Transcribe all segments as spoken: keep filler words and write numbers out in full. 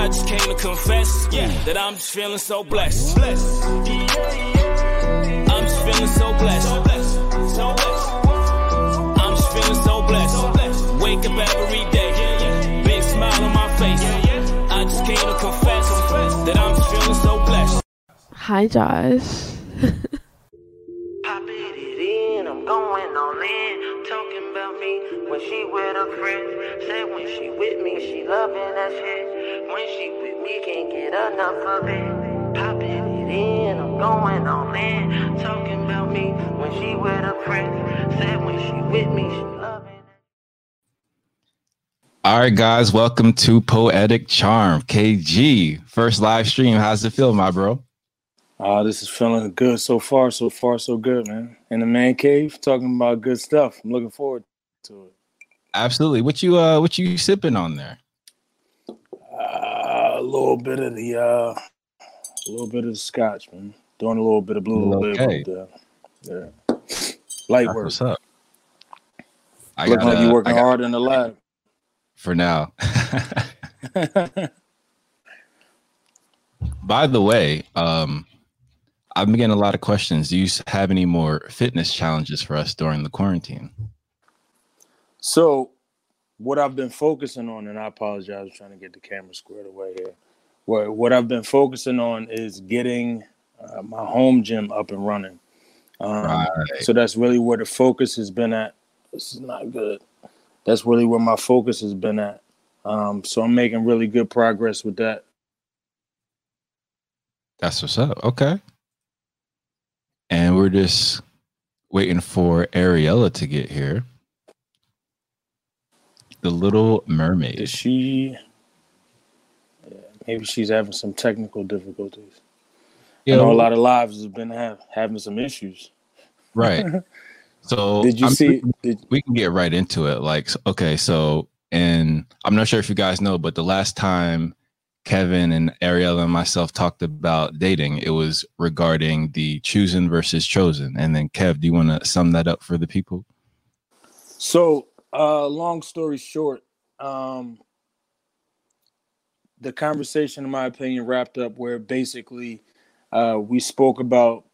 I just came to confess, yeah, that I'm just feeling so blessed. Blessed. Yeah, yeah. I'm just feeling so blessed. So blessed. So blessed. I'm just feeling so blessed. So blessed. Wake up every day, yeah, yeah. Big smile on my face. Yeah, yeah. I just came to confess, confess that I'm just feeling so blessed. Hi, Josh. Pop it in, I'm going all in, talking about me when she with her friends. Say when she with me, she loving that shit. When she with me, can't get enough of it. Popping it in, I'm going all in, talking about me when she with her friends. Say when she with me, she loving that shit. All right, guys, welcome to Poetic Charm K G. First live stream. How's it feel, my bro? Oh, this is feeling good so far, so far, so good, man. In the man cave, talking about good stuff. I'm looking forward to it. Absolutely. What you uh, what you sipping on there? Uh, a little bit of the, uh, a little bit of the scotch, man. Doing a little bit of blue, a little okay. bit of the, yeah. Light That's work. What's up? I Look gotta, like you working I gotta, hard in the lab. For now. By the way, um. I'm getting a lot of questions. Do you have any more fitness challenges for us during the quarantine? So what I've been focusing on, and I apologize, I'm trying to get the camera squared away here. What, what I've been focusing on is getting uh, my home gym up and running. Um, right. So that's really where the focus has been at. This is not good. That's really where my focus has been at. Um, so I'm making really good progress with that. That's what's up. Okay. And we're just waiting for Ariella to get here. The Little Mermaid. Is she? Yeah, maybe she's having some technical difficulties. You know, a lot of lives have been have, having some issues. Right. So did you I'm, see? Did, we can get right into it. Like, okay, so, and I'm not sure if you guys know, but the last time Kevin and Ariella and myself talked about dating, it was regarding the choosing versus chosen. And then Kev, do you want to sum that up for the people? So uh, long story short, um, the conversation, in my opinion, wrapped up where basically uh, we spoke about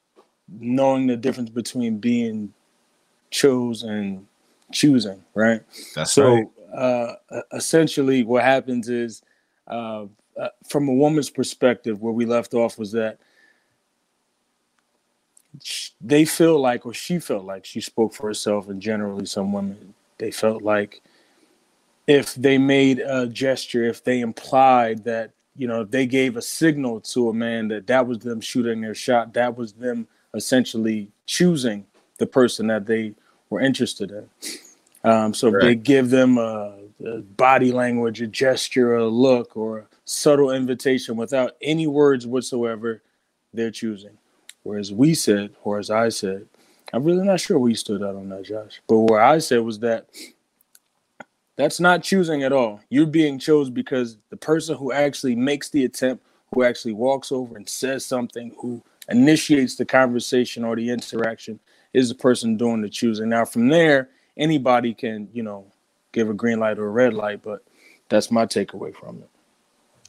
knowing the difference between being chose and choosing, right? That's so, right. Uh, essentially what happens is uh, Uh, from a woman's perspective, where we left off was that sh- they feel like, or she felt like, she spoke for herself, and generally some women, they felt like if they made a gesture, if they implied that, you know, if they gave a signal to a man that that was them shooting their shot, that was them essentially choosing the person that they were interested in. Um, so right. If they give them a, a body language, a gesture, a look, or a subtle invitation without any words whatsoever, they're choosing. Whereas we said, or as I said, I'm really not sure where you stood out on that, Josh, but where I said was that that's not choosing at all. You're being chosen because the person who actually makes the attempt, who actually walks over and says something, who initiates the conversation or the interaction, is the person doing the choosing. Now from there, anybody can, you know, give a green light or a red light, but that's my takeaway from it.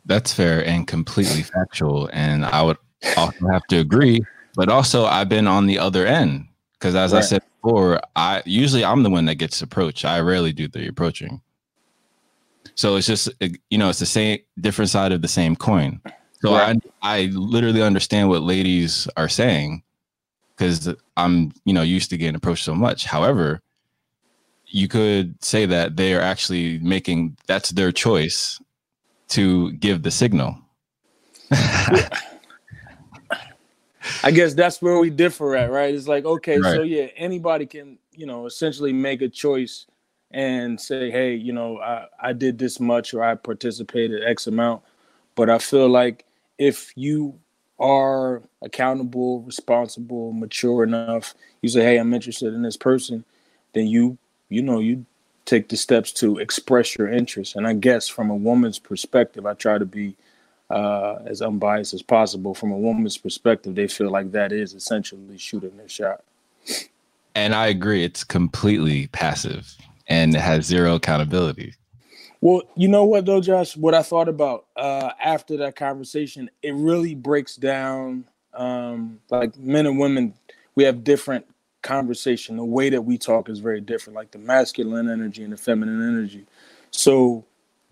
That's fair and completely factual. And I would also have to agree, but also I've been on the other end. Cause as right. I said before, I usually I'm the one that gets approached. I rarely do the approaching. So it's just, you know, it's the same different side of the same coin. So right. I, I literally understand what ladies are saying because I'm, you know, used to getting approached so much. However, you could say that they are actually making, that's their choice to give the signal. I guess that's where we differ at, right? It's like, okay, right. So yeah, anybody can, you know, essentially make a choice and say, hey, you know, I, I did this much or I participated X amount. But I feel like if you are accountable, responsible, mature enough, you say, hey, I'm interested in this person, then you you know, you take the steps to express your interest. And I guess from a woman's perspective, I try to be uh, as unbiased as possible. From a woman's perspective, they feel like that is essentially shooting their shot. And I agree. It's completely passive and has zero accountability. Well, you know what, though, Josh, what I thought about uh, after that conversation, it really breaks down um, like men and women. We have different conversation. The way that we talk is very different, like the masculine energy and the feminine energy. So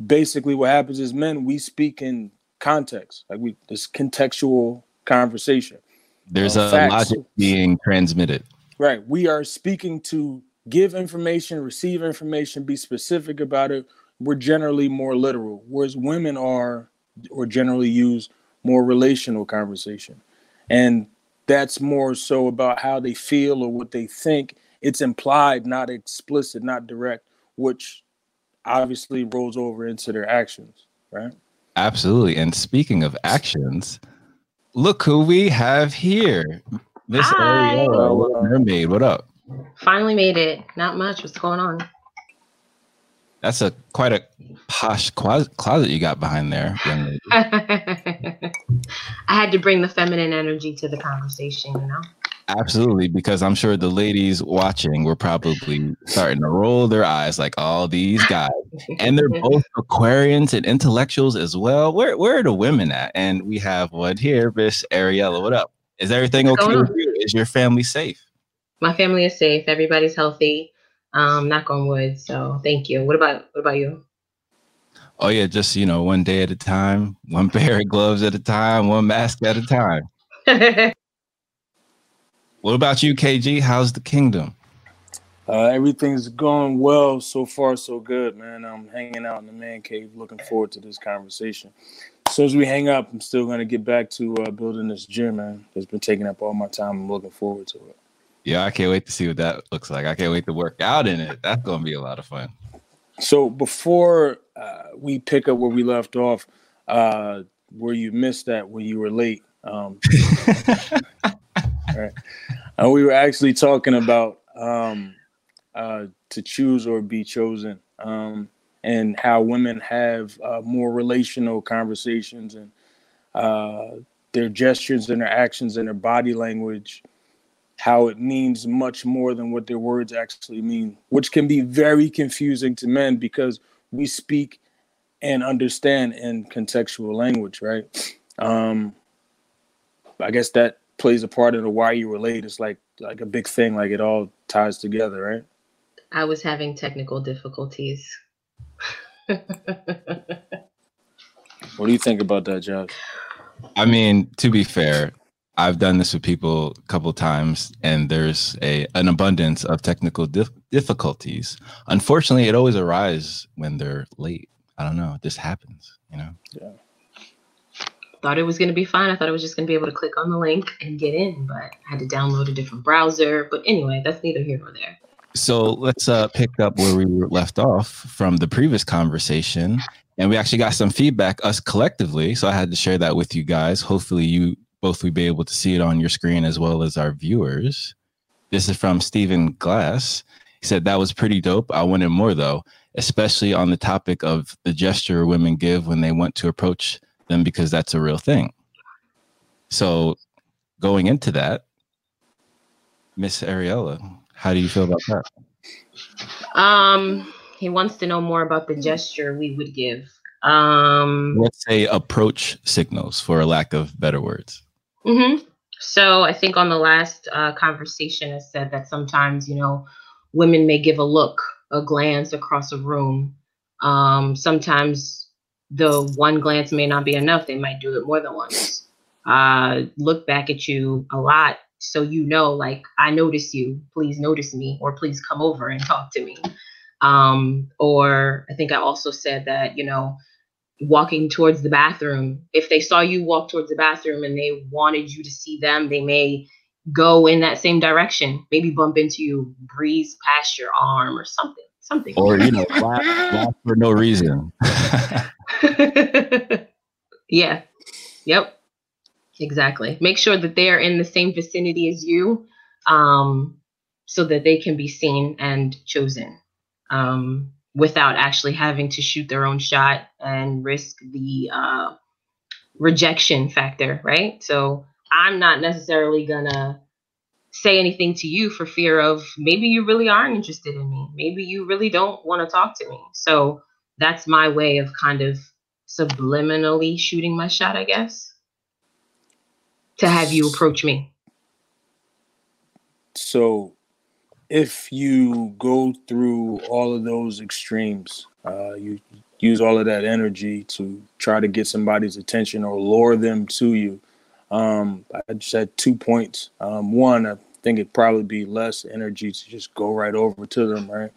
basically what happens is men, we speak in context, like we this contextual conversation. There's uh, a logic being transmitted. Right. We are speaking to give information, receive information, be specific about it. We're generally more literal, whereas women are or generally use more relational conversation. And that's more so about how they feel or what they think. It's implied, not explicit, not direct, which obviously rolls over into their actions, right? Absolutely. And speaking of actions, look who we have here. Miss Ariella, Mermaid, what up? Finally made it. Not much. What's going on? That's a quite a posh closet you got behind there. I had to bring the feminine energy to the conversation, you know? Absolutely, because I'm sure the ladies watching were probably starting to roll their eyes like all these guys. And they're both Aquarians and intellectuals as well. Where, where are the women at? And we have one here, Miss Ariella. What up? Is everything okay with you? Is your family safe? My family is safe. Everybody's healthy. Um, knock on wood. So thank you. What about what about you? Oh, yeah. Just, you know, one day at a time, one pair of gloves at a time, one mask at a time. What about you, K G? How's the kingdom? Uh, everything's going well. So far, so good, man. I'm hanging out in the man cave, looking forward to this conversation. As soon as we hang up, I'm still going to get back to uh, building this gym, man. It's been taking up all my time. I'm looking forward to it. Yeah, I can't wait to see what that looks like. I can't wait to work out in it. That's going to be a lot of fun. So before uh, we pick up where we left off, uh, where you missed that when you were late, um, right. uh, we were actually talking about um, uh, to choose or be chosen, um, and how women have uh, more relational conversations, and uh, their gestures and their actions and their body language, how it means much more than what their words actually mean, which can be very confusing to men because we speak and understand in contextual language, right? Um, I guess that plays a part into why you relate. It's like like a big thing, like it all ties together, right? I was having technical difficulties. What do you think about that, Josh? I mean, to be fair, I've done this with people a couple of times, and there's a an abundance of technical dif difficulties. Unfortunately, it always arises when they're late. I don't know. It just happens, you know? Yeah. Thought it was going to be fine. I thought I was just going to be able to click on the link and get in, but I had to download a different browser. But anyway, that's neither here nor there. So let's uh, pick up where we were left off from the previous conversation. And we actually got some feedback, us collectively. So I had to share that with you guys. Hopefully you both will be able to see it on your screen as well as our viewers. This is from Stephen Glass. He said, that was pretty dope. I wanted more though, especially on the topic of the gesture women give when they want to approach them, because that's a real thing. So going into that, Miss Ariella, how do you feel about that? Um, he wants to know more about the gesture we would give. Um, Let's say approach signals, for a lack of better words. Mm-hmm. So I think on the last uh, conversation, I said that sometimes, you know, women may give a look, a glance across a room. Um, sometimes the one glance may not be enough. They might do it more than once. Uh, look back at you a lot. So, you know, like, I notice you, please notice me, or please come over and talk to me. Um, or I think I also said that, you know, walking towards the bathroom, if they saw you walk towards the bathroom and they wanted you to see them, they may go in that same direction, maybe bump into you, breeze past your arm or something, something. Or, you know, laugh, laugh for no reason. Yeah. Yep. Exactly. Make sure that they're in the same vicinity as you, um, so that they can be seen and chosen, um, without actually having to shoot their own shot and risk the uh, rejection factor, right? So I'm not necessarily gonna say anything to you for fear of maybe you really aren't interested in me. Maybe you really don't want to talk to me. So that's my way of kind of subliminally shooting my shot, I guess, to have you approach me. So if you go through all of those extremes, uh, you use all of that energy to try to get somebody's attention or lure them to you. Um, I just had two points. Um, one, I think it'd probably be less energy to just go right over to them, right?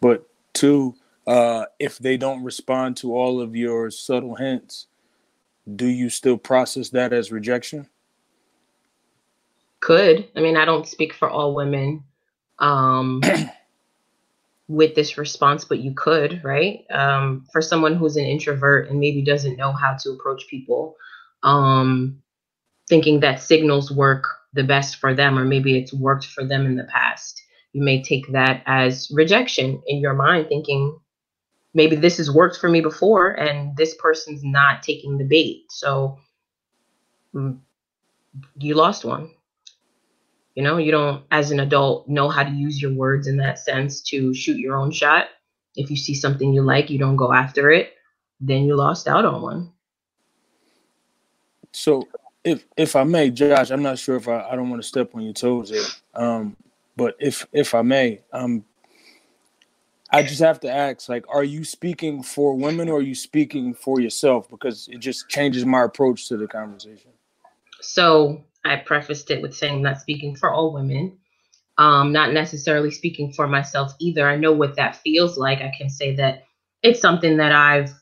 But two, uh, if they don't respond to all of your subtle hints, do you still process that as rejection? Could. I mean, I don't speak for all women um, with this response, but you could, right? Um, for someone who's an introvert and maybe doesn't know how to approach people, um, thinking that signals work the best for them, or maybe it's worked for them in the past. You may take that as rejection in your mind, thinking maybe this has worked for me before and this person's not taking the bait. So you lost one. You know, you don't, as an adult, know how to use your words in that sense to shoot your own shot. If you see something you like, you don't go after it, then you lost out on one. So if if I may, Josh, I'm not sure if I, I don't want to step on your toes here. Um, But if if I may, um, I just have to ask, like, are you speaking for women or are you speaking for yourself? Because it just changes my approach to the conversation. So I prefaced it with saying I'm not speaking for all women, um, not necessarily speaking for myself either. I know what that feels like. I can say that it's something that I've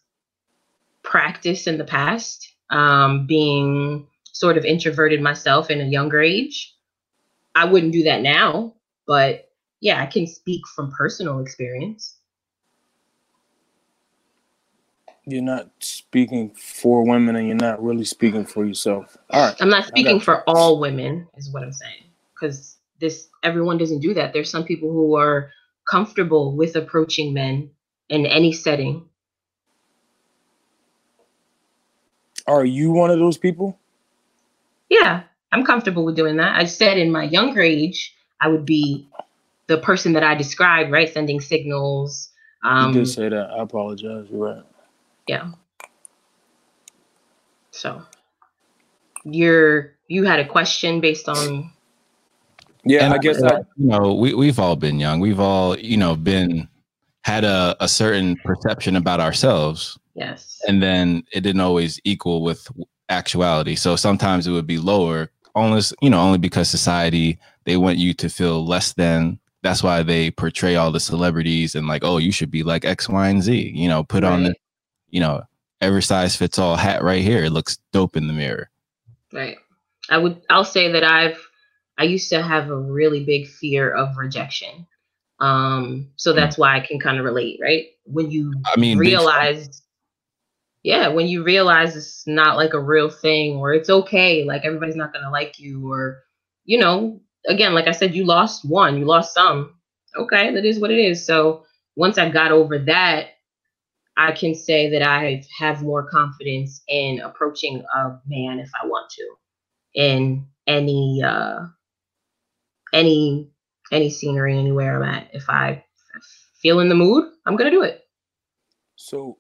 practiced in the past, um, being sort of introverted myself in a younger age. I wouldn't do that now. But yeah, I can speak from personal experience. You're not speaking for women and you're not really speaking for yourself. All right. I'm not speaking for all women is what I'm saying, because this everyone doesn't do that. There's some people who are comfortable with approaching men in any setting. Are you one of those people? Yeah, I'm comfortable with doing that. I said in my younger age, I would be the person that I described, right? Sending signals. Um, you did say that. I apologize. You're right. Yeah. So you're, you had a question based on. Yeah, and I guess I, I, you know, we, we've all been young. We've all, you know, been had a, a certain perception about ourselves. Yes. And then it didn't always equal with actuality. So sometimes it would be lower. Only, you know, only because society, they want you to feel less than. That's why they portray all the celebrities and like, oh, you should be like X, Y, and Z, you know, put right. on the, you know, every size fits all hat right here. It looks dope in the mirror. Right. I would, I'll say that I've, I used to have a really big fear of rejection. Um, so that's why I can kind of relate, right? When you I mean, realize Yeah, when you realize it's not like a real thing, or it's okay, like everybody's not going to like you, or, you know, again, like I said, you lost one, you lost some. Okay, that is what it is. So once I got over that, I can say that I have more confidence in approaching a man if I want to in any, uh, any, any scenery, anywhere I'm at. If I feel in the mood, I'm going to do it. So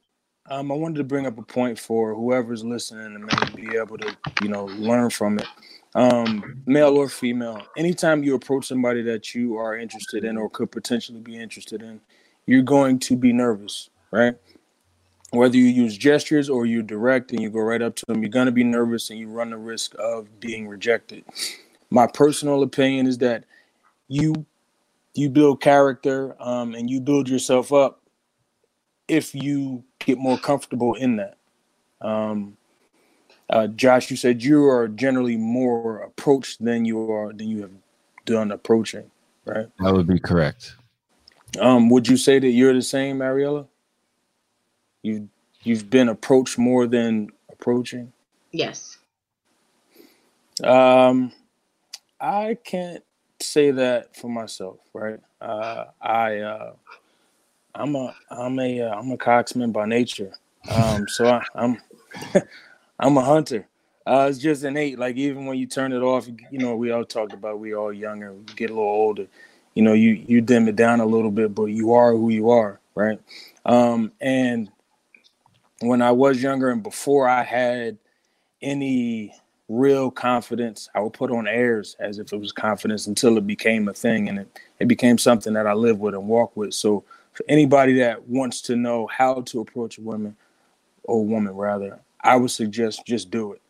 Um, I wanted to bring up a point for whoever's listening and maybe be able to, you know, learn from it. Um, male or female, anytime you approach somebody that you are interested in or could potentially be interested in, you're going to be nervous, right? Whether you use gestures or you're direct and you go right up to them, you're going to be nervous and you run the risk of being rejected. My personal opinion is that you, you build character um, and you build yourself up if you get more comfortable in that. Um, uh, Josh, you said you are generally more approached than you are, than you have done approaching, right? That would be correct. Um, would you say that you're the same, Ariella? You, you've been approached more than approaching? Yes. Um, I can't say that for myself, right? Uh, I, uh, I'm a I'm a uh, I'm a cocksman by nature, um, so I, I'm I'm a hunter. Uh, it's just innate. Like even when you turn it off, you, you know, we all talked about we all younger, we get a little older. You know, you you dim it down a little bit, but you are who you are, right? Um, and when I was younger and before I had any real confidence, I would put on airs as if it was confidence until it became a thing. And it, it became something that I live with and walk with. So for anybody that wants to know how to approach a woman or woman rather, I would suggest just do it.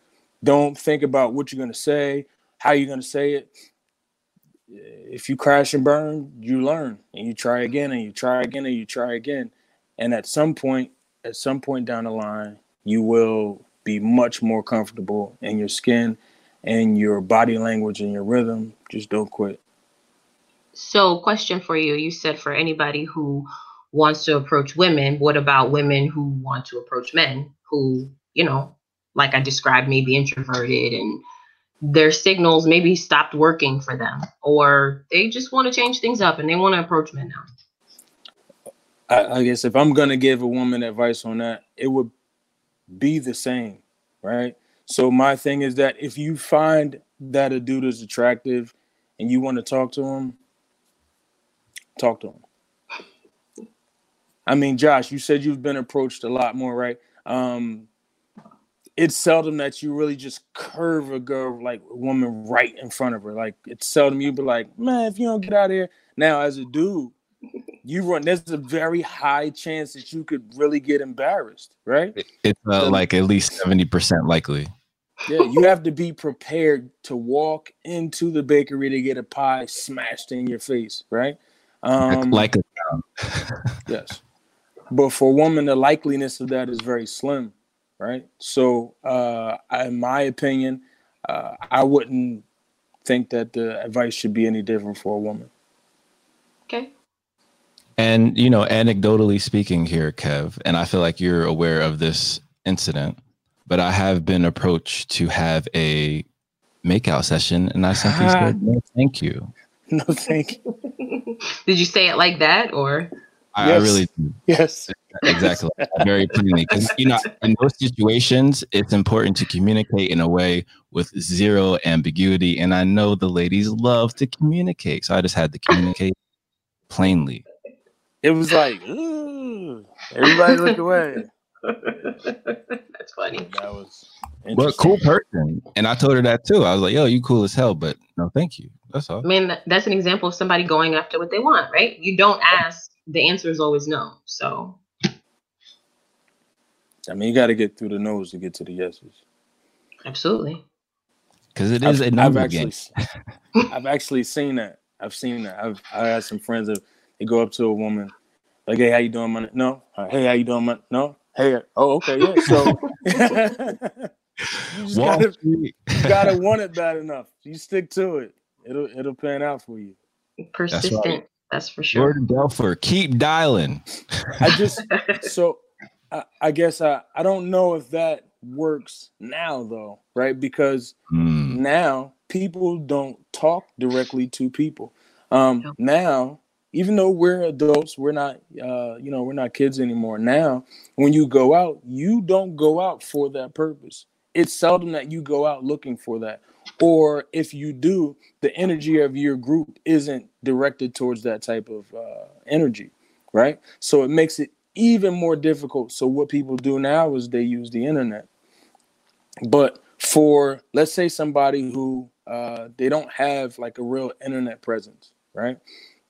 Don't think about what you're going to say, how you're going to say it. If you crash and burn, you learn and you try again and you try again and you try again. And at some point, at some point down the line, you will be much more comfortable in your skin and your body language and your rhythm. Just don't quit. So question for you. You said for anybody who wants to approach women, what about women who want to approach men who, you know, like I described, maybe introverted and their signals maybe stopped working for them, or they just want to change things up and they want to approach men now? I, I guess if I'm going to give a woman advice on that, it would be the same, right? So my thing is that if you find that a dude is attractive and you want to talk to him, talk to him. I mean, Josh, you said you've been approached a lot more, right? Um, It's seldom that you really just curve a girl, like a woman right in front of her. Like it's seldom you'd be like, man, if you don't get out of here. Now, as a dude, you run, there's a very high chance that you could really get embarrassed, right? It's uh, so, like at least seventy percent likely. Yeah, you have to be prepared to walk into the bakery to get a pie smashed in your face, right? Um, like a yes. But for a woman, the likeliness of that is very slim. Right. So uh, in my opinion, uh, I wouldn't think that the advice should be any different for a woman. OK. And, you know, anecdotally speaking here, Kev, and I feel like you're aware of this incident, but I have been approached to have a makeout session and I simply ah. said, no, thank you. No, thank you. Did you say it like that or? I, yes. I really do. Yes. Exactly. Very plainly. Because, you know, in those situations, it's important to communicate in a way with zero ambiguity. And I know the ladies love to communicate. So I just had to communicate plainly. It was like, ooh, everybody looked away. That's funny. That was but cool person. And I told her that too. I was like, yo, you cool as hell, but no, thank you. That's all. I mean, that's an example of somebody going after what they want, right? You don't ask. The answer is always no. So. I mean, you got to get through the no's to get to the yeses. Absolutely. Because it is I've, a number I've game. Actually, I've actually seen that. I've seen that. I've I had some friends that they go up to a woman like, hey, how you doing, man? No. Uh, hey, how you doing, man? No. Hey. Oh, okay. Yeah. So you gotta, you gotta want it bad enough. You stick to it. It'll it'll pan out for you. Persistent. That's, That's for sure. Jordan Delfer, keep dialing. I just so. I, I guess I, I don't know if that works now, though, right? Because mm. now people don't talk directly to people. Um, no. Now, even though we're adults, we're not, uh, you know, we're not kids anymore. Now, when you go out, you don't go out for that purpose. It's seldom that you go out looking for that. Or if you do, the energy of your group isn't directed towards that type of uh, energy, right? So it makes it even more difficult. So what people do now is they use the internet. But for, let's say somebody who uh, they don't have like a real internet presence, right?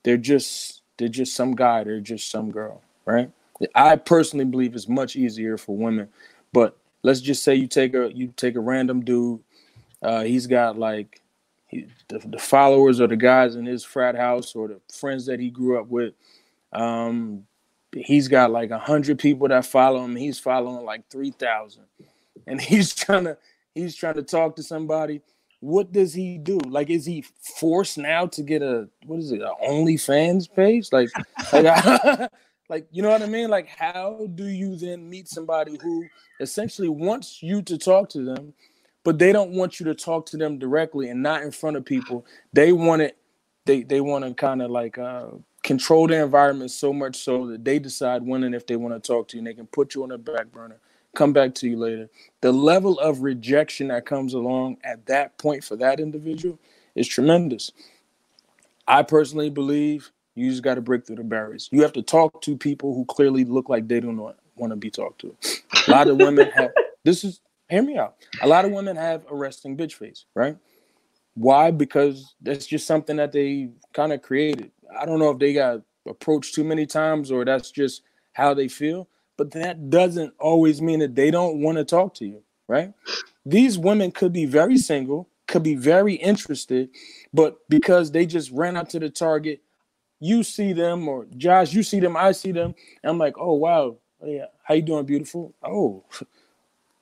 They're just they're just some guy. They're just some girl, right? I personally believe it's much easier for women. But let's just say you take a you take a random dude. Uh, he's got like he, the, the followers or the guys in his frat house or the friends that he grew up with. Um, he's got like a hundred people that follow him. He's following like three thousand and he's trying to, he's trying to talk to somebody. What does he do? Like, is he forced now to get a, what is it? An OnlyFans page? Like, like, I, like, you know what I mean? Like, how do you then meet somebody who essentially wants you to talk to them, but they don't want you to talk to them directly and not in front of people? They want it. They, they want to kind of like, uh, control their environment so much so that they decide when and if they want to talk to you, and they can put you on the back burner, come back to you later. The level of rejection that comes along at that point for that individual is tremendous. I personally believe you just got to break through the barriers. You have to talk to people who clearly look like they don't know want to be talked to. A lot of women have, this is, hear me out. A lot of women have a resting bitch face, right? Why? Because that's just something that they kind of created. I don't know if they got approached too many times or that's just how they feel, but that doesn't always mean that they don't want to talk to you, right? These women could be very single, could be very interested, but because they just ran out to the Target, you see them, or Josh, you see them, I see them, and I'm like, oh, wow, yeah, how you doing, beautiful? Oh,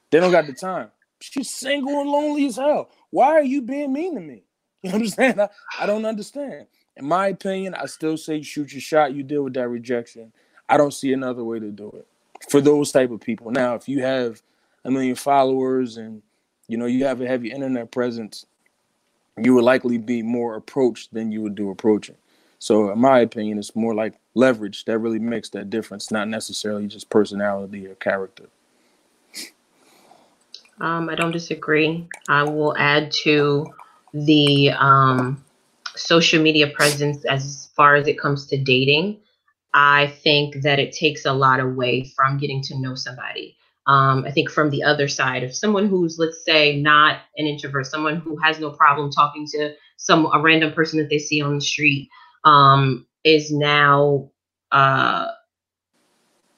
they don't got the time. She's single and lonely as hell. Why are you being mean to me? You understand? I, I don't understand. In my opinion, I still say shoot your shot. You deal with that rejection. I don't see another way to do it for those type of people. Now, if you have a million followers and, you know, you have a heavy internet presence, you would likely be more approached than you would do approaching. So in my opinion, it's more like leverage that really makes that difference, not necessarily just personality or character. Um, I don't disagree. I will add to the um, social media presence as far as it comes to dating. I think that it takes a lot away from getting to know somebody. Um, I think from the other side of someone who's, let's say, not an introvert, someone who has no problem talking to some a random person that they see on the street, um, is now uh,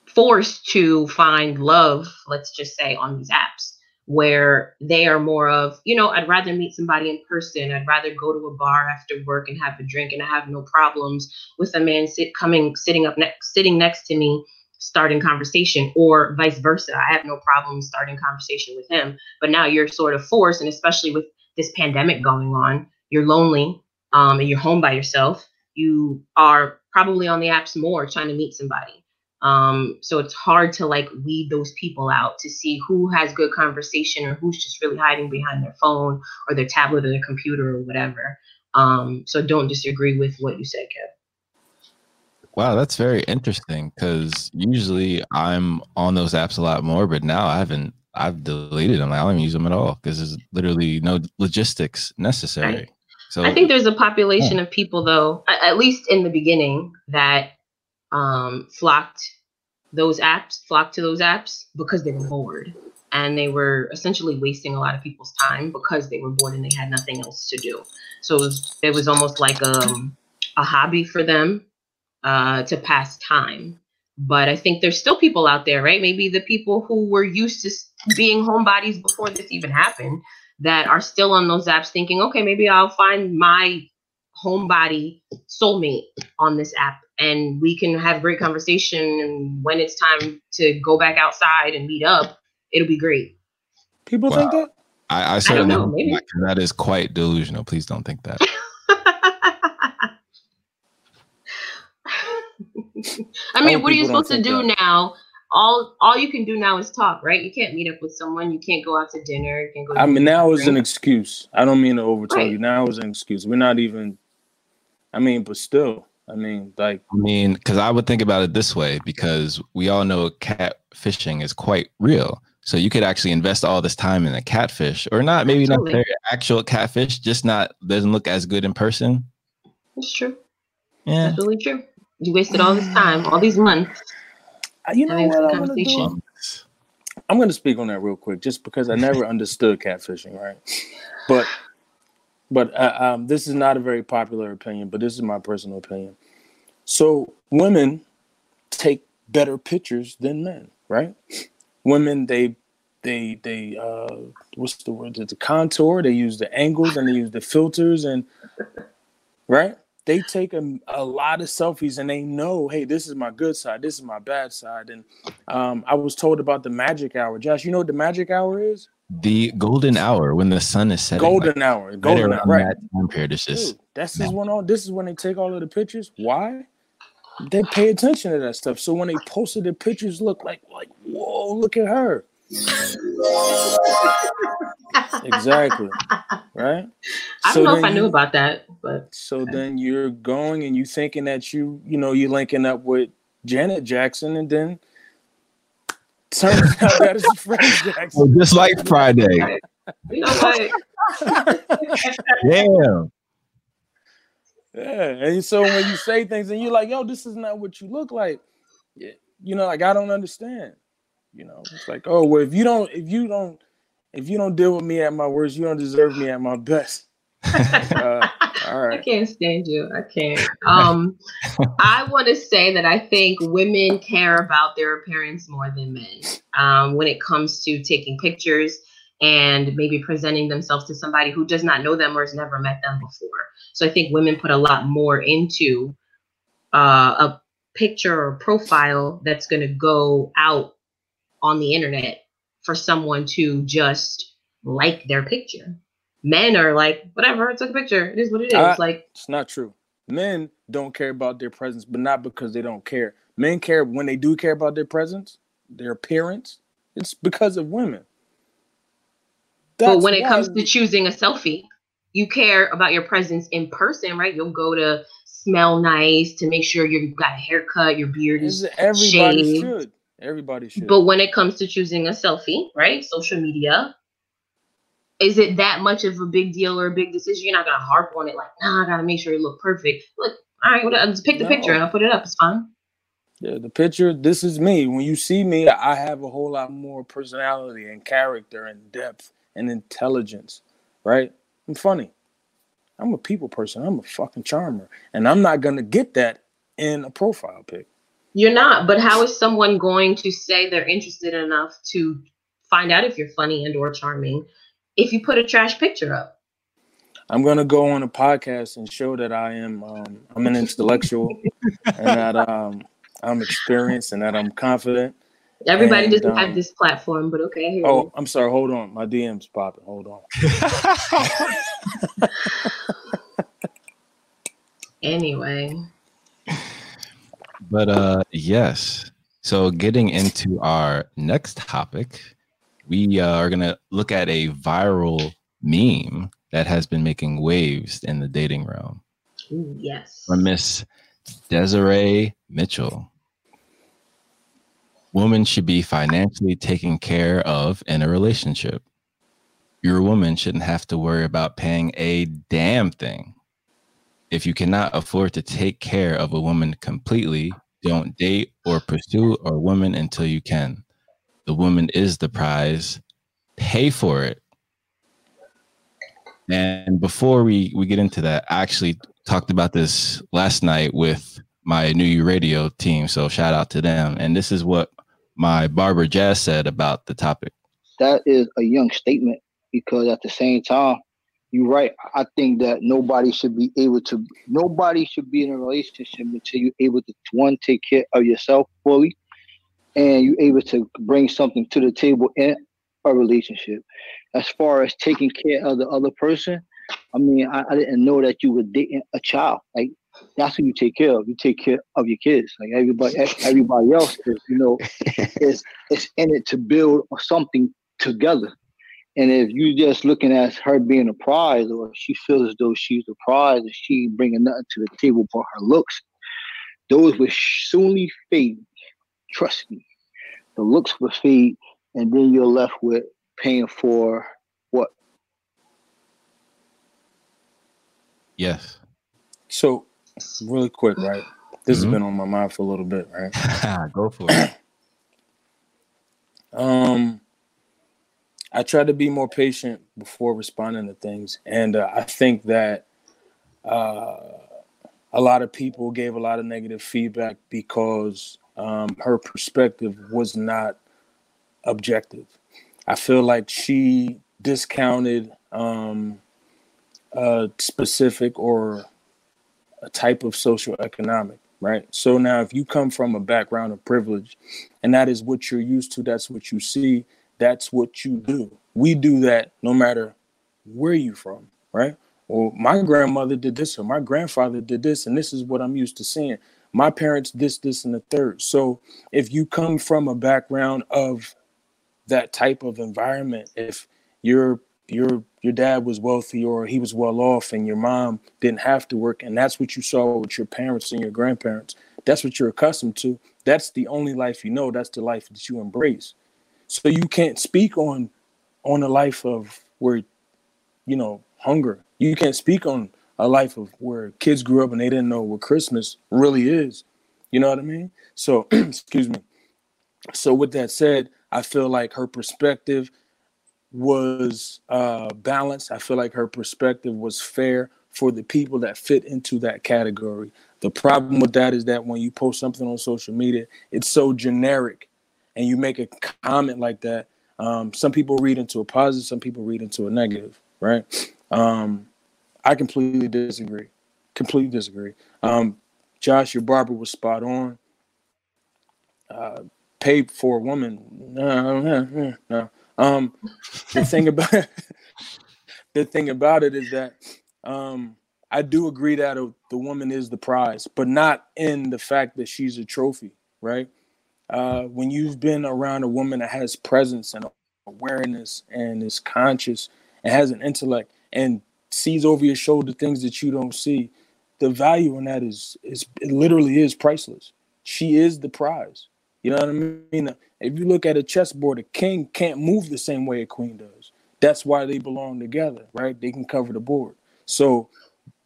forced to find love, let's just say, on these apps, where they are more of, you know, I'd rather meet somebody in person. I'd rather go to a bar after work and have a drink, and I have no problems with a man sit coming, sitting up next, sitting next to me, starting conversation, or vice versa. I have no problem starting conversation with him, but now you're sort of forced. And especially with this pandemic going on, you're lonely um, and you're home by yourself. You are probably on the apps more trying to meet somebody. Um, so it's hard to like weed those people out to see who has good conversation or who's just really hiding behind their phone or their tablet or their computer or whatever. Um, so don't disagree with what you said, Kev. Wow, that's very interesting, because usually I'm on those apps a lot more, but now I haven't, I've deleted them. I don't even use them at all because there's literally no logistics necessary. Right. So I think there's a population yeah. of people though, at least in the beginning, that um flocked those apps flocked to those apps because they were bored, and they were essentially wasting a lot of people's time because they were bored and they had nothing else to do. So it was, it was almost like um a hobby for them uh to pass time. But I think there's still people out there, right? Maybe the people who were used to being homebodies before this even happened that are still on those apps thinking, okay, maybe I'll find my homebody soulmate on this app, and we can have great conversation, and when it's time to go back outside and meet up, it'll be great. People wow. think that? I, I certainly I don't know, maybe. That is quite delusional. Please don't think that. I mean, what are you supposed to do that. now? All all you can do now is talk, right? You can't meet up with someone. You can't go out to dinner. You can't go. I mean, now is an excuse. I don't mean to overtell right. you. Now is an excuse. We're not even, I mean, but still. I mean, like, I mean, because I would think about it this way, because we all know catfishing is quite real. So you could actually invest all this time in a catfish, or not, maybe Absolutely. not actual catfish, just not doesn't look as good in person. It's true. Yeah, that's really true. You wasted all this time, all these months. You know what? I'm gonna, I'm gonna speak on that real quick, just because I never understood catfishing, right? But. But uh, um, this is not a very popular opinion, but this is my personal opinion. So women take better pictures than men, right? Women, they, they, they. Uh, what's the word? The contour. They use the angles and they use the filters, and right? They take a, a lot of selfies, and they know, hey, this is my good side, this is my bad side. And um, I was told about the magic hour. Josh, you know what the magic hour is? The golden hour, when the sun is setting. Golden like, hour, golden hour, right? That time period, it's just, Dude, that's just when all. This is when they take all of the pictures. Why? They pay attention to that stuff. So when they posted the pictures, look like like whoa, look at her. Exactly. Right. I don't so know if I knew you, about that, but so okay. then you're going and you thinking that you you know you're linking up with Janet Jackson, and then. Turns out that is Freddie Jackson. Well, just like Friday. You know what? Damn. Yeah. And so when you say things and you're like, yo, this is not what you look like. You know, like, I don't understand. You know, it's like, oh, well, if you don't, if you don't, if you don't deal with me at my worst, you don't deserve me at my best. uh, all right. I can't stand you. I can't. Um, I want to say that I think women care about their appearance more than men um, when it comes to taking pictures and maybe presenting themselves to somebody who does not know them or has never met them before. So I think women put a lot more into uh, a picture or profile that's going to go out on the internet for someone to just like their picture. Men are like, whatever, I took a picture. It is what it is. I, like it's not true. Men don't care about their presence, but not because they don't care. Men care when they do care about their presence, their appearance. It's because of women. That's but when it comes to choosing a selfie, you care about your presence in person, right? You'll go to smell nice, to make sure you've got a haircut, your beard is everybody shaved. should. Everybody should. But when it comes to choosing a selfie, right? Social media. Is it that much of a big deal or a big decision? You're not going to harp on it like, nah, I got to make sure it look perfect. Look, all right, well, I'll just pick the no. picture and I'll put it up. It's fine. Yeah, the picture, this is me. When you see me, I have a whole lot more personality and character and depth and intelligence, right? I'm funny. I'm a people person. I'm a fucking charmer. And I'm not going to get that in a profile pic. You're not. But how is someone going to say they're interested enough to find out if you're funny and or charming if you put a trash picture up? I'm going to go on a podcast and show that I am um, I'm an intellectual and that um, I'm experienced and that I'm confident. Everybody and, doesn't um, have this platform, but okay. Here oh, you. I'm sorry. Hold on. My D M's popping. Hold on. Anyway. But uh, yes. So getting into our next topic, we uh, are going to look at a viral meme that has been making waves in the dating realm. Ooh, yes. From Miss Desiree Mitchell. Women should be financially taken care of in a relationship. Your woman shouldn't have to worry about paying a damn thing. If you cannot afford to take care of a woman completely, don't date or pursue a woman until you can. The woman is the prize. Pay for it. And before we, we get into that, I actually talked about this last night with my New You Radio team. So shout out to them. And this is what my barber Jess said about the topic. That is a young statement, because at the same time, you're right. I think that nobody should be able to, nobody should be in a relationship until you're able to, one, take care of yourself fully, and you're able to bring something to the table in a relationship. As far as taking care of the other person, I mean, I, I didn't know that you were dating a child. Like, that's what you take care of. You take care of your kids. Like everybody, everybody else is, you know, is is in it to build something together. And if you just looking at her being a prize, or she feels as though she's the prize and she bringing nothing to the table but her looks, those will soonly fade. Trust me, the looks will fade, and then you're left with paying for what? Yes. So. Really quick, right? This mm-hmm. has been on my mind for a little bit, right? Go for it. Um, I try to be more patient before responding to things, and uh, I think that uh, a lot of people gave a lot of negative feedback because um, her perspective was not objective. I feel like she discounted um, a specific or a type of socioeconomic, right? So now if you come from a background of privilege and that is what you're used to, that's what you see, that's what you do. We do that no matter where you from, right? Well, my grandmother did this or my grandfather did this, and this is what I'm used to seeing. My parents, this, this, and the third. So if you come from a background of that type of environment, if you're Your your dad was wealthy or he was well off and your mom didn't have to work, and that's what you saw with your parents and your grandparents. That's what you're accustomed to. That's the only life you know. That's the life that you embrace. So you can't speak on on a life of where, you know, hunger. You can't speak on a life of where kids grew up and they didn't know what Christmas really is. You know what I mean? So, excuse me. So with that said, I feel like her perspective was uh, balanced. I feel like her perspective was fair for the people that fit into that category. The problem with that is that when you post something on social media, it's so generic, and you make a comment like that, um, some people read into a positive, some people read into a negative, right? Um, I completely disagree. Completely disagree. Um, Josh, your barber was spot on. Uh, paid for a woman. No, no, no, no. Um, the thing about the thing about it is that um, I do agree that a, the woman is the prize, but not in the fact that she's a trophy, right? Uh, when you've been around a woman that has presence and awareness and is conscious and has an intellect and sees over your shoulder things that you don't see, the value in that is, is it literally is priceless. She is the prize. You know what I mean? If you look at a chessboard, a king can't move the same way a queen does. That's why they belong together, right? They can cover the board. So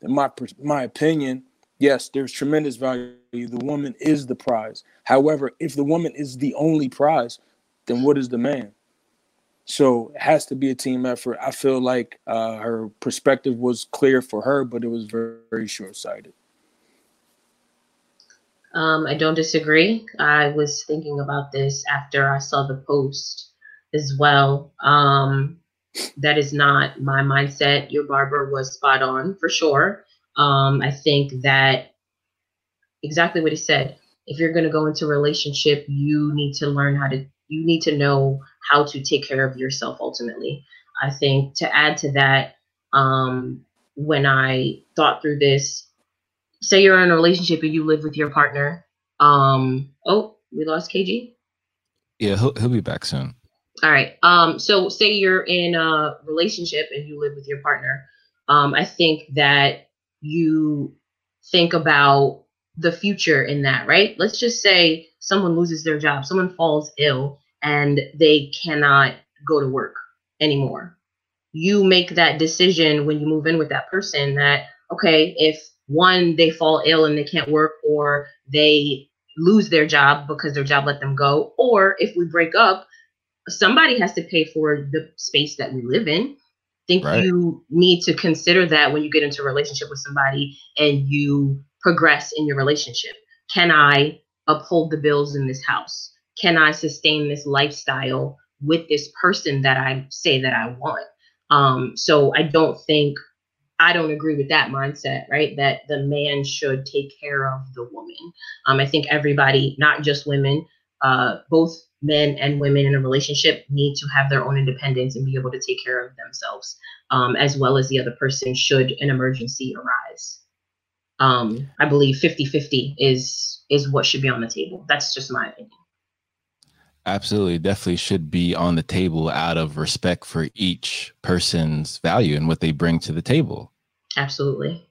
in my, my opinion, yes, there's tremendous value. The woman is the prize. However, if the woman is the only prize, then what is the man? So it has to be a team effort. I feel like uh, her perspective was clear for her, but it was very, very short-sighted. Um, I don't disagree. I was thinking about this after I saw the post as well. Um, that is not my mindset. Your barber was spot on for sure. Um, I think that exactly what he said. If you're going to go into a relationship, you need to learn how to, you need to know how to take care of yourself ultimately. I think to add to that, um, when I thought through this, say you're in a relationship and you live with your partner. Um, oh, we lost K G. Yeah, he'll, he'll be back soon. All right. Um, so say you're in a relationship and you live with your partner. Um, I think that you think about the future in that, right? Let's just say someone loses their job, someone falls ill, and they cannot go to work anymore. You make that decision when you move in with that person that, okay, if one, they fall ill and they can't work, or they lose their job because their job let them go. Or if we break up, somebody has to pay for the space that we live in. I think right. You need to consider that when you get into a relationship with somebody and you progress in your relationship. Can I uphold the bills in this house? Can I sustain this lifestyle with this person that I say that I want? Um, so I don't think I don't agree with that mindset, right? That the man should take care of the woman. Um, I think everybody, not just women, uh, both men and women in a relationship need to have their own independence and be able to take care of themselves, um, as well as the other person should an emergency arise. Um, I believe fifty fifty is, is what should be on the table. That's just my opinion. Absolutely. Definitely should be on the table out of respect for each person's value and what they bring to the table. Absolutely.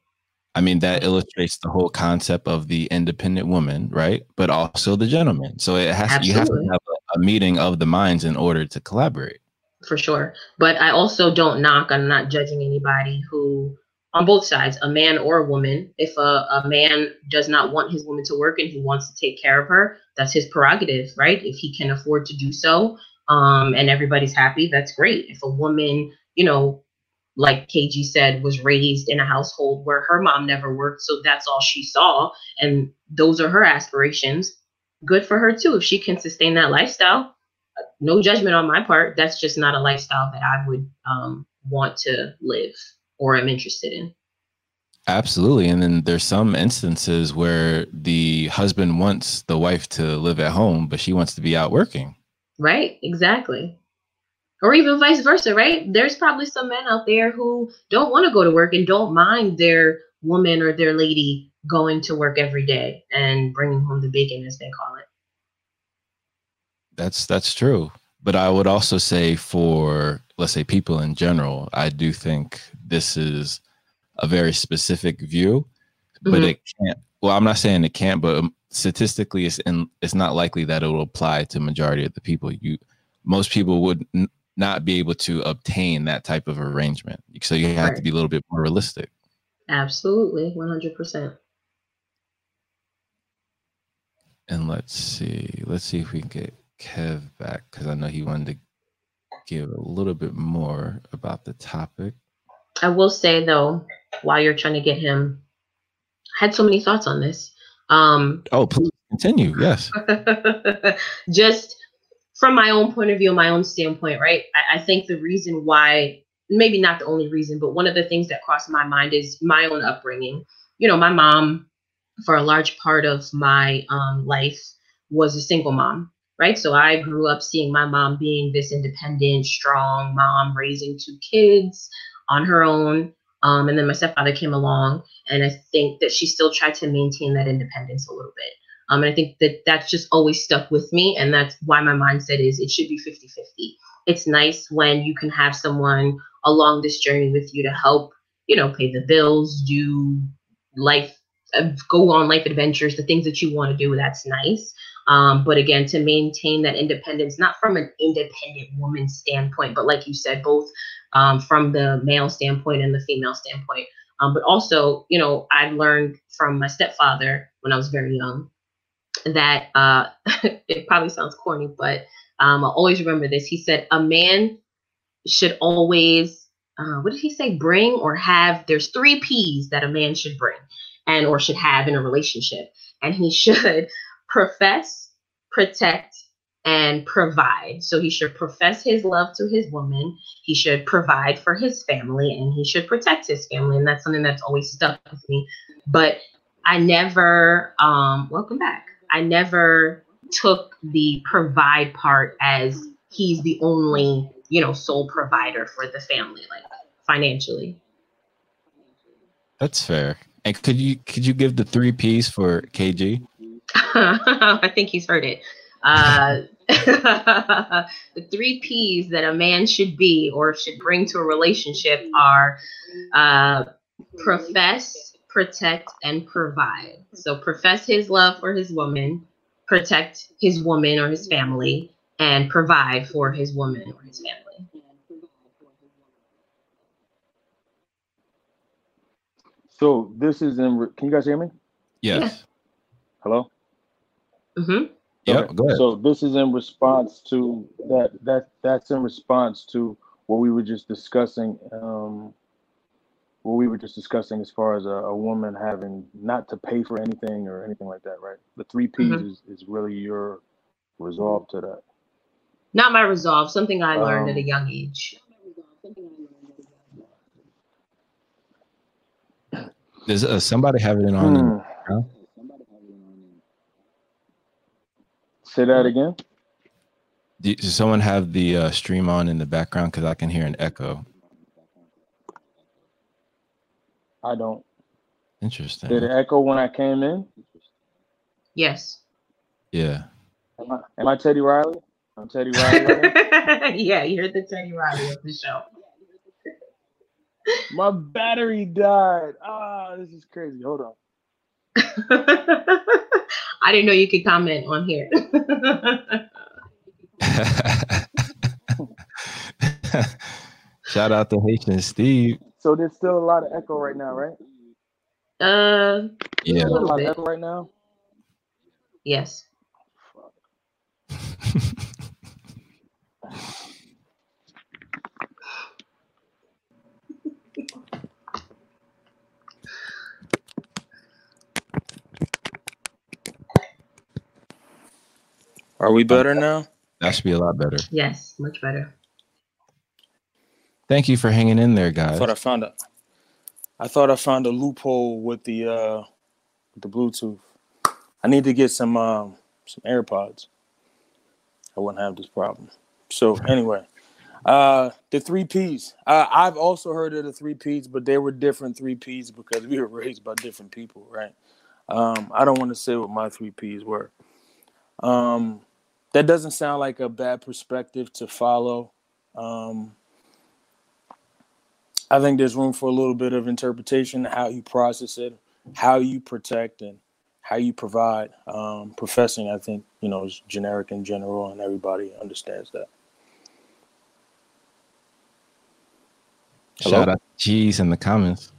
I mean, that illustrates the whole concept of the independent woman, right? But also the gentleman. So it has to, you have to have a, a meeting of the minds in order to collaborate. For sure. But I also don't knock, I'm not judging anybody who, on both sides, a man or a woman, if a, a man does not want his woman to work and he wants to take care of her, that's his prerogative, right? If he can afford to do so, um, and everybody's happy, that's great. If a woman, you know, like K G said, was raised in a household where her mom never worked, so that's all she saw, and those are her aspirations, good for her too. If she can sustain that lifestyle, no judgment on my part. That's just not a lifestyle that I would um, want to live or I'm interested in. Absolutely. And then there's some instances where the husband wants the wife to live at home, but she wants to be out working. Right. Exactly. Or even vice versa, right? There's probably some men out there who don't want to go to work and don't mind their woman or their lady going to work every day and bringing home the bacon, as they call it. That's, that's true. But I would also say for, let's say, people in general, I do think this is a very specific view, but mm-hmm. it can't, well, I'm not saying it can't, but statistically it's in, it's not likely that it will apply to majority of the people. You, most people would n not be able to obtain that type of arrangement. So you have right. to be a little bit more realistic. Absolutely. one hundred percent. And let's see, let's see if we can get Kev back because I know he wanted to give a little bit more about the topic. I will say, though, while you're trying to get him, I had so many thoughts on this. Um, oh, please continue. Yes. Just from my own point of view, my own standpoint, right? I, I think the reason why, maybe not the only reason, but one of the things that crossed my mind is my own upbringing. You know, my mom, for a large part of my um, life, was a single mom, right? So I grew up seeing my mom being this independent, strong mom, raising two kids on her own. Um, and then my stepfather came along, and I think that she still tried to maintain that independence a little bit. Um, and I think that that's just always stuck with me. And that's why my mindset is it should be fifty fifty. It's nice when you can have someone along this journey with you to help, you know, pay the bills, do life, go on life adventures, the things that you want to do. That's nice. Um, but again, to maintain that independence, not from an independent woman's standpoint, but like you said, both um, from the male standpoint and the female standpoint. Um, but also, you know, I learned from my stepfather when I was very young that uh, it probably sounds corny, but um, I always remember this. He said a man should always, uh, what did he say? Bring or have, there's three P's that a man should bring and or should have in a relationship. And he should profess, protect, and provide. So he should profess his love to his woman. He should provide for his family, and he should protect his family. And that's something that's always stuck with me. But I never, um, welcome back. I never took the provide part as he's the only, you know, sole provider for the family, like financially. That's fair. And could you could you give the three P's for K G? I think he's heard it. Uh, the three P's that a man should be or should bring to a relationship are uh, profess, protect, and provide. So profess his love for his woman, protect his woman or his family, and provide for his woman or his family. So this is in, re- can you guys hear me? Yes. Yeah. Hello? Mm-hmm. Yeah, okay. Go ahead. So this is in response to that, that that's in response to what we were just discussing, um, what we were just discussing as far as a, a woman having not to pay for anything or anything like that, right? The three P's mm-hmm. is, is really your resolve to that. Not my resolve, something I learned um, at a young age. Does uh, somebody have it in on hmm. them? Huh? Say that again. Does someone have the uh, stream on in the background? Because I can hear an echo. I don't. Interesting. Did it echo when I came in? Yes. Yeah. Am I, am I Teddy Riley? I'm Teddy Riley. Yeah, you're the Teddy Riley of the show. My battery died. Ah, oh, this is crazy. Hold on. I didn't know you could comment on here. Shout out to Haitian Steve. So there's still a lot of echo right now, right? Uh, yeah. A lot of echo right now. Yes. Are we better now? That should be a lot better. Yes, much better. Thank you for hanging in there, guys. I thought I found a, I thought I found a loophole with the, uh, with the Bluetooth. I need to get some, um, some AirPods. I wouldn't have this problem. So anyway, uh, the three Ps. Uh, I've also heard of the three Ps, but they were different three Ps because we were raised by different people, right? Um, I don't want to say what my three Ps were. Um, that doesn't sound like a bad perspective to follow. Um, I think there's room for a little bit of interpretation, how you process it, how you protect, and how you provide. Um, professing, I think, you know, is generic in general, and everybody understands that. Hello? Shout out to G's in the comments.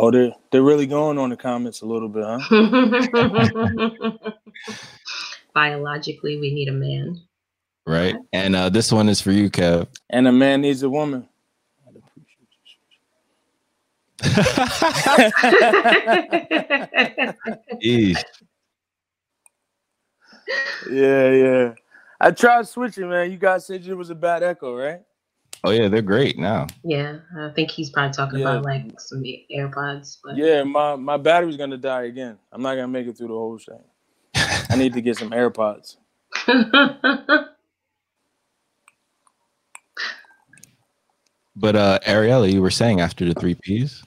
Oh, they're, they're really going on the comments a little bit, huh? Biologically, we need a man. Right. And uh, this one is for you, Kev. And a man needs a woman. I'd appreciate you. Yeah, yeah. I tried switching, man. You guys said it was a bad echo, right? Oh, yeah. They're great now. Yeah. I think he's probably talking yeah. about like some AirPods. But... Yeah, my, my battery's going to die again. I'm not going to make it through the whole thing. I need to get some AirPods. But uh, Ariella, you were saying after the three P's?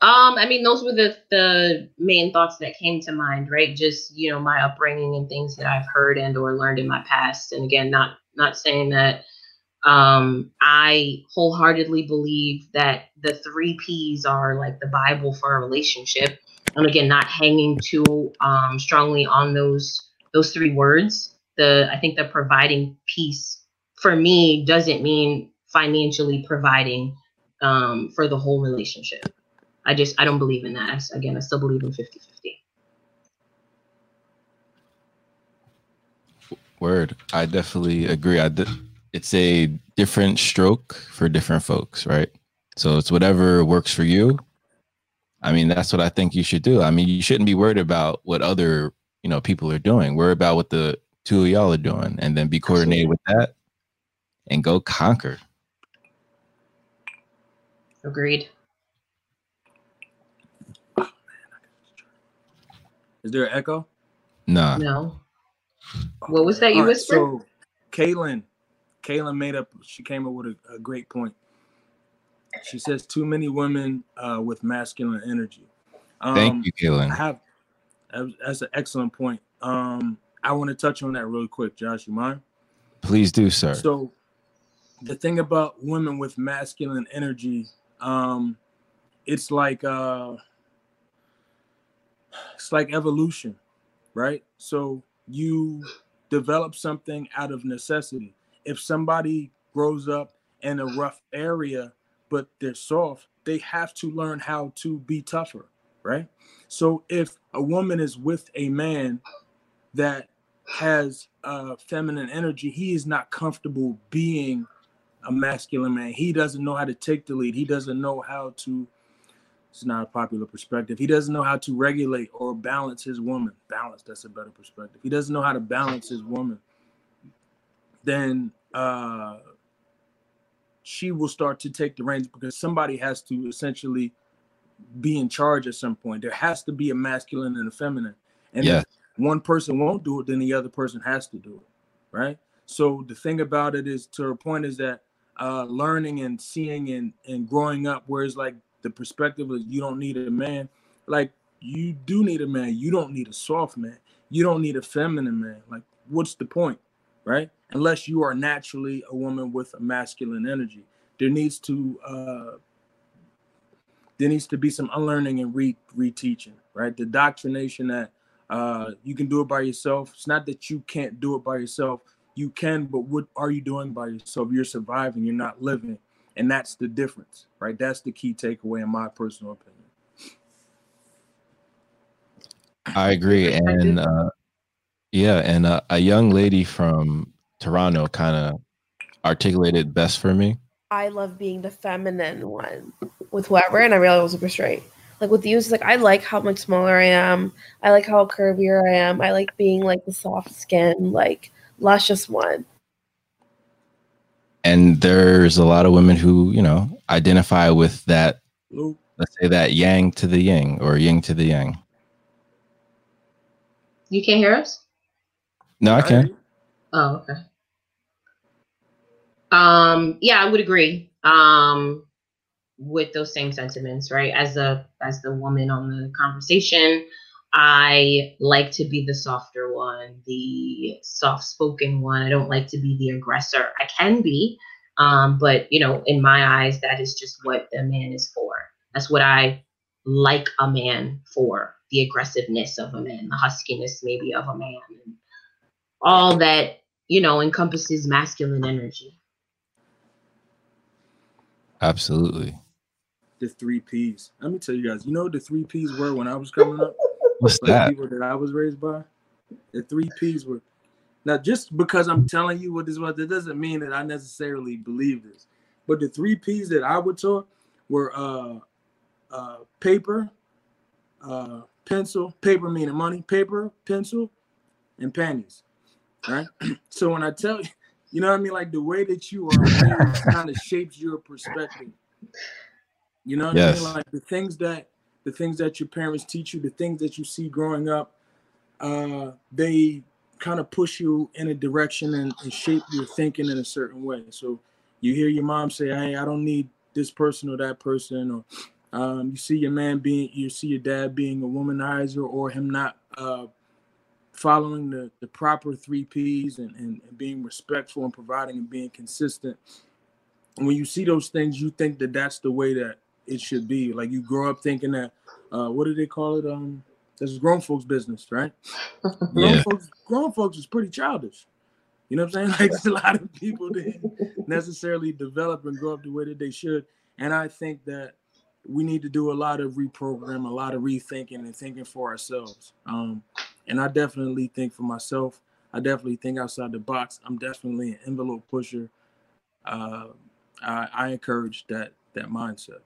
Um, I mean, those were the, the main thoughts that came to mind, right? Just, you know, my upbringing and things that I've heard and or learned in my past. And again, not not saying that um, I wholeheartedly believe that the three P's are like the Bible for a relationship. And again, not hanging too um, strongly on those those three words. The I think the providing piece for me doesn't mean financially providing um, for the whole relationship. I just, I don't believe in that. I, again, I still believe in fifty fifty. Word. I definitely agree. I de it's a different stroke for different folks, right? So it's whatever works for you. I mean, that's what I think you should do. I mean, you shouldn't be worried about what other, you know, people are doing. Worry about what the two of y'all are doing and then be coordinated with that and go conquer. Agreed. Is there an echo? No. Nah. No. What was that you whispered? Right, so Kaelin, Kaelin made up, she came up with a, a great point. She says too many women uh, with masculine energy. Um, Thank you, Kaelin. I have, that's an excellent point. Um, I want to touch on that real quick, Josh, you mind? Please do, sir. So the thing about women with masculine energy, um, it's like uh, it's like evolution, right? So you develop something out of necessity. If somebody grows up in a rough area, but they're soft, they have to learn how to be tougher, right? So if a woman is with a man that has uh, feminine energy, he is not comfortable being a masculine man. He doesn't know how to take the lead. He doesn't know how to, it's not a popular perspective. He doesn't know how to regulate or balance his woman. Balance, that's a better perspective. He doesn't know how to balance his woman. Then, uh, she will start to take the reins because somebody has to essentially be in charge at some point. There has to be a masculine and a feminine. And yeah. if one person won't do it, then the other person has to do it, right? So the thing about it is, to her point, is that uh, learning and seeing and, and growing up, whereas like the perspective is you don't need a man, like you do need a man. You don't need a soft man. You don't need a feminine man. Like, what's the point, right? Unless you are naturally a woman with a masculine energy, there needs to uh, there needs to be some unlearning and re reteaching, right? The indoctrination that uh, you can do it by yourself. It's not that you can't do it by yourself. You can, but what are you doing by yourself? You're surviving. You're not living, and that's the difference, right? That's the key takeaway, in my personal opinion. I agree, and uh, yeah, and uh, a young lady from Toronto kind of articulated best for me. I love being the feminine one with whoever, and I realized I was super straight. Like with you, it's like I like how much smaller I am. I like how curvier I am. I like being like the soft skin, like luscious one. And there's a lot of women who, you know, identify with that. Let's say that yang to the yin or yin to the yang. You can't hear us? No, I can. Oh, okay. Um, yeah, I would agree um, with those same sentiments, right? As a as the woman on the conversation, I like to be the softer one, the soft-spoken one. I don't like to be the aggressor. I can be, um, but you know, in my eyes, that is just what the man is for. That's what I like a man for: the aggressiveness of a man, the huskiness maybe of a man, and all that, you know, encompasses masculine energy. Absolutely. the three Ps. Let me tell you guys, you know what the three Ps were when I was coming up? What's like that? People that I was raised by? The three Ps were. Now, just because I'm telling you what this was, that doesn't mean that I necessarily believe this. But the three Ps that I was taught were uh, uh, paper, uh, pencil, paper meaning money, paper, pencil, and panties. All right? So when I tell you, you know what I mean? Like the way that you are kind of shapes your perspective. You know what yes. I mean? Like the things that the things that your parents teach you, the things that you see growing up, uh, they kind of push you in a direction and, and shape your thinking in a certain way. So you hear your mom say, "Hey, I don't need this person or that person," or um, you see your man being, you see your dad being a womanizer, or him not uh, following the, the proper three Ps and, and being respectful and providing and being consistent. And when you see those things, you think that that's the way that it should be. Like you grow up thinking that, uh, what do they call it? Um, that's grown folks' business, right? Yeah. Grown folks, grown folks is pretty childish. You know what I'm saying? Like there's a lot of people that necessarily develop and grow up the way that they should. And I think that we need to do a lot of reprogram, a lot of rethinking and thinking for ourselves. Um, and I definitely think for myself. I definitely think outside the box. I'm definitely an envelope pusher. Uh, I, I encourage that that mindset.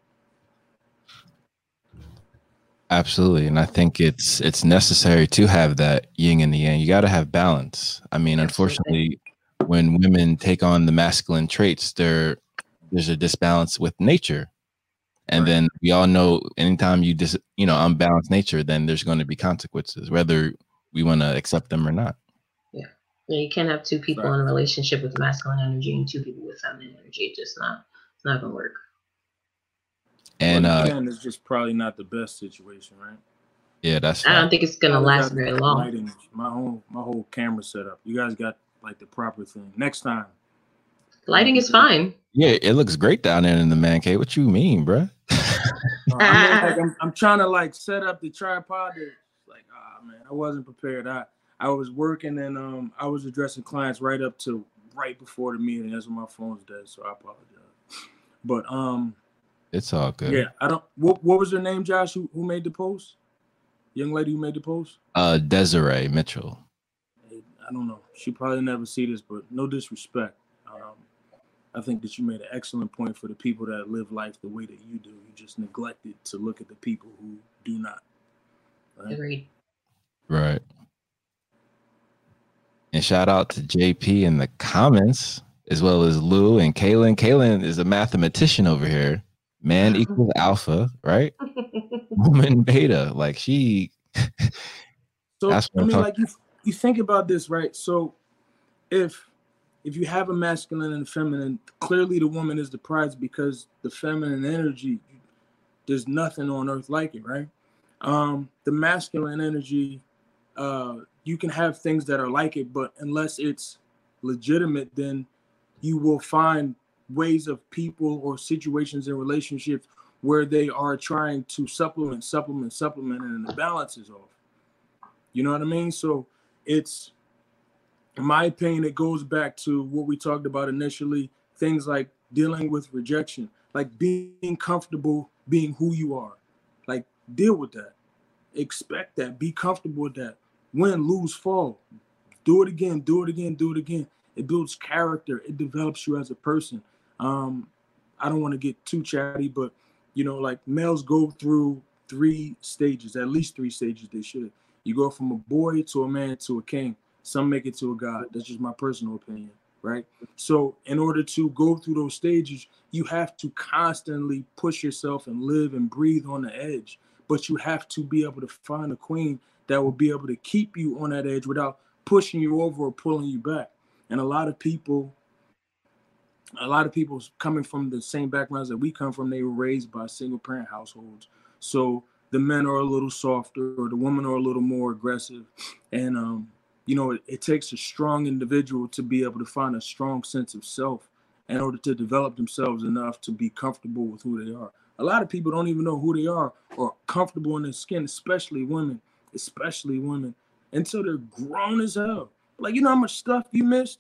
Absolutely. And I think it's it's necessary to have that yin and the yang. You got to have balance. I mean, unfortunately, when women take on the masculine traits, there there's a disbalance with nature. And right. then we all know anytime you dis, you know, unbalance nature, then there's going to be consequences, whether we want to accept them or not. Yeah. Yeah, you can't have two people right. in a relationship with masculine energy and two people with feminine energy. It's just not, it's not going to work. And well, uh, it's just probably not the best situation, right? Yeah, that's. I don't think it's gonna last very long. Lighting, my whole my whole camera setup. You guys got like the proper thing. Next time, lighting is fine. Yeah, it looks great down there in the man cave. What you mean, bro? uh, I mean, like, I'm, I'm trying to like set up the tripod. That, like, ah, oh, man, I wasn't prepared. I I was working and um I was addressing clients right up to right before the meeting. That's when my phone's dead, so I apologize. But um. It's all good. Yeah, I don't. What, what was her name, Josh? Who, who made the post? Young lady who made the post? Uh, Desiree Mitchell. I don't know. She probably never see this, but no disrespect. Um, I think that you made an excellent point for the people that live life the way that you do. You just neglected to look at the people who do not. Right? Agreed. Right. And shout out to J P in the comments, as well as Lou and Kaelin. Kaelin is a mathematician over here. Man equals alpha, right? Woman beta. Like she. So I mean, like you, you think about this, right? So, if if you have a masculine and a feminine, clearly the woman is the prize because the feminine energy, there's nothing on earth like it, right? Um, the masculine energy, uh, you can have things that are like it, but unless it's legitimate, then you will find ways of people or situations and relationships where they are trying to supplement, supplement, supplement, and the balance is off. You know what I mean? So it's, in my opinion, it goes back to what we talked about initially, things like dealing with rejection, like being comfortable being who you are. Like deal with that. Expect that. Be comfortable with that. Win, lose, fall. Do it again, do it again, do it again. It builds character. It develops you as a person. Um, I don't want to get too chatty, but, you know, like males go through three stages, at least three stages they should. You go from a boy to a man to a king. Some make it to a god. That's just my personal opinion, right? So in order to go through those stages, you have to constantly push yourself and live and breathe on the edge. But you have to be able to find a queen that will be able to keep you on that edge without pushing you over or pulling you back. And a lot of people, a lot of people coming from the same backgrounds that we come from, they were raised by single parent households. So the men are a little softer or the women are a little more aggressive. And, um, you know, it, it takes a strong individual to be able to find a strong sense of self in order to develop themselves enough to be comfortable with who they are. A lot of people don't even know who they are or comfortable in their skin, especially women, especially women, until they're grown as hell. Like, you know how much stuff you missed?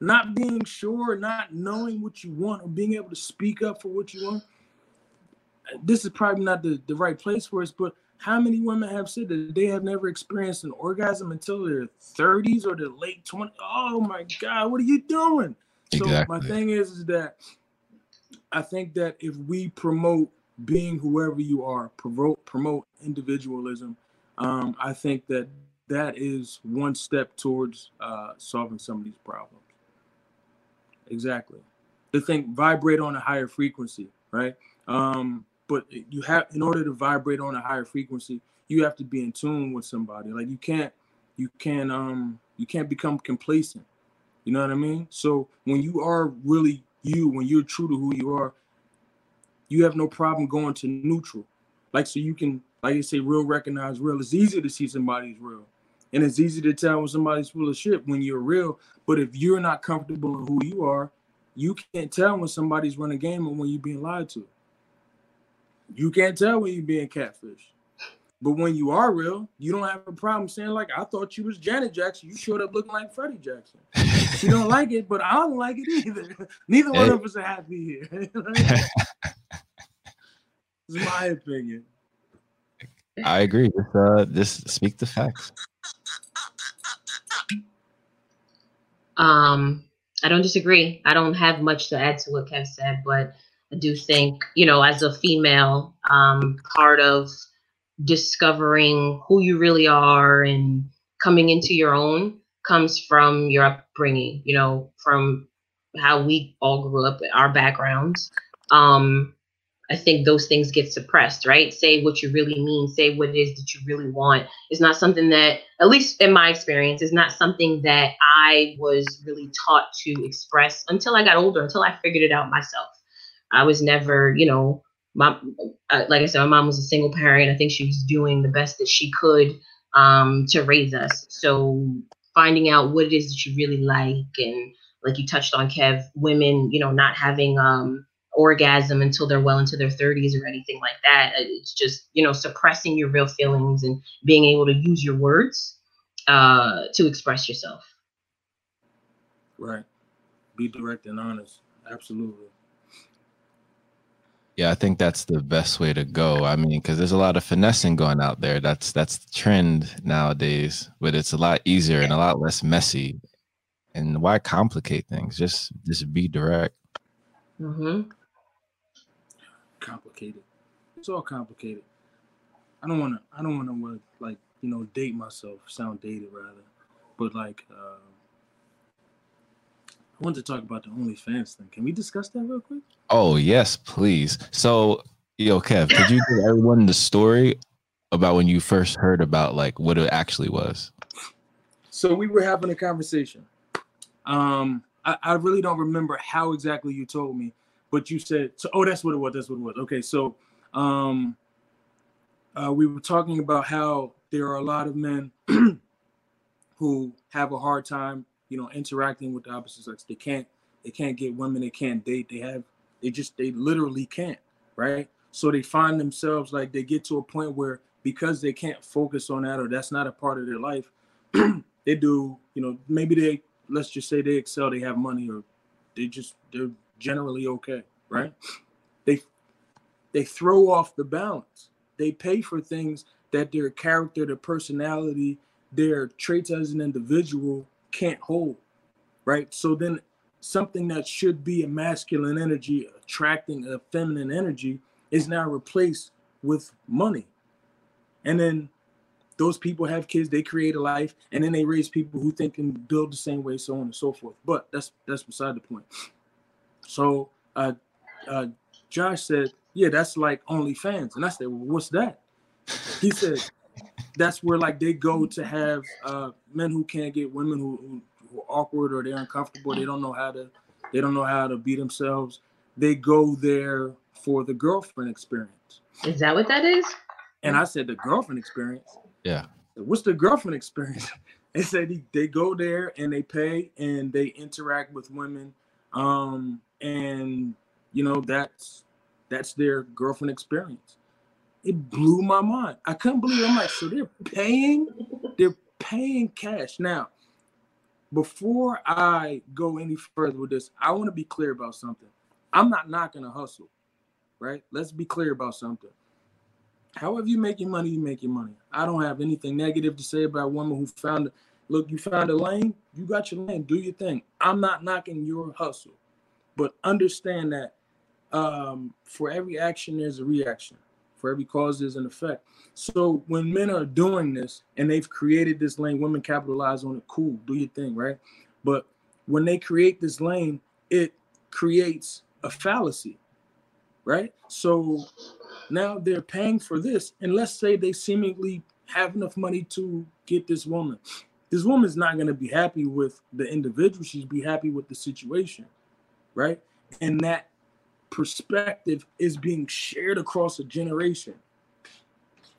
Not being sure, not knowing what you want, or being able to speak up for what you want. this is probably not the, the right place for us, but how many women have said that they have never experienced an orgasm until their thirties or their late twenties? Oh my God, what are you doing? Exactly. So my thing is, is that I think that if we promote being whoever you are, promote, promote individualism, um, I think that that is one step towards uh, solving some of these problems. Exactly. The thing, vibrate on a higher frequency, right? Um, but you have, in order to vibrate on a higher frequency, you have to be in tune with somebody. Like you can't, you can't, um, you can't become complacent. You know what I mean? So when you are really you, when you're true to who you are, you have no problem going to neutral. Like, so you can, like you say, real recognize real. It's easy to see somebody's real. And it's easy to tell when somebody's full of shit when you're real. But if you're not comfortable in who you are, you can't tell when somebody's running game or when you're being lied to. You can't tell when you're being catfish. But when you are real, you don't have a problem saying, like, I thought you was Janet Jackson. You showed up looking like Freddie Jackson. She don't like it, but I don't like it either. Neither hey. one of us are happy here. It's my opinion. I agree. Just, uh, just speak the facts. Um, I don't disagree. I don't have much to add to what Kev said, but I do think, you know, as a female, um, part of discovering who you really are and coming into your own comes from your upbringing, you know, from how we all grew up, our backgrounds. Um, I think those things get suppressed, right? Say what you really mean, say what it is that you really want. It's not something that, at least in my experience, is not something that I was really taught to express until I got older, until I figured it out myself. I was never, you know, my, like I said, my mom was a single parent. I think she was doing the best that she could um, to raise us. So finding out what it is that you really like, and like you touched on, Kev, women, you know, not having um, orgasm until they're well into their thirties or anything like that. It's just, you know, suppressing your real feelings and being able to use your words uh, to express yourself. Right. Be direct and honest. Absolutely. Yeah, I think that's the best way to go. I mean, because there's a lot of finessing going out there. That's that's the trend nowadays, but it's a lot easier and a lot less messy. And why complicate things? Just just be direct. Mm-hmm. Complicated. It's all complicated. I don't wanna. I don't wanna like you know date myself. Sound dated rather, but like uh, I wanted to talk about the OnlyFans thing. Can we discuss that real quick? Oh, yes, please. So, yo, Kev, could you give everyone the story about when you first heard about, like, what it actually was? So we were having a conversation. Um, I, I really don't remember how exactly you told me, but you said, so, oh, that's what it was. That's what it was. Okay, so um, uh, we were talking about how there are a lot of men who have a hard time, you know, interacting with the opposite sex. They can't, they can't get women. They can't date. They have... They just, they literally can't, right? So they find themselves, like, they get to a point where because they can't focus on that or that's not a part of their life, they do, you know, maybe they, let's just say they excel, they have money, or they just, they're generally okay, right? They, they throw off the balance. They pay for things that their character, their personality, their traits as an individual can't hold, right? So then something that should be a masculine energy attracting a feminine energy is now replaced with money. And then those people have kids, they create a life, and then they raise people who think and build the same way, so on and so forth. But that's that's beside the point. So uh, uh, Josh said, yeah, that's like OnlyFans. And I said, well, what's that? He said, that's where, like, they go to have uh, men who can't get women who, who Or awkward, or they're uncomfortable, they don't know how to they don't know how to be themselves. They go there for the girlfriend experience. Is that what that is? And I said, the girlfriend experience? Yeah. What's the girlfriend experience? They said they, they go there and they pay and they interact with women, um and you know that's that's their girlfriend experience. It blew my mind. I couldn't believe it. I'm like, so they're paying they're paying cash now. Before I go any further with this, I want to be clear about something. I'm not knocking a hustle, right? Let's be clear about something. However you make your money, you make your money. I don't have anything negative to say about a woman who found a, look, you found a lane, you got your lane, do your thing. I'm not knocking your hustle, but understand that um, for every action, there's a reaction. For every cause, there's an effect. So when men are doing this and they've created this lane, women capitalize on it. Cool, do your thing, right? But when they create this lane, it creates a fallacy, right? So now they're paying for this. And let's say they seemingly have enough money to get this woman. This woman's not going to be happy with the individual. She'd be happy with the situation, right? And that perspective is being shared across a generation,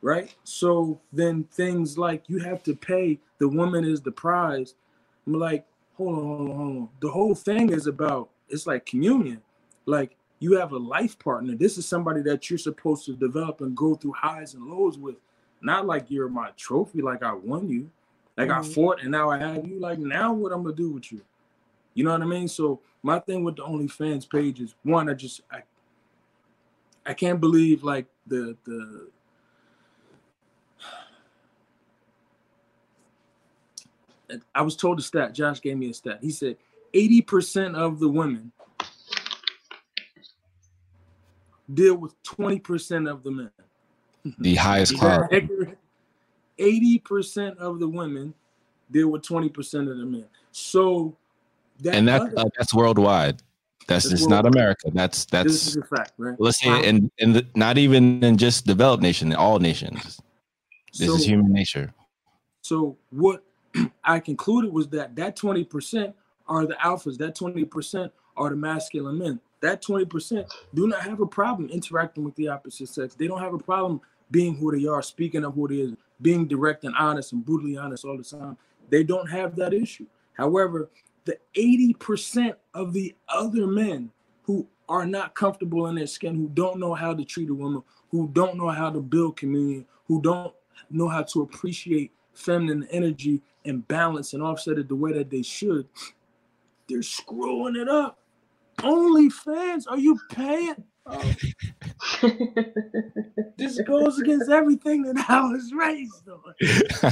right? So then things like you have to pay, the woman is the prize. I'm like, hold on, hold on, hold on. The whole thing is about, it's like communion. Like you have a life partner. This is somebody that you're supposed to develop and go through highs and lows with. Not like you're my trophy, like I won you. Like mm-hmm. I fought and now I have you. Like now what I'm gonna do with you? You know what I mean? So my thing with the OnlyFans page is one, I just I I can't believe like the the I was told a stat, Josh gave me a stat. He said eighty percent of the women deal with twenty percent of the men. The highest quality. Accurate? eighty percent of the women deal with twenty percent of the men. So that and that's uh, that's worldwide. That's just not America. That's that's this is a fact, right? Let's say and and not even in just developed nation, all nations. This so, is human nature. So what I concluded was that that twenty percent are the alphas. That twenty percent are the masculine men. That twenty percent do not have a problem interacting with the opposite sex. They don't have a problem being who they are, speaking of who they are, being direct and honest and brutally honest all the time. They don't have that issue. However, the eighty percent of the other men who are not comfortable in their skin, who don't know how to treat a woman, who don't know how to build community, who don't know how to appreciate feminine energy and balance and offset it the way that they should, they're screwing it up. OnlyFans, are you paying? Oh. This goes against everything that I was raised on.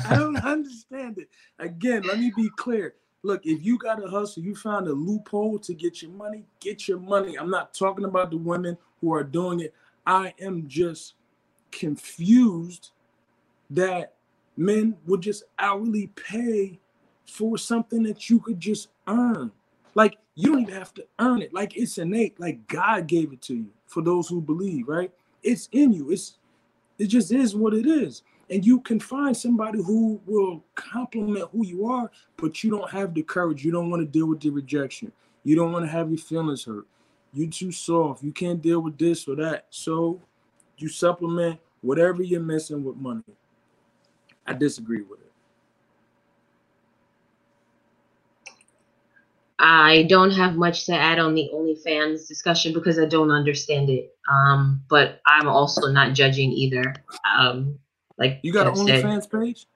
I don't understand it. Again, let me be clear. Look, if you got a hustle, you found a loophole to get your money, get your money. I'm not talking about the women who are doing it. I am just confused that men would just hourly pay for something that you could just earn. Like, you don't even have to earn it. Like, it's innate. Like, God gave it to you for those who believe, right? It's in you. It's It just is what it is. And you can find somebody who will compliment who you are, but you don't have the courage. You don't want to deal with the rejection. You don't want to have your feelings hurt. You're too soft. You can't deal with this or that. So you supplement whatever you're missing with money. I disagree with it. I don't have much to add on the OnlyFans discussion because I don't understand it. Um, but I'm also not judging either. Um, like you got an OnlyFans page?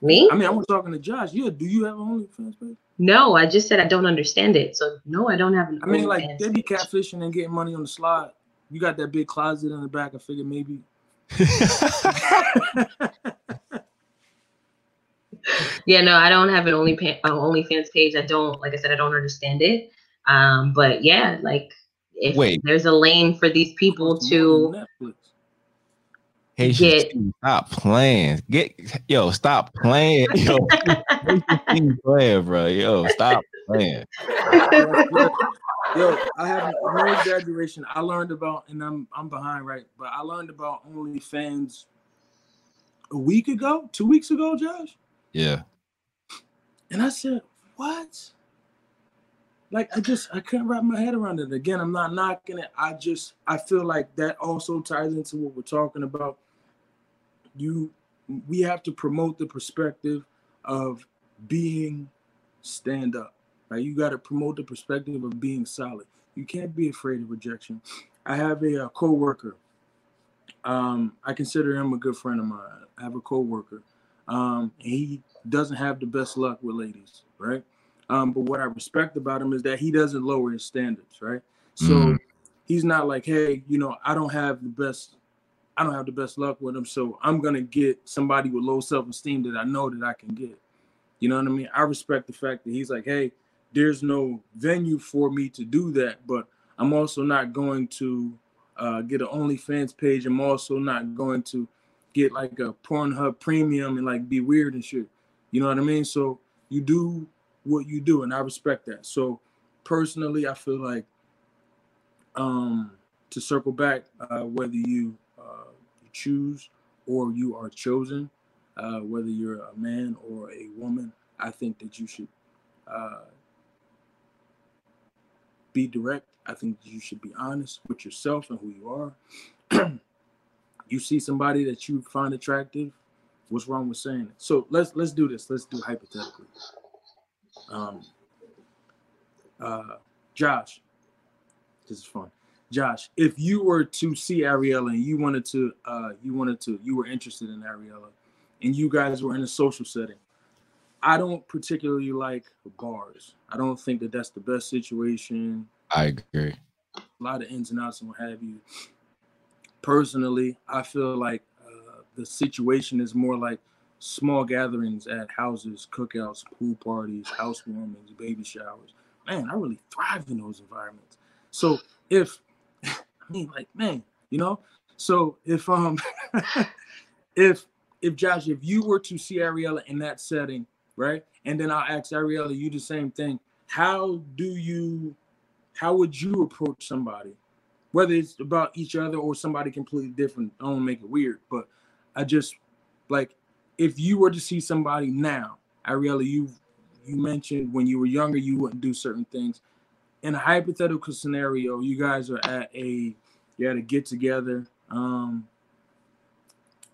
Me? I mean, I was talking to Josh. Yeah, do you have an OnlyFans page? No, I just said I don't understand it. So no, I don't have an OnlyFans. I mean, like they be catfishing and getting money on the slide. You got that big closet in the back. I figured maybe. Yeah, no, I don't have an only pa- OnlyFans page. I don't, like I said, I don't understand it. Um, but yeah, like if Wait. there's a lane for these people to Haitian get, Steve, stop playing. Get yo, stop playing. Yo, Haitian playing, bro. Yo, stop playing. Yo, I have no exaggeration. I learned about, and I'm I'm behind, right? But I learned about OnlyFans a week ago, two weeks ago, Josh. Yeah. And I said, what? Like, I just, I couldn't wrap my head around it. Again, I'm not knocking it. I just, I feel like that also ties into what we're talking about. You, we have to promote the perspective of being stand up, right? You got to promote the perspective of being solid. You can't be afraid of rejection. I have a, a coworker. Um, I consider him a good friend of mine. I have a coworker. Um, he doesn't have the best luck with ladies, right? Um, but what I respect about him is that he doesn't lower his standards, right? So mm-hmm. he's not like, hey, you know, I don't have the best, I don't have the best luck with him, so I'm gonna get somebody with low self-esteem that I know that I can get. You know what I mean? I respect the fact that he's like, hey, there's no venue for me to do that, but I'm also not going to uh, get an OnlyFans page. I'm also not going to get like a Pornhub premium and like be weird and shit. You know what I mean? So you do what you do, and I respect that. So personally, I feel like um, to circle back, uh, whether you uh, choose or you are chosen, uh, whether you're a man or a woman, I think that you should uh, be direct. I think you should be honest with yourself and who you are. You see somebody that you find attractive, what's wrong with saying it? So let's let's do this. Let's do hypothetically. Um, uh, Josh, this is fun. Josh, if you were to see Ariella and you wanted to, uh, you wanted to, you were interested in Ariella, and you guys were in a social setting. I don't particularly like bars. I don't think that that's the best situation. I agree. A lot of ins and outs and what have you. Personally, I feel like uh, the situation is more like small gatherings at houses, cookouts, pool parties, housewarmings, baby showers. Man, I really thrive in those environments. So if, I mean, like, man, you know? So if, um, if, if Josh, if you were to see Ariella in that setting, right? And then I'll ask Ariella, you the same thing. How do you, how would you approach somebody? Whether it's about each other or somebody completely different, I don't make it weird, but I just, like, if you were to see somebody now, Ariella, you you mentioned when you were younger, you wouldn't do certain things. In a hypothetical scenario, you guys are at a, you had a get-together, um,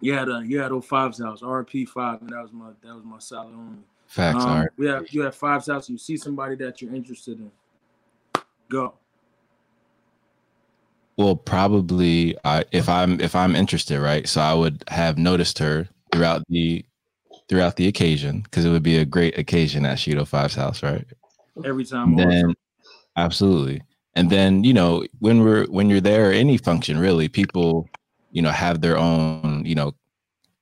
you had a, you had oh five's house, R P five, and that was my, that was my solid only. Facts, um, all right. We have, you have five's house, you see somebody that you're interested in. Go. Well, probably I, if I'm if I'm interested, right? So I would have noticed her throughout the throughout the occasion, because it would be a great occasion at Shido Five's house, right? Every time. Then, absolutely. And then, you know, when we're when you're there, any function really, people, you know, have their own, you know,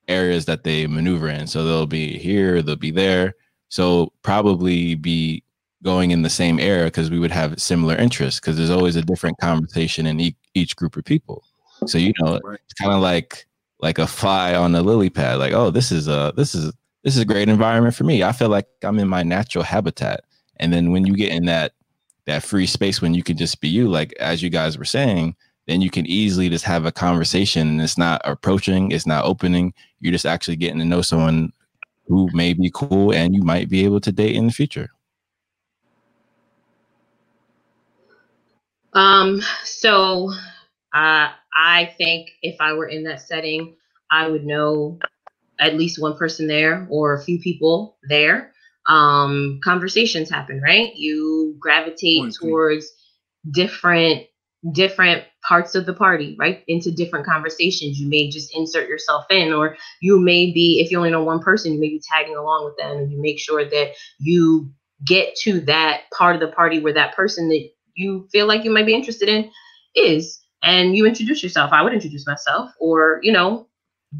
areas that they maneuver in. So they'll be here, they'll be there. So probably be going in the same era, because we would have similar interests, because there's always a different conversation in e each group of people. So, you know, right. It's kind of like like a fly on a lily pad, like, oh, this is a this is this is a great environment for me. I feel like I'm in my natural habitat. And then when you get in that that free space, when you can just be you, like as you guys were saying, then you can easily just have a conversation, and it's not approaching, it's not opening. You're just actually getting to know someone who may be cool and you might be able to date in the future. Um, so, uh, I think if I were in that setting, I would know at least one person there or a few people there. Um, conversations happen, right? You gravitate mm-hmm. towards different, different parts of the party, right? Into different conversations. You may just insert yourself in, or you may be, if you only know one person, you may be tagging along with them, and you make sure that you get to that part of the party where that person that you feel like you might be interested in is, and you introduce yourself. I would introduce myself, or, you know,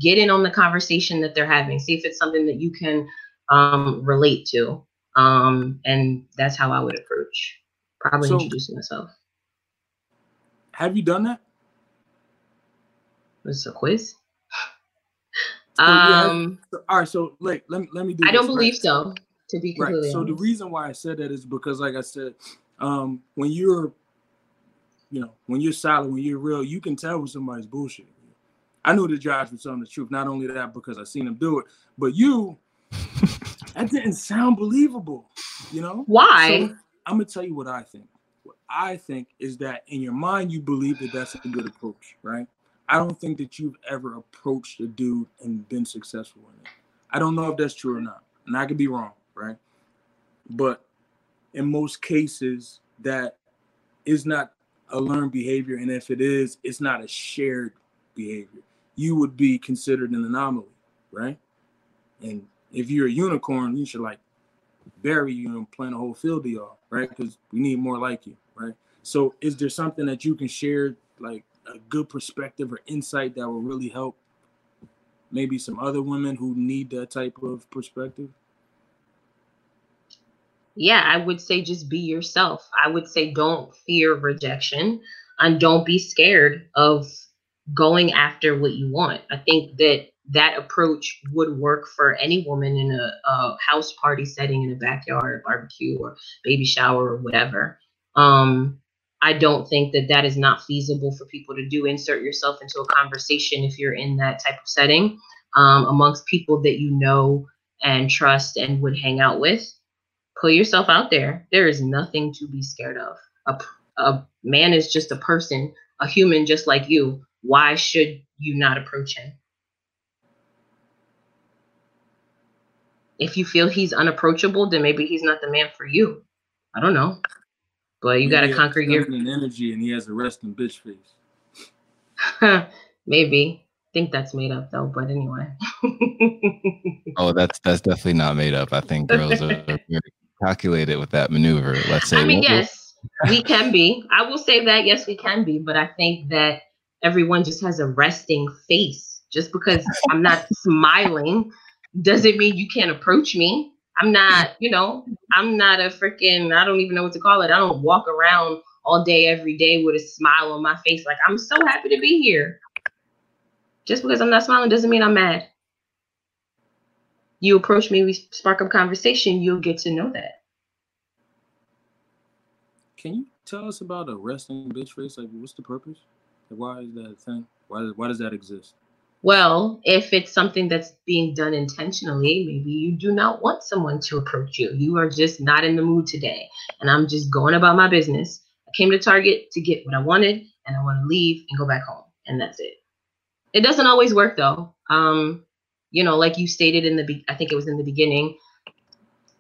get in on the conversation that they're having. See if it's something that you can um, relate to. Um, and that's how I would approach probably so, introducing myself. Have you done that? It's a quiz. So, um, yeah. All right. So like, let me, let me do I this, don't believe right? so. To be completely right. So honest. The reason why I said that is because, like I said, Um, when you're, you know, when you're solid, when you're real, you can tell when somebody's bullshitting you. I knew that Josh was telling the truth. Not only that, because I seen him do it, but you, that didn't sound believable. You know why? So, I'm gonna tell you what I think. What I think is that in your mind, you believe that that's a good approach, right? I don't think that you've ever approached a dude and been successful in it. I don't know if that's true or not, and I could be wrong, right? But in most cases, that is not a learned behavior. And if it is, it's not a shared behavior. You would be considered an anomaly, right? And if you're a unicorn, you should like bury you and plant a whole field of y'all, right? Because we need more like you, right? So is there something that you can share, like a good perspective or insight that will really help maybe some other women who need that type of perspective? Yeah, I would say just be yourself. I would say don't fear rejection and don't be scared of going after what you want. I think that that approach would work for any woman in a, a house party setting, in a backyard barbecue or baby shower or whatever. Um, I don't think that that is not feasible for people to do. Insert yourself into a conversation if you're in that type of setting, um, amongst people that you know and trust and would hang out with. Put yourself out there. There is nothing to be scared of. A, a man is just a person, a human just like you. Why should you not approach him? If you feel he's unapproachable, then maybe he's not the man for you. I don't know. But you got to conquer your energy, and he has a resting bitch face. Maybe. I think that's made up, though. But anyway. Oh, that's that's definitely not made up. I think girls are very calculated with that maneuver. Let's say. I mean, yes, we can be. I will say that. Yes, we can be. But I think that everyone just has a resting face. Just because I'm not smiling doesn't mean you can't approach me. I'm not, you know, I'm not a freaking, I don't even know what to call it. I don't walk around all day, every day with a smile on my face. Like, I'm so happy to be here. Just because I'm not smiling doesn't mean I'm mad. You approach me, we spark up conversation, you'll get to know that. Can you tell us about a resting bitch face? Like, what's the purpose? Like, why is that a thing? Why, why does that exist? Well, if it's something that's being done intentionally, maybe you do not want someone to approach you. You are just not in the mood today. And I'm just going about my business. I came to Target to get what I wanted, and I want to leave and go back home. And that's it. It doesn't always work, though. Um, you know, like you stated in the, be I think it was in the beginning,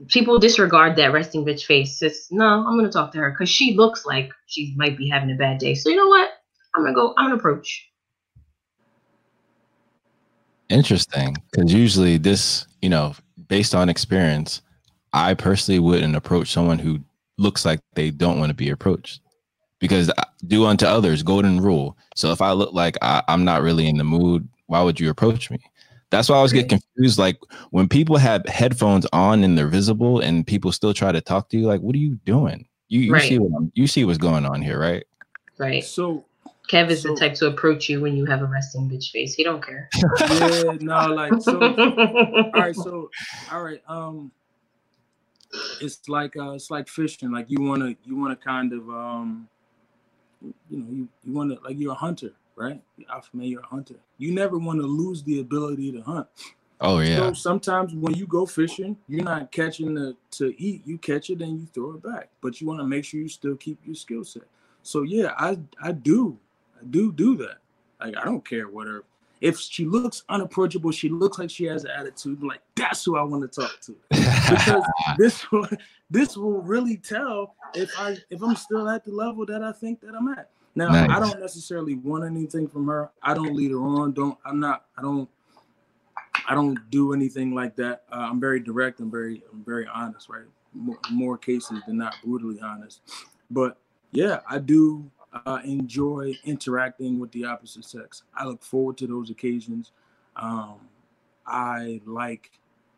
people disregard that resting bitch face. It's, no, I'm going to talk to her because she looks like she might be having a bad day. So you know what? I'm going to go, I'm going to approach. Interesting, because usually this, you know, based on experience, I personally wouldn't approach someone who looks like they don't want to be approached, because do unto others, golden rule. So if I look like I, I'm not really in the mood, why would you approach me? That's why I always get confused. Like when people have headphones on and they're visible and people still try to talk to you, like, what are you doing? You, you, right. see, what I'm, you see what's going on here, right? Right. So Kev is so, the type to approach you when you have a resting bitch face. He don't care. Yeah, no, like, so, all right, so, all right, um, it's like, uh, it's like fishing. Like, you want to, you want to kind of, um, you know, you, you want to, like, you're a hunter, right? Alpha male, you're a hunter. You never want to lose the ability to hunt. Oh, yeah. So sometimes when you go fishing, you're not catching the, to eat, you catch it and you throw it back. But you want to make sure you still keep your skill set. So, yeah, I, I do. I do do that. Like, I don't care what her, if she looks unapproachable, she looks like she has an attitude, like, that's who I want to talk to. Because this will, this will really tell if I, if I'm still at the level that I think that I'm at. Now, nice. I don't necessarily want anything from her. I don't lead her on. Don't, I'm not, I don't, I don't do anything like that. Uh, I'm very direct. I'm very, I'm very honest, right? More, more cases than not brutally honest. But yeah, I do. Uh, enjoy interacting with the opposite sex. I look forward to those occasions. Um, I like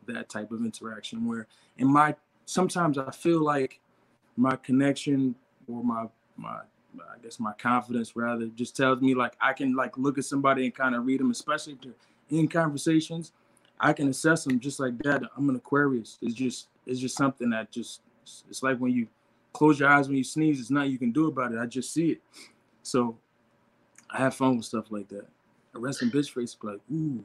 that type of interaction where, in my, sometimes I feel like my connection or my, my, my, I guess my confidence rather just tells me like, I can like look at somebody and kind of read them, especially if they're in conversations, I can assess them just like that. I'm an Aquarius. It's just, it's just something that just, it's like when you close your eyes when you sneeze, there's nothing you can do about it. I just see it. So I have fun with stuff like that. A resting bitch face, like, ooh.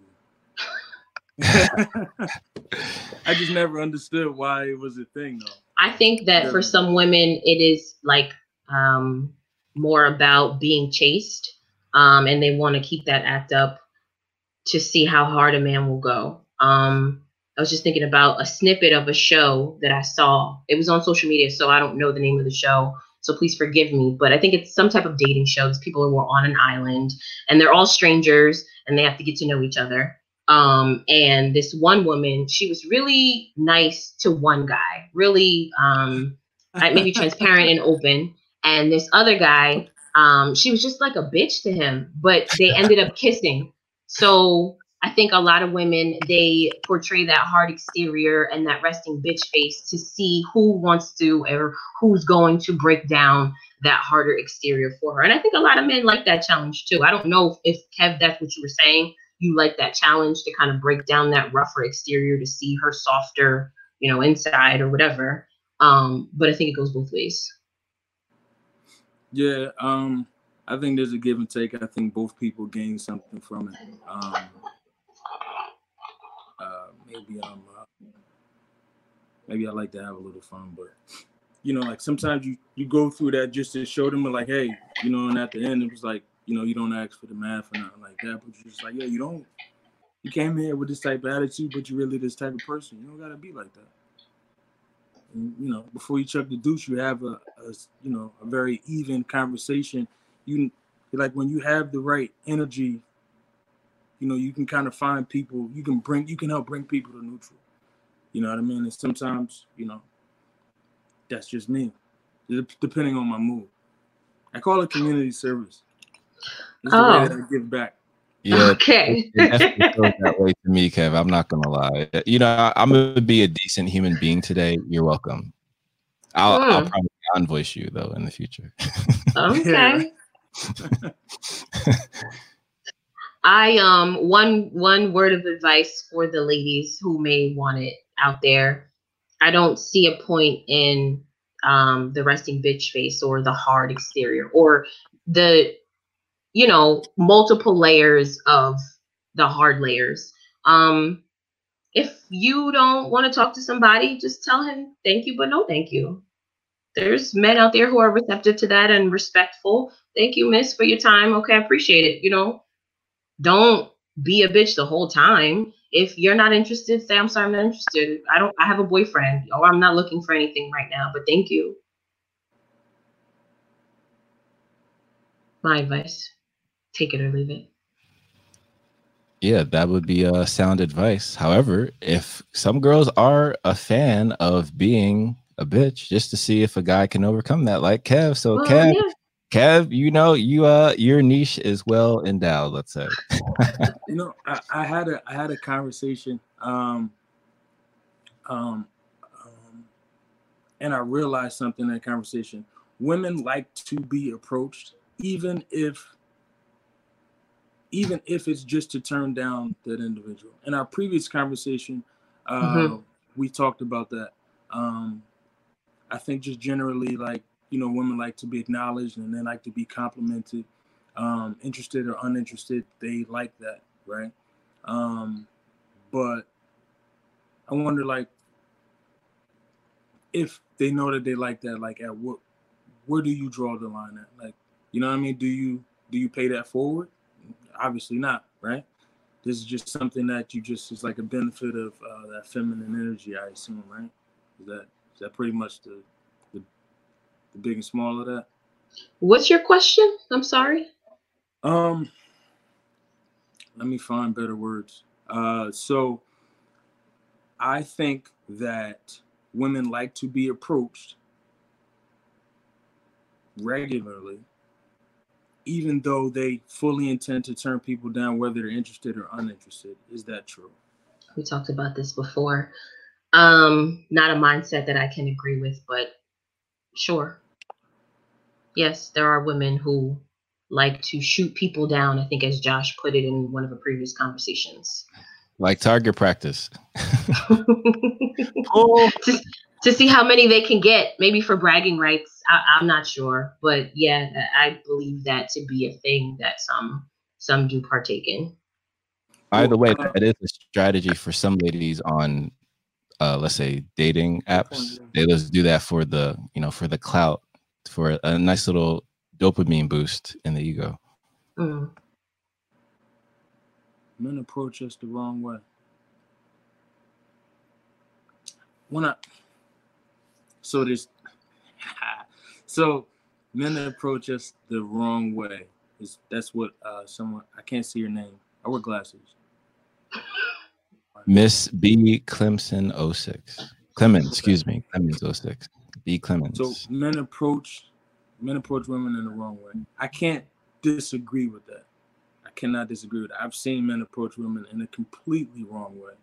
I just never understood why it was a thing, though. I think that yeah. for some women, it is like um, more about being chased, um, and they want to keep that act up to see how hard a man will go. Um, I was just thinking about a snippet of a show that I saw. It was on social media, so I don't know the name of the show, so please forgive me. But I think it's some type of dating show. These people who are on an island, and they're all strangers, and they have to get to know each other. Um, and this one woman, she was really nice to one guy, really um, maybe transparent and open. and this other guy, um, she was just like a bitch to him, but they ended up kissing. So I think a lot of women, they portray that hard exterior and that resting bitch face to see who wants to or who's going to break down that harder exterior for her. And I think a lot of men like that challenge too. I don't know if, Kev, that's what you were saying. You like that challenge to kind of break down that rougher exterior to see her softer, you know, inside or whatever. Um, but I think it goes both ways. Yeah, um, I think there's a give and take. I think both people gain something from it. Um, uh, maybe I'm, uh, maybe I like to have a little fun, but you know, like sometimes you you go through that just to show them, like, hey, you know, and at the end it was like, you know, you don't ask for the math or nothing like that, but you're just like, yeah, you don't, you came here with this type of attitude, but you're really this type of person. You don't gotta be like that. And, you know, before you chuck the douche, you have a, a you know, a very even conversation. You like when you have the right energy, you know, you can kind of find people, you can bring, you can help bring people to neutral. You know what I mean? And sometimes, you know, that's just me, depending on my mood. I call it community service. It's oh. the way I give back. Yeah, okay. It, it feels that way to me, Kev. I'm not gonna lie. You know, I, I'm gonna be a decent human being today. You're welcome. I'll, mm. I'll probably non-voice you though in the future. Okay. I um one one word of advice for the ladies who may want it out there. I don't see a point in um the resting bitch face or the hard exterior or the, you know, multiple layers of the hard layers. Um, if you don't want to talk to somebody, just tell him thank you, but no thank you. There's men out there who are receptive to that and respectful. Thank you, miss, for your time. Okay, I appreciate it. You know, don't be a bitch the whole time. If you're not interested, say, I'm sorry, I'm not interested. I don't, I have a boyfriend. Oh, I'm not looking for anything right now, but thank you. My advice. Take it or leave it. Yeah, that would be uh, sound advice. However, if some girls are a fan of being a bitch, just to see if a guy can overcome that, like Kev. So well, Kev, yeah. Kev, you know, you uh, your niche is well endowed. Let's say. You know, I, I had a I had a conversation, um, um, um, and I realized something in that conversation. Women like to be approached, even if, even if it's just to turn down that individual. In our previous conversation, uh, mm-hmm. we talked about that. Um, I think just generally, like, you know, women like to be acknowledged and they like to be complimented, um, interested or uninterested. They like that, right? Um, but I wonder, like, if they know that they like that, like, at what, where do you draw the line at? Like, you know what I mean? Do you do you pay that forward? Obviously not, right? This is just something that you just is like a benefit of uh, that feminine energy, I assume, right? Is that is that pretty much the, the the big and small of that? What's your question? I'm sorry. Um, let me find better words. Uh, so I think that women like to be approached regularly, even though they fully intend to turn people down, whether they're interested or uninterested. Is that true? We talked about this before. Um, not a mindset that I can agree with, but sure. Yes, there are women who like to shoot people down. I think as Josh put it in one of the previous conversations. Like target practice. Oh. to, to see how many they can get, maybe for bragging rights. I, I'm not sure. But yeah, I believe that to be a thing that some some do partake in. By the way, that is a strategy for some ladies on Uh, let's say dating apps. They just do that for the, you know, for the clout, for a nice little dopamine boost in the ego. Mm. Men approach us the wrong way. When I, so there's, so men approach us the wrong way. Is that's what uh, someone, I can't see your name. I wear glasses. Miss B. Clemson oh six. Clemens, excuse me. Clemens oh six. B. Clemens. So men approach Men approach women in the wrong way. I can't disagree with that. I cannot disagree with that. I've seen men approach women in a completely wrong way.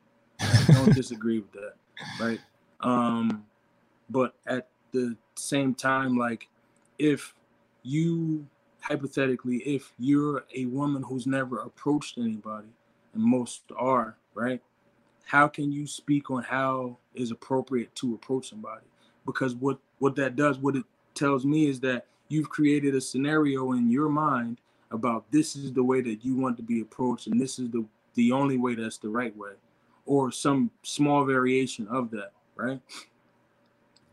I don't disagree with that, right? Um, but at the same time, like, if you, hypothetically, if you're a woman who's never approached anybody, and most are, right? How can you speak on how is appropriate to approach somebody? Because what, what that does, what it tells me is that you've created a scenario in your mind about this is the way that you want to be approached, and this is the, the only way that's the right way, or some small variation of that, right?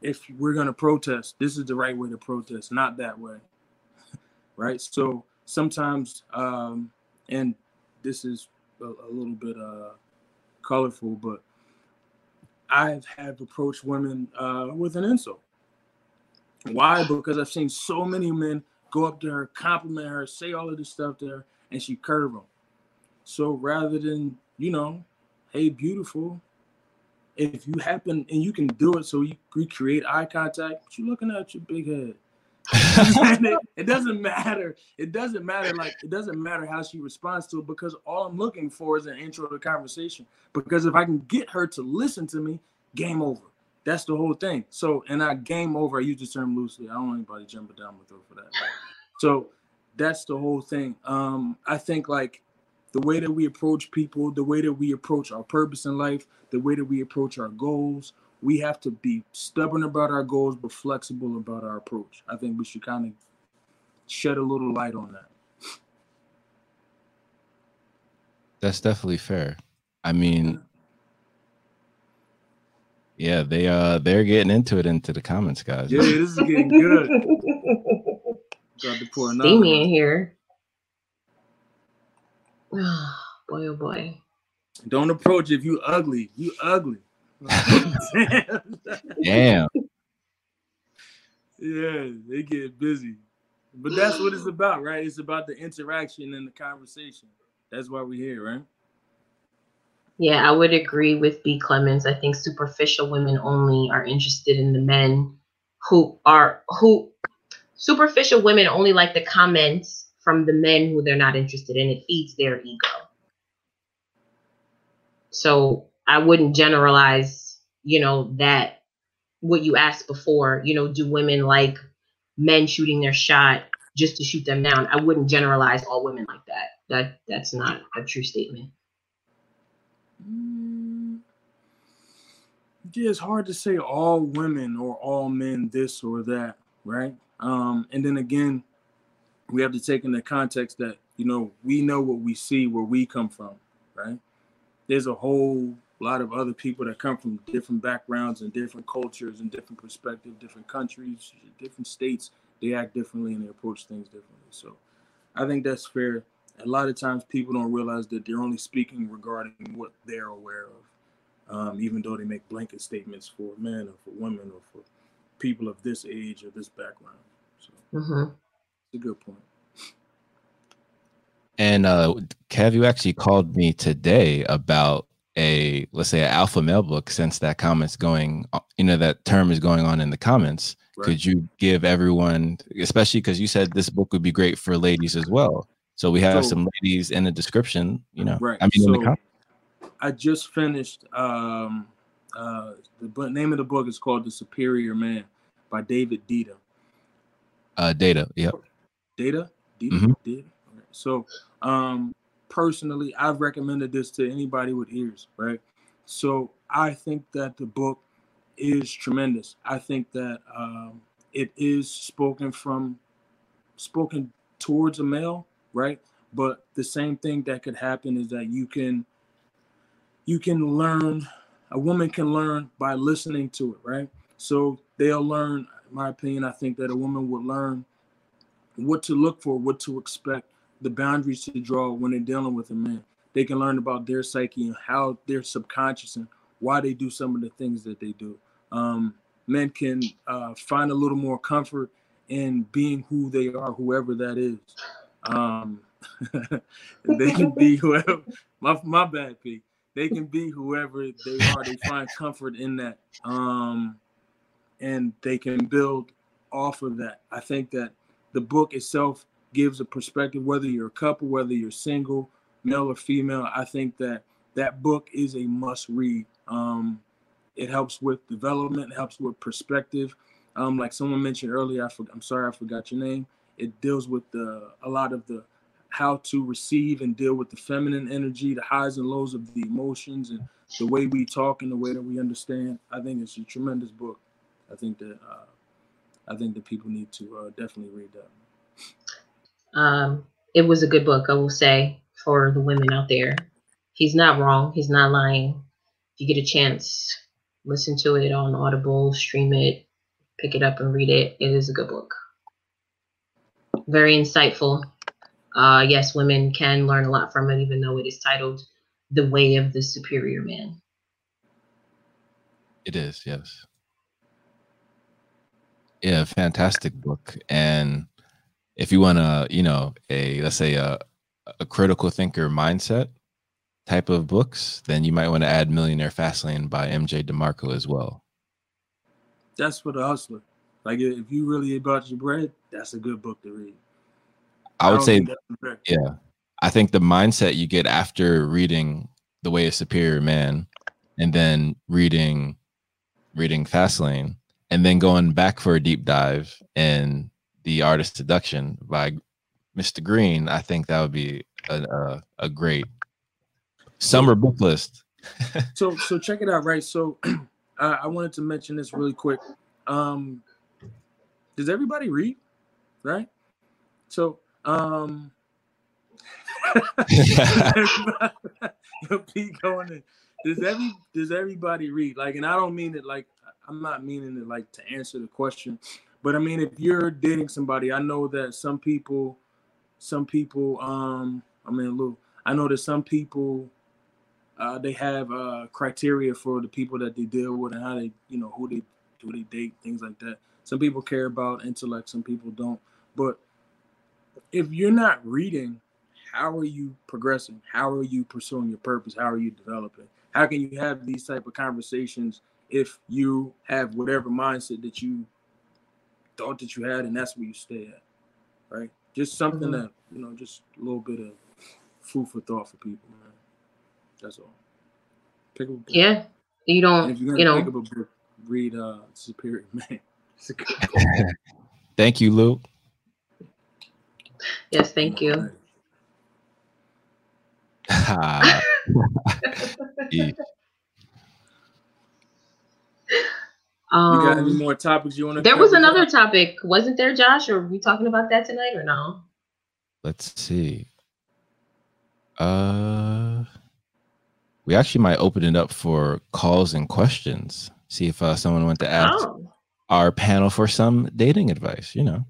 If we're going to protest, this is the right way to protest, not that way, right? So sometimes, um, and this is a, a little bit uh, colorful, but I have approached women uh, with an insult. Why? Because I've seen so many men go up to her, compliment her, say all of this stuff to her, and she curve them. So rather than, you know, hey, beautiful, if you happen, and you can do it, so you recreate eye contact, but you're looking at your big head. it, it doesn't matter. It doesn't matter. Like, it doesn't matter how she responds to it, because all I'm looking for is an intro to the conversation. Because if I can get her to listen to me, game over. That's the whole thing. So, and I game over, I use the term loosely. I don't want anybody jumping down my throat for that. Right? So that's the whole thing. Um, I think like the way that we approach people, the way that we approach our purpose in life, the way that we approach our goals, we have to be stubborn about our goals, but flexible about our approach. I think we should kind of shed a little light on that. That's definitely fair. I mean, yeah, they uh they're getting into it into the comments, guys. Yeah, this is getting good. Got to pour another steamy one in here. Oh boy, oh boy. Don't approach if you ugly. You ugly. Damn. Yeah, they get busy. But that's what it's about, right? It's about the interaction and the conversation. That's why we're here, right? Yeah, I would agree with B. Clemens. I think superficial women only are interested in the men who are, who superficial women only like the comments from the men who they're not interested in. It feeds their ego. So I wouldn't generalize, you know, that what you asked before, you know, do women like men shooting their shot just to shoot them down? I wouldn't generalize all women like that. That that's not a true statement. Mm. Yeah, it's hard to say all women or all men this or that, right? Um, and then again, we have to take into context that, you know, we know what we see where we come from, right? There's a whole lot of other people that come from different backgrounds and different cultures and different perspectives, different countries, different states. They act differently and they approach things differently. So I think that's fair. A lot of times people don't realize that they're only speaking regarding what they're aware of, um, even though they make blanket statements for men or for women or for people of this age or this background. So mm-hmm. It's a good point. And uh, Kev, you actually called me today about a, let's say, an alpha male book, since that comment's going, you know, that term is going on in the comments. Right. Could you give everyone, especially because you said this book would be great for ladies as well. So we have so, some ladies in the description, you know. Right. I mean, so in the I just finished. Um, uh, the name of the book is called "The Superior Man" by David Dita. Uh, Data, yep. Data, Dita, mm-hmm. Dita. Right. So, um, personally, I've recommended this to anybody with ears, right? So I think that the book is tremendous. I think that um, it is spoken from, spoken towards a male. Right. But the same thing that could happen is that you can you can learn. A woman can learn by listening to it. Right. So they'll learn. In my opinion, I think that a woman would learn what to look for, what to expect, the boundaries to draw when they're dealing with a man. They can learn about their psyche and how their subconscious and why they do some of the things that they do. Um, men can uh, find a little more comfort in being who they are, whoever that is. Um, they can be whoever. My, my bad, Pete. They can be whoever they are. They find comfort in that, um, and they can build offer that. I think that the book itself gives a perspective, whether you're a couple, whether you're single, male or female. I think that that book is a must read. Um, it helps with development, it helps with perspective. Um, like someone mentioned earlier, I for, I'm sorry, I forgot your name. It deals with the, a lot of the how to receive and deal with the feminine energy, the highs and lows of the emotions, and the way we talk and the way that we understand. I think it's a tremendous book. I think that uh, I think that people need to uh, definitely read that. Um, it was a good book, I will say, for the women out there. He's not wrong. He's not lying. If you get a chance, listen to it on Audible, stream it, pick it up and read it. It is a good book. Very insightful. Uh, yes, women can learn a lot from it, even though it is titled The Way of the Superior Man. It is, yes. Yeah, fantastic book. And if you want to, you know, a, let's say a, a critical thinker mindset type of books, then you might want to add Millionaire Fastlane by M J DeMarco as well. That's for the hustler. Like, if you really about your bread, that's a good book to read. I would I say, yeah, I think the mindset you get after reading The Way of Superior Man and then reading, reading Fastlane and then going back for a deep dive in The Art of Seduction by Mister Green, I think that would be a, a, a great summer book list. so, so check it out, right? So I, I wanted to mention this really quick. Um, does everybody read, right? So, Um, keep going in. Does every does everybody read? Like, and I don't mean it like I'm not meaning it like to answer the question, but I mean, if you're dating somebody, I know that some people, some people, um, I mean, Lou, I know that some people, uh, they have uh criteria for the people that they deal with and how they, you know, who they who they date, things like that. Some people care about intellect, some people don't, but if you're not reading, how are you progressing? How are you pursuing your purpose? How are you developing? How can you have these type of conversations if you have whatever mindset that you thought that you had and that's where you stay at, right? Just something that, you know, just a little bit of food for thought for people, man. That's all. Pick up a book. Yeah, you don't, if you're gonna you know. Pick up a book, read uh, Superior Man. It's a good book. Thank you, Luke. Yes, thank you. You got any more topics you want to? There was another topic, wasn't there, Josh? Or are we talking about that tonight or no? Let's see. Uh, we actually might open it up for calls and questions. See if uh, someone wanted to ask oh. our panel for some dating advice. You know.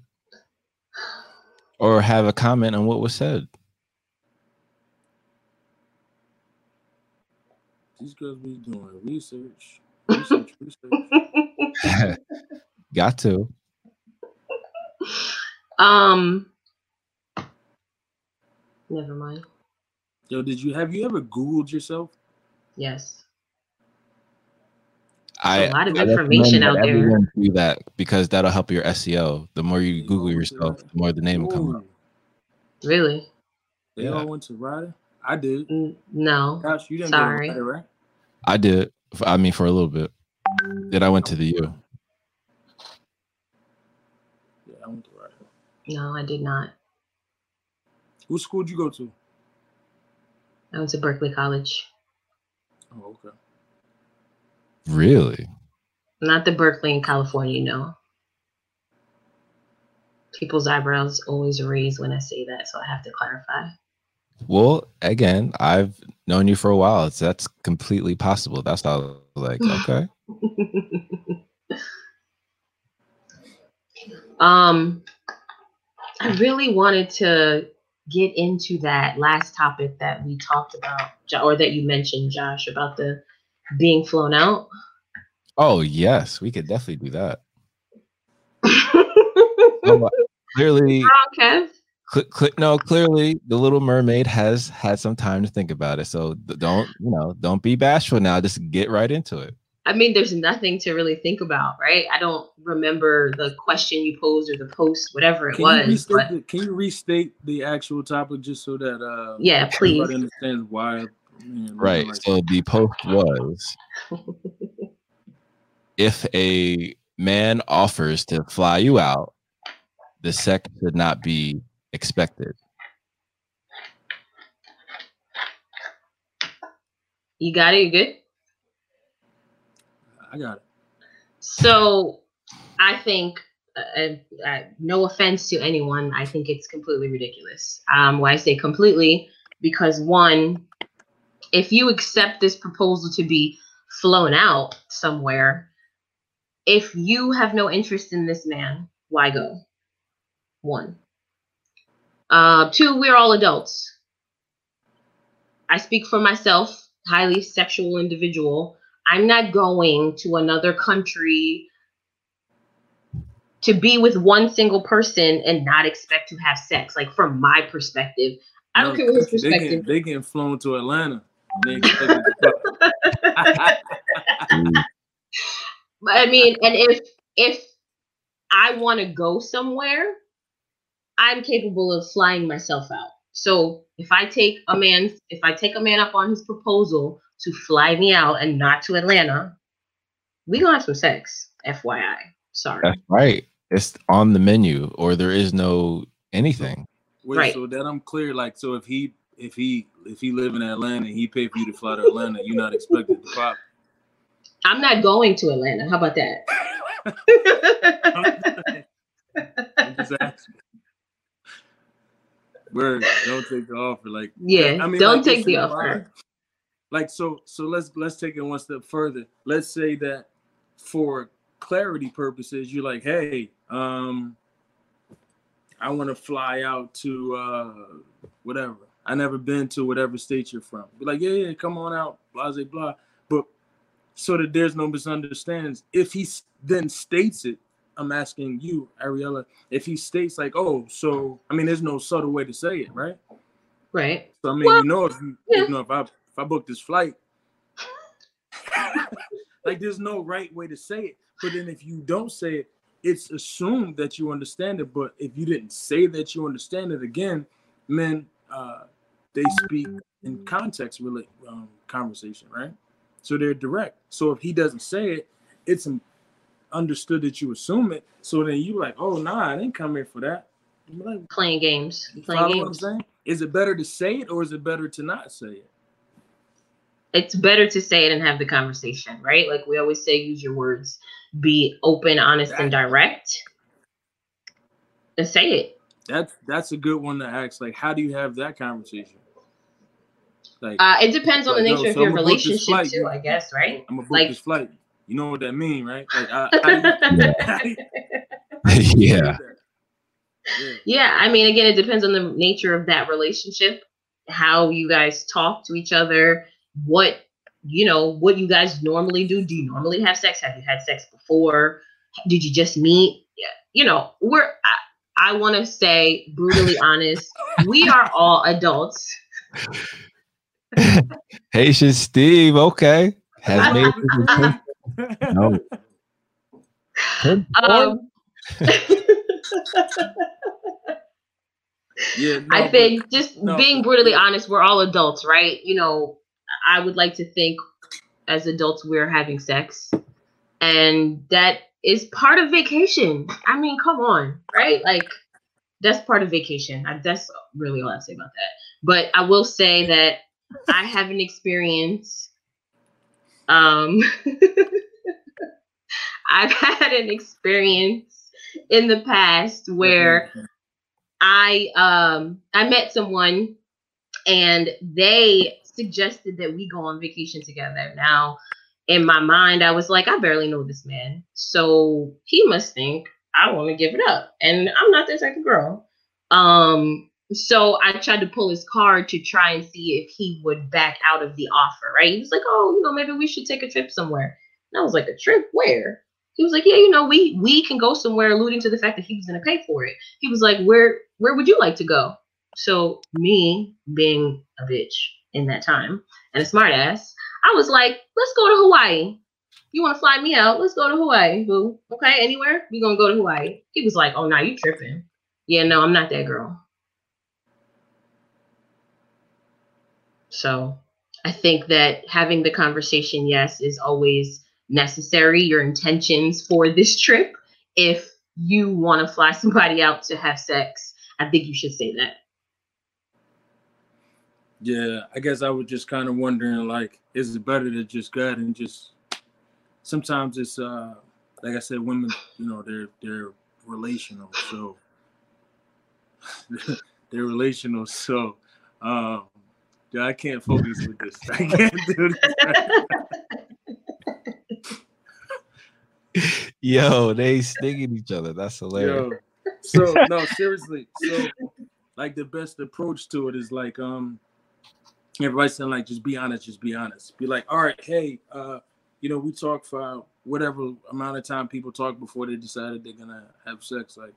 Or have a comment on what was said. These girls be doing research, research, research. Got to. Um. Never mind. Yo, did you have you ever Googled yourself? Yes. I, a lot of I information out there. Do that because that'll help your S E O. The more you Google yourself, the more the name will come up. Really? They yeah. all went to Ryder? I did. No. Gosh, you didn't Sorry. Go to Ryder, right? I did. I mean, for a little bit. Then I went to the U. Yeah, I went to Ryder. No, I did not. What school did you go to? I went to Berkeley College. Oh, okay. Really? Not the Berkeley in California, no. People's eyebrows always raise when I say that, so I have to clarify. Well, again, I've known you for a while. So that's completely possible. That's how, like, okay. um, I really wanted to get into that last topic that we talked about, or that you mentioned, Josh, about the being flown out. Oh yes, we could definitely do that. oh, clearly, okay. cl cl no, clearly, The Little Mermaid has had some time to think about it. So don't, you know, don't be bashful now. Just get right into it. I mean, there's nothing to really think about, right? I don't remember the question you posed or the post, whatever it can was. You restate but, the, can you restate the actual topic just so that uh, yeah, please. Everybody understands why? Man, right. Like so that. The post was, if a man offers to fly you out, the sex should not be expected. You got it? You good? I got it. So I think, uh, uh, no offense to anyone, I think it's completely ridiculous. Um, why I say completely, because one, if you accept this proposal to be flown out somewhere, if you have no interest in this man, why go? One. Uh, two, we're all adults. I speak for myself, highly sexual individual. I'm not going to another country to be with one single person and not expect to have sex. Like, from my perspective, I don't no, care what his perspective. They get, they getting flown to Atlanta. They get, they get I mean, and if if I want to go somewhere, I'm capable of flying myself out. So if I take a man, if I take a man up on his proposal to fly me out and not to Atlanta, we gonna have some sex, F Y I. Sorry. That's right. It's on the menu, or there is no anything. Wait, right. So that I'm clear. Like, so if he, if he, if he live in Atlanta, and he pay for you to fly to Atlanta, you're not expected to pop. I'm not going to Atlanta. How about that? I'm just asking. Word. Don't take the offer. Like, yeah, I mean, don't like, take the offer. Like, so, so let's let's take it one step further. Let's say that for clarity purposes, you're like, hey, um, I want to fly out to uh, whatever. I never been to whatever state you're from. Be like, yeah, yeah, come on out, blah, blah, blah. But so that there's no misunderstandings, if he then states it, I'm asking you, Ariella, if he states like, oh, so, I mean, there's no subtle way to say it, right? Right. So, I mean, well, you know, if you, yeah. you know, if I, if I book this flight, like, there's no right way to say it. But then if you don't say it, it's assumed that you understand it. But if you didn't say that you understand it, again, men, uh, they speak in context really, um, conversation, right? So they're direct. So if he doesn't say it, it's important. Understood that you assume it, so then you like, oh nah, I didn't come here for that. Like, playing games. You playing games. What I'm saying? Is it better to say it or is it better to not say it? It's better to say it and have the conversation, right? Like we always say, use your words, be open, honest, that's, and direct. And say it. That's that's a good one to ask. Like, how do you have that conversation? Like, uh, it depends on like, the nature no, so of your relationship flight, too, I guess, right? I'm gonna book like, this flight. You know what that mean, right? Like, I, I, I, yeah. yeah. Yeah. I mean, again, it depends on the nature of that relationship, how you guys talk to each other, what, you know, what you guys normally do. Do you normally have sex? Have you had sex before? Did you just meet? Yeah. You know, we're, I, I want to say brutally honest, we are all adults. Haitian Steve. Okay. Has made no. Um, yeah, no, I think but, just no, being brutally honest, we're all adults, right? You know, I would like to think as adults we're having sex, and that is part of vacation. I mean, come on, right? Like that's part of vacation. I, that's really all I have to say about that. But I will say that I have an experience. Um, I've had an experience in the past where mm-hmm. I, um, I met someone and they suggested that we go on vacation together. Now, in my mind, I was like, I barely know this man, so he must think I want to give it up. And I'm not that type of girl. Um, so I tried to pull his card to try and see if he would back out of the offer, right? He was like, oh, you know, maybe we should take a trip somewhere. And I was like, a trip where? He was like, yeah, you know, we we can go somewhere, alluding to the fact that he was going to pay for it. He was like, where where would you like to go? So me being a bitch in that time and a smart ass, I was like, let's go to Hawaii. You want to fly me out? Let's go to Hawaii, boo. Okay, anywhere? We're going to go to Hawaii. He was like, oh, no, nah, you tripping. Yeah, no, I'm not that girl. So I think that having the conversation, yes, is always necessary. Your intentions for this trip, if you want to fly somebody out to have sex, I think you should say that. Yeah, I guess I was just kind of wondering, like, is it better to just go ahead and just, sometimes it's, uh, like I said, women, you know, they're, they're relational, so, they're relational, so, um, yeah, I can't focus with this, I can't do this. Yo, they stinging each other, that's hilarious. Yo, so, no, seriously, so, like, the best approach to it is, like, um, everybody's saying, like, just be honest, just be honest. Be like, all right, hey, uh, you know, we talk for whatever amount of time people talk before they decided they're going to have sex. Like,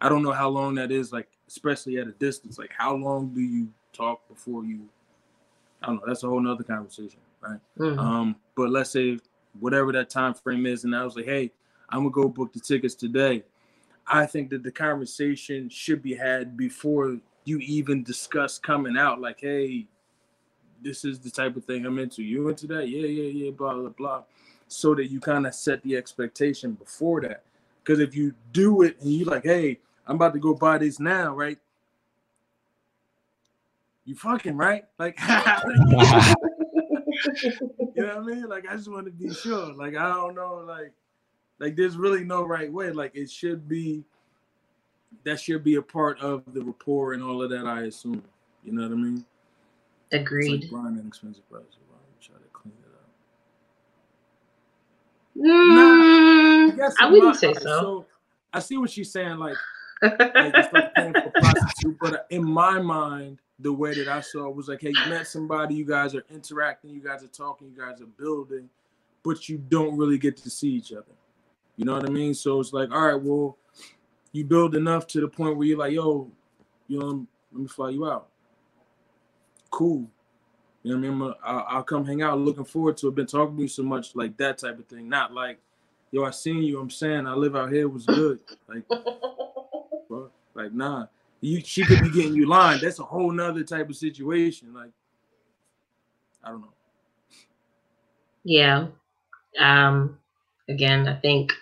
I don't know how long that is, like, especially at a distance. Like, how long do you talk before you, I don't know, that's a whole nother conversation, right? Mm-hmm. Um, but let's say whatever that time frame is, and I was like, hey, I'm going to go book the tickets today. I think that the conversation should be had before you even discuss coming out. Like, hey, this is the type of thing I'm into. You into that? Yeah, yeah, yeah, blah, blah, blah. So that you kind of set the expectation before that. Because if you do it and you're like, hey, I'm about to go buy this now, right? You fucking, right? Like, you know what I mean? Like, I just want to be sure. Like, I don't know, like, like there's really no right way. Like, it should be, that should be a part of the rapport and all of that, I assume. You know what I mean? Agreed. It's like buying an expensive price. Why don't we try to clean it up? Mm, nah, I, I wouldn't say so. so. I see what she's saying, like, like it's like paying for prostitute. But in my mind, the way that I saw it was like, hey, you met somebody, you guys are interacting, you guys are talking, you guys are building, but you don't really get to see each other. You know what I mean? So it's like, all right, well, you build enough to the point where you're like, yo, you know, let me fly you out. Cool, you know what I mean? I'll, I'll come hang out. Looking forward to it. Been talking to you so much, like that type of thing. Not like, yo, I seen you. I'm saying I live out here. It was good. Like, bro, like nah. You, she could be getting you lined. That's a whole nother type of situation. Like, I don't know. Yeah. Um. Again, I think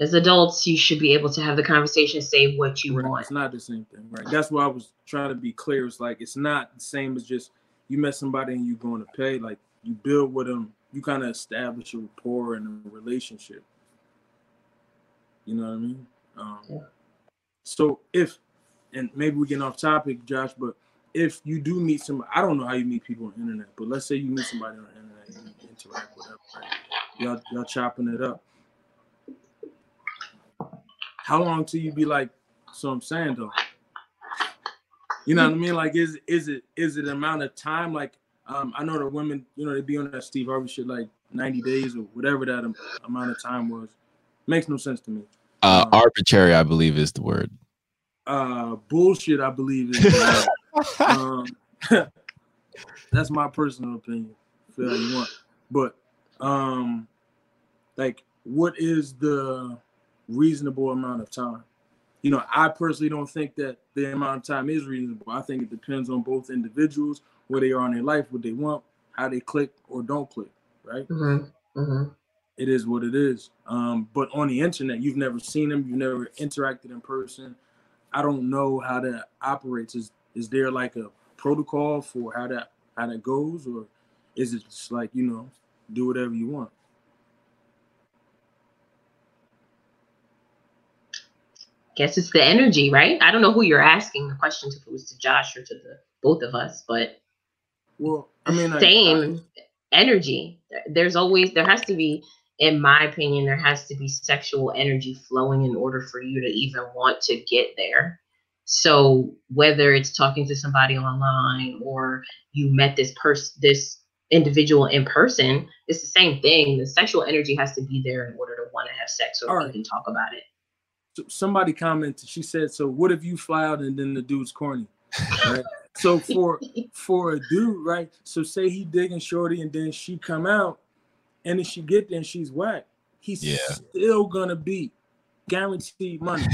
as adults, you should be able to have the conversation, say what you right. want. It's not the same thing, right? That's why I was trying to be clear. It's like, it's not the same as just you met somebody and you're going to pay. Like, you build with them, you kind of establish a rapport and a relationship. You know what I mean? Um, yeah. So if, and maybe we're getting off topic, Josh, but if you do meet somebody, I don't know how you meet people on the internet, but let's say you meet somebody on the internet and you interact with them, right? Y'all, y'all chopping it up. How long till you be like, so I'm saying though, you know what I mean? Like, is is it is it amount of time? Like, um, I know the women, you know, they be on that Steve Harvey shit like ninety days or whatever that am amount of time was. Makes no sense to me. Uh, um, arbitrary, I believe, is the word. Uh, bullshit, I believe is the word. um, that's my personal opinion. If you want, but um, like, what is the reasonable amount of time? You know, I personally don't think that the amount of time is reasonable. I think it depends on both individuals, where they are in their life, what they want, how they click or don't click, right? Mm-hmm. Mm-hmm. It is what it is. Um, but on the internet, you've never seen them, you've never interacted in person. I don't know how that operates. Is is there like a protocol for how that how that goes, or is it just like, you know, do whatever you want? Guess it's the energy, right? I don't know who you're asking the questions, if it was to Josh or to the both of us, but well, I mean, same I, I, energy. There's always, there has to be, in my opinion, there has to be sexual energy flowing in order for you to even want to get there. So whether it's talking to somebody online or you met this person, this individual in person, it's the same thing. The sexual energy has to be there in order to want to have sex or right. even talk about it. Somebody commented, she said, so what if you fly out and then the dude's corny, right? So for for a dude, right, so say he digging shorty and then she come out and if she get there and she's whack, he's yeah. still gonna be guaranteed money.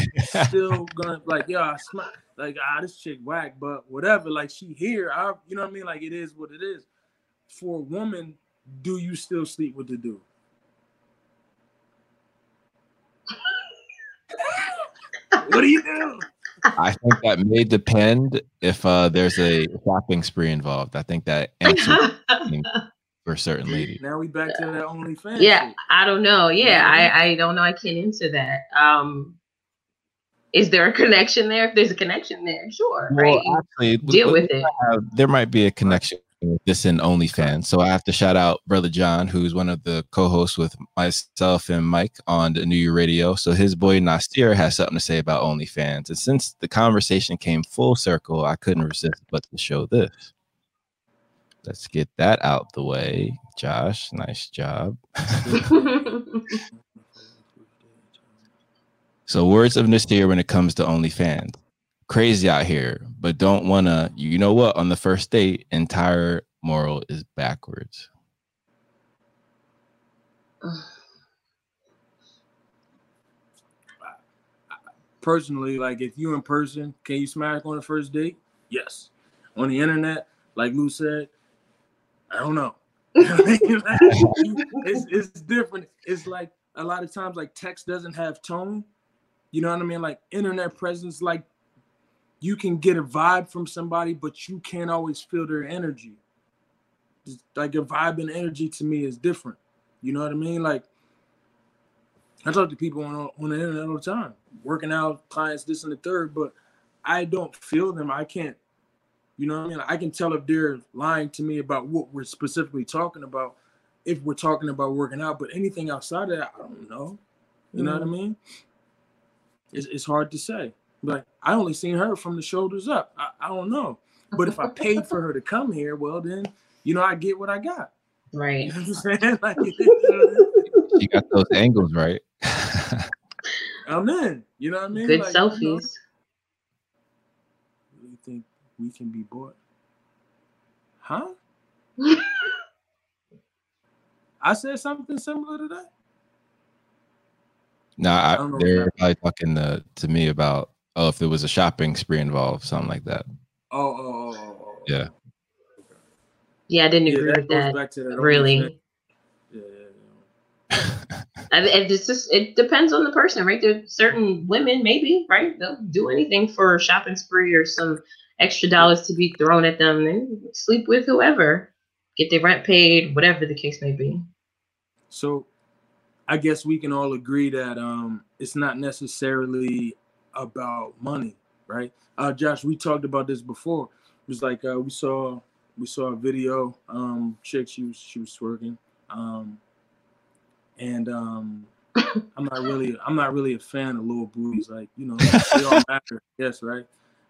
Still gonna like, yo, I smile. Like, ah, this chick whack, but whatever. Like, she here. I, you know what I mean? Like, it is what it is. For a woman, do you still sleep with the dude? What do you do? I think that may depend if uh, there's a shopping spree involved. I think that answers for certain ladies. Now we back to that OnlyFans. Yeah, shit. I don't know. Yeah, I, I don't know. I can't answer that. Um, is there a connection there? If there's a connection there, sure. Well, right? Actually, deal with it. Have, there might be a connection with this in OnlyFans. So I have to shout out Brother John, who's one of the co-hosts with myself and Mike on the New You Radio. So his boy Nasir has something to say about OnlyFans. And since the conversation came full circle, I couldn't resist but to show this. Let's get that out the way. Josh, nice job. So words of Nasir when it comes to OnlyFans. Crazy out here, but don't want to, you know what, on the first date, entire moral is backwards. Personally, like, if you in person, can you smack on the first date? Yes. On the internet, like Lou said, I don't know. it's, it's different. It's like a lot of times, like, text doesn't have tone. You know what I mean? Like, internet presence, like, you can get a vibe from somebody, but you can't always feel their energy. Just like, your vibe and energy to me is different. You know what I mean? Like, I talk to people on, on the internet all the time, working out, clients, this and the third, but I don't feel them. I can't, you know what I mean? I can tell if they're lying to me about what we're specifically talking about, if we're talking about working out, but anything outside of that, I don't know. You mm. know what I mean? It's, it's hard to say. Like, I only seen her from the shoulders up. I, I don't know. But if I paid for her to come here, well, then, you know, I get what I got. Right. You know what I'm saying? Like, you got those angles, right? I'm in. You know what I mean? Good, like, selfies. You know, do you think we can be bought? Huh? I said something similar to that? No, nah, I, I they're probably talking to, to me about, oh, if there was a shopping spree involved, something like that. Oh, oh, oh, oh. Yeah. Yeah, I didn't yeah, agree that with that. Back to that really. Yeah, yeah, yeah. I, it, it's just, it depends on the person, right? There's certain women, maybe, right? They'll do anything for a shopping spree or some extra dollars to be thrown at them. Then sleep with whoever, get their rent paid, whatever the case may be. So I guess we can all agree that um, it's not necessarily about money, right? Uh, Josh, we talked about this before. It was like uh, we saw we saw a video. Um, chick, she was she was twerking, um, and um, I'm not really I'm not really a fan of little booties. Like, you know, they all matter, yes, right?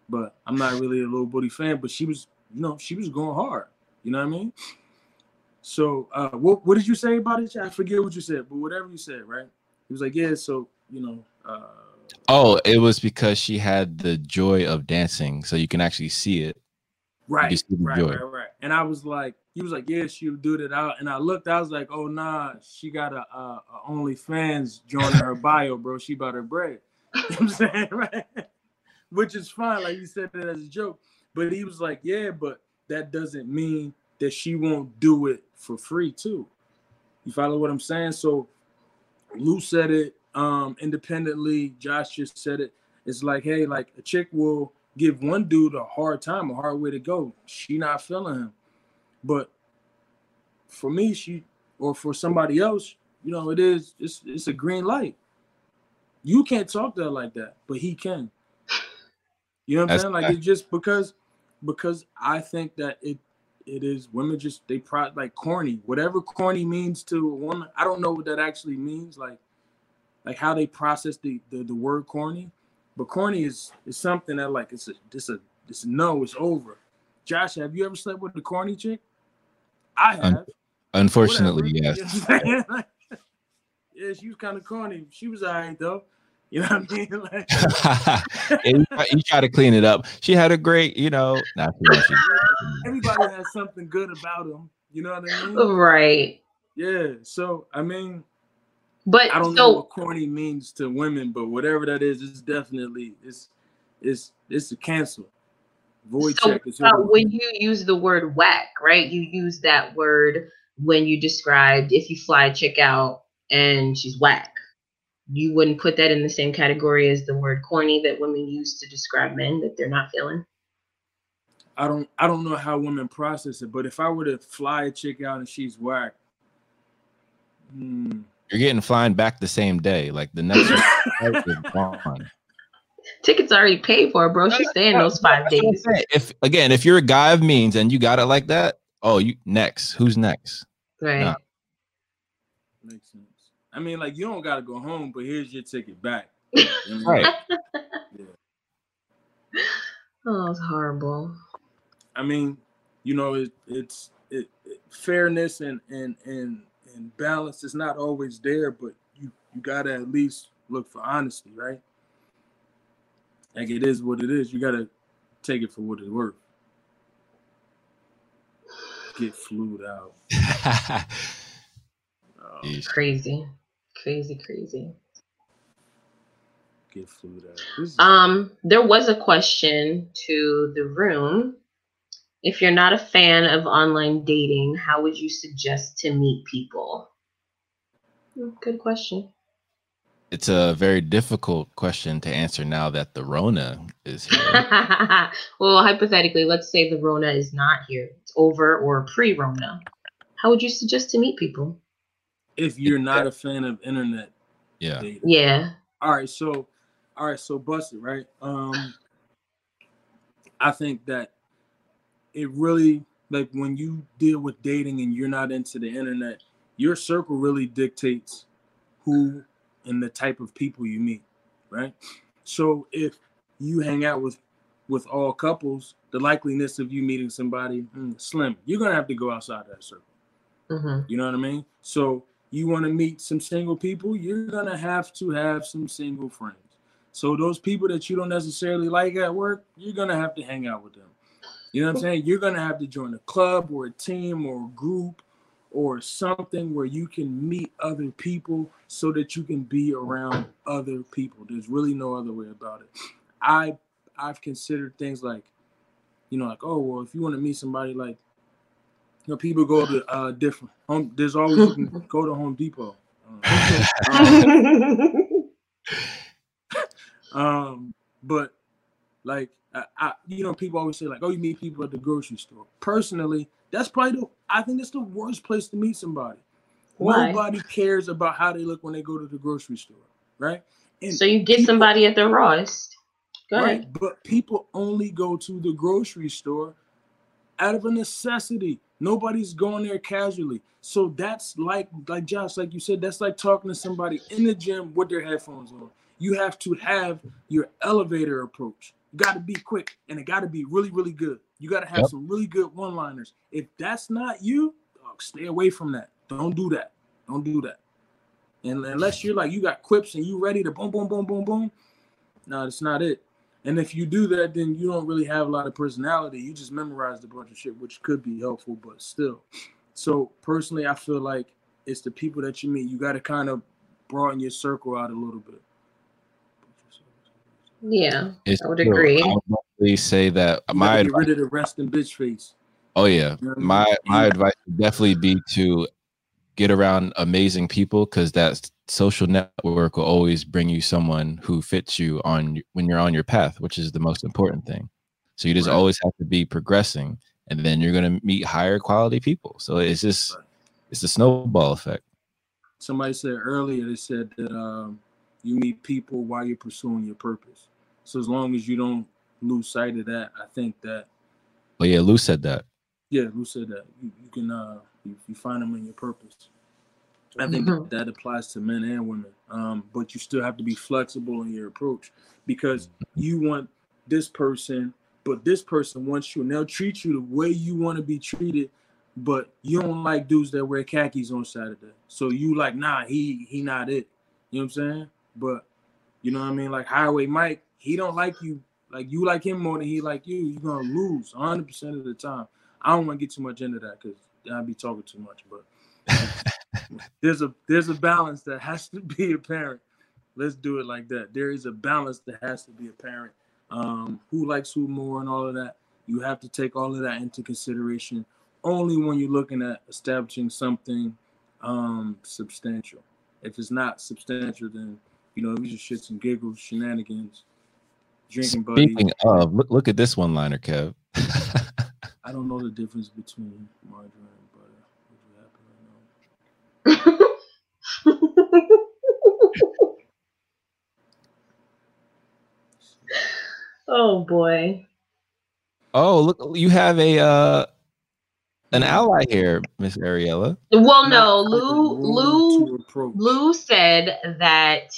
But I'm not really a little booty fan. But she was, you know, she was going hard. You know what I mean? So uh, what what did you say about it? I forget what you said, but whatever you said, right? He was like, yeah, so, you know. Uh, oh, it was because she had the joy of dancing, so you can actually see it. Right, see right, joy. right, right. And I was like, he was like, yeah, she'll do that out. And I looked, I was like, oh, nah, she got a, a, a OnlyFans joining her bio, bro. She bought her bread. You know what I'm saying, right? Which is fine, like you said that as a joke. But he was like, yeah, but that doesn't mean that she won't do it for free too. You follow what I'm saying? So Lou said it um, independently. Josh just said it. It's like, hey, like, a chick will give one dude a hard time, a hard way to go. She not feeling him. But for me, she, or for somebody else, you know, it is, it's, it's a green light. You can't talk to her like that, but he can. You know what I'm saying? Like, it's just because, because I think that it, It is women just they pro like corny, whatever corny means to a woman. I don't know what that actually means, like like how they process the the, the word corny, but corny is is something that, like, it's a it's a it's a no, it's over. Josh, have you ever slept with a corny chick? I have. Un unfortunately, whatever. Yes. You know, like, yeah, she was kind of corny. She was all right though. You know what I mean? Like, yeah, you, try, you try to clean it up. She had a great, you know. Not everybody has something good about them. You know what I mean? Right. Yeah, so I mean, but I don't so, know what corny means to women, but whatever that is, it's definitely it's it's it's a cancel. Void so, check is uh, when you use the word whack, right? You use that word when you described if you fly a chick out and she's whack. You wouldn't put that in the same category as the word corny that women use to describe men that they're not feeling. I don't I don't know how women process it, but if I were to fly a chick out and she's whack, hmm. You're getting flying back the same day, like the next one. Tickets already paid for, bro. She's staying those five days. If again, if you're a guy of means and you got it like that, oh, you next. Who's next? Right. Nah. Makes sense. I mean, like you don't gotta go home, but here's your ticket back. You know? Right. Yeah. Oh, it's horrible. I mean, you know, it, it's it, it, fairness and, and and and balance is not always there, but you you gotta at least look for honesty, right? Like it is what it is. You gotta take it for what it's worth. Get flued out. Oh, crazy, crazy, crazy. Get flued out. Um, there was a question to the room. If you're not a fan of online dating, how would you suggest to meet people? Good question. It's a very difficult question to answer now that the Rona is here. Well, hypothetically, let's say the Rona is not here. It's over or pre-Rona. How would you suggest to meet people? If you're not a fan of internet. Yeah. Dating. Yeah. All right. So, all right. So busted, right? Um, I think that it really, like when you deal with dating and you're not into the internet, your circle really dictates who and the type of people you meet. Right. So if you hang out with, with all couples, the likeliness of you meeting somebody mm, slim, you're going to have to go outside of that circle. Mm-hmm. You know what I mean? So, you want to meet some single people, you're going to have to have some single friends. So those people that you don't necessarily like at work, you're going to have to hang out with them. You know what I'm saying? You're going to have to join a club or a team or a group or something where you can meet other people so that you can be around other people. There's really no other way about it. I, I've considered things like, you know, like, oh, well, if you want to meet somebody like, you know, people go to uh, different home. There's always you can go to Home Depot. Um, um, but like I, I, you know, people always say like, "Oh, you meet people at the grocery store." Personally, that's probably the. I think that's the worst place to meet somebody. Why? Nobody cares about how they look when they go to the grocery store, right? And so you get people, somebody at the rawest. Go right, ahead. But people only go to the grocery store out of a necessity. Nobody's going there casually. So that's like, like Josh, like you said, that's like talking to somebody in the gym with their headphones on. You have to have your elevator approach. You got to be quick, and it got to be really, really good. You got to have yep. some really good one-liners. If that's not you, dog, stay away from that. Don't do that. Don't do that. And unless you're like, you got quips and you ready to boom, boom, boom, boom, boom. No, that's not it. And if you do that, then you don't really have a lot of personality. You just memorized a bunch of shit, which could be helpful, but still. So personally, I feel like it's the people that you meet. You got to kind of broaden your circle out a little bit. Yeah, it's I would true. agree. I would definitely say that you my advice, get rid of the rest and bitch face. Oh yeah, you know my I mean? my advice would definitely be to get around amazing people, because that social network will always bring you someone who fits you on when you're on your path, which is the most important thing. So you just right. always have to be progressing, and then you're going to meet higher quality people. So it's just, it's the snowball effect. Somebody said earlier, they said that um, you meet people while you're pursuing your purpose. So as long as you don't lose sight of that, I think that. Oh yeah, Lou said that. Yeah, Lou said that. You, you can, uh, you, you find them in your purpose. I think mm-hmm. that applies to men and women, um, but you still have to be flexible in your approach, because you want this person, but this person wants you, and they'll treat you the way you want to be treated, but you don't like dudes that wear khakis on Saturday. So you like, nah, he he not it. You know what I'm saying? But, you know what I mean? Like Highway Mike, he don't like you. Like you like him more than he like you. You're going to lose one hundred percent of the time. I don't want to get too much into that because I'd be talking too much, but... there's a there's a balance that has to be apparent. Let's do it like that. There is a balance that has to be apparent. Um, who likes who more and all of that. You have to take all of that into consideration only when you're looking at establishing something um, substantial. If it's not substantial, then, you know, these are shits and giggles, shenanigans, drinking buddies. Speaking of, look, look at this one-liner, Kev. I don't know the difference between margarine and butter. What's happening right now? Oh boy. Oh, look, you have a uh an ally here, Miss Ariella. Well, no, Lou Lou Lou said that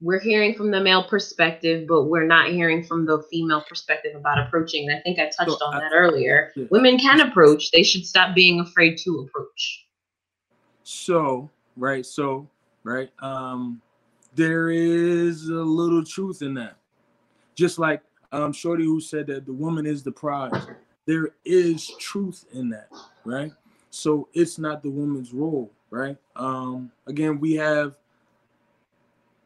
we're hearing from the male perspective, but we're not hearing from the female perspective about approaching. And I think I touched on that earlier. Women can approach. They should stop being afraid to approach. So, right, so, right, um there is a little truth in that. Just like Um, Shorty, who said that the woman is the prize, there is truth in that, right? So it's not the woman's role, right? Um, again, we have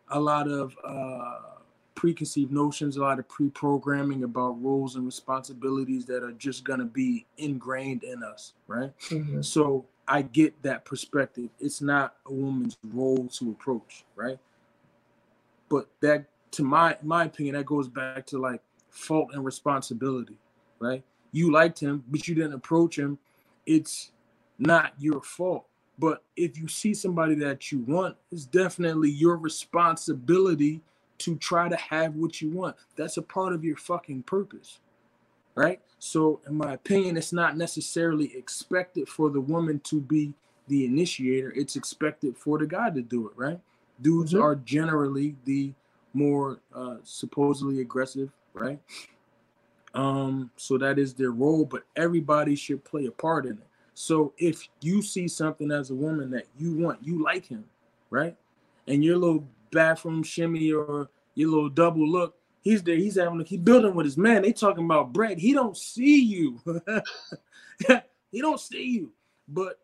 a lot of uh, preconceived notions, a lot of pre-programming about roles and responsibilities that are just going to be ingrained in us, right? Mm-hmm. So I get that perspective. It's not a woman's role to approach, right? But that, to my my opinion, that goes back to like, fault and responsibility, right? You liked him, but you didn't approach him. It's not your fault. But if you see somebody that you want, it's definitely your responsibility to try to have what you want. That's a part of your fucking purpose, right? So in my opinion, it's not necessarily expected for the woman to be the initiator. It's expected for the guy to do it, right? Dudes mm-hmm. are generally the more uh, supposedly aggressive, right? Um, so that is their role, but everybody should play a part in it. So if you see something as a woman that you want, you like him, right? And your little bathroom shimmy or your little double look, he's there, he's having, he's building with his man. They talking about bread. He don't see you. He don't see you. But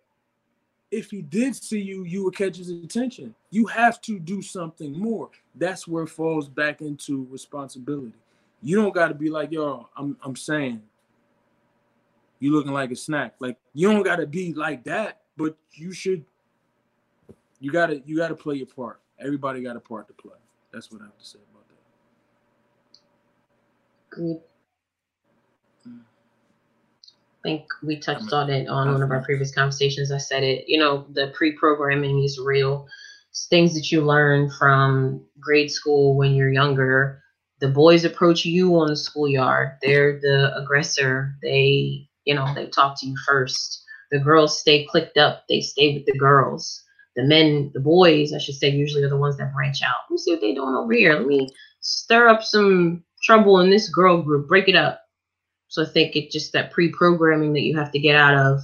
if he did see you, you would catch his attention. You have to do something more. That's where it falls back into responsibility. You don't got to be like, yo, I'm I'm saying, you looking like a snack. Like, you don't got to be like that, but you should, you got to you gotta play your part. Everybody got a part to play. That's what I have to say about that. Good. I think we touched on it on one of our previous conversations. I said it, you know, the pre-programming is real. It's things that you learn from grade school when you're younger. The boys approach you on the schoolyard. They're the aggressor. They, you know, they talk to you first. The girls stay clicked up. They stay with the girls. The men, the boys, I should say, usually are the ones that branch out. Let me see what they're doing over here. Let me stir up some trouble in this girl group. Break it up. So I think it's just that pre-programming that you have to get out of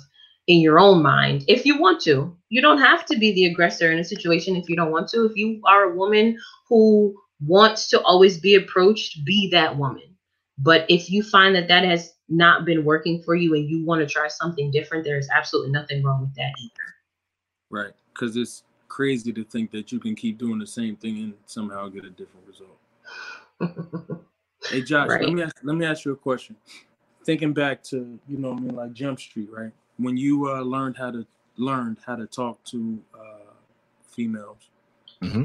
in your own mind if you want to. You don't have to be the aggressor in a situation if you don't want to. If you are a woman who wants to always be approached, be that woman. But if you find that that has not been working for you and you want to try something different, there is absolutely nothing wrong with that either. Right, because it's crazy to think that you can keep doing the same thing and somehow get a different result. Hey, Josh, right. let me ask, let me ask you a question. Thinking back to, you know what I mean, like Jump Street, right? When you uh, learned how to learned how to talk to uh, females, mm-hmm.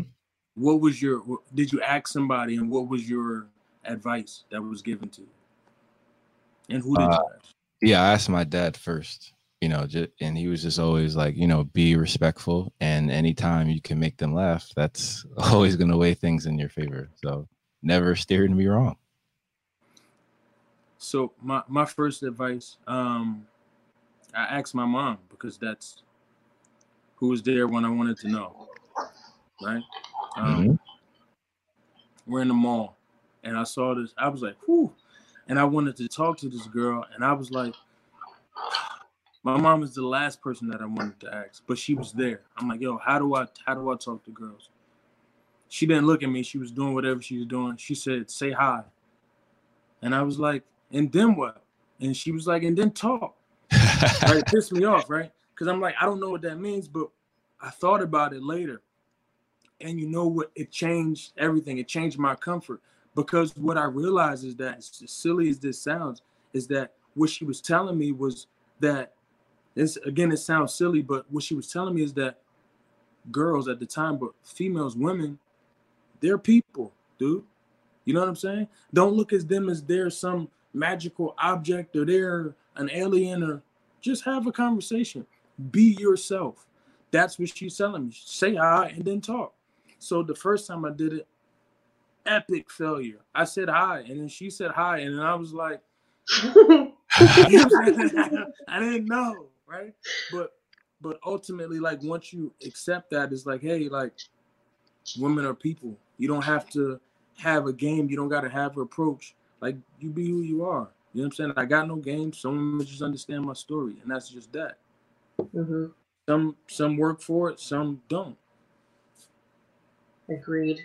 what was your? Did you ask somebody, and what was your advice that was given to you? And who did uh, you ask? Yeah, I asked my dad first. You know, just, and he was just always like, you know, be respectful, and anytime you can make them laugh, that's always going to weigh things in your favor. So never steered me wrong. So my, my first advice, um, I asked my mom because that's who was there when I wanted to know, right? Um, mm-hmm. We're in the mall, and I saw this. I was like, whew, and I wanted to talk to this girl, and I was like, my mom is the last person that I wanted to ask, but she was there. I'm like, yo, how do I how do I talk to girls? She didn't look at me. She was doing whatever she was doing. She said, say hi. And I was like, and then what? And she was like, and then talk. Right, it pissed me off, right? Because I'm like, I don't know what that means, but I thought about it later. And you know what? It changed everything. It changed my comfort. Because what I realized is that, as silly as this sounds, is that what she was telling me was that, this, again, it sounds silly, but what she was telling me is that girls at the time, but females, women, they're people, dude. You know what I'm saying? Don't look at them as they're some magical object or they're an alien, or just have a conversation. Be yourself. That's what she's telling me. Say hi and then talk. So the first time I did it, epic failure. I said hi, and then she said hi, and then I was like, I didn't know, right? But but ultimately, like, once you accept that, it's like, hey, like, women are people. You don't have to have a game. You don't got to have an approach. Like, you be who you are. You know what I'm saying? I got no game. Someone just understand my story, and that's just that. Mm-hmm. Some some work for it, some don't. Agreed.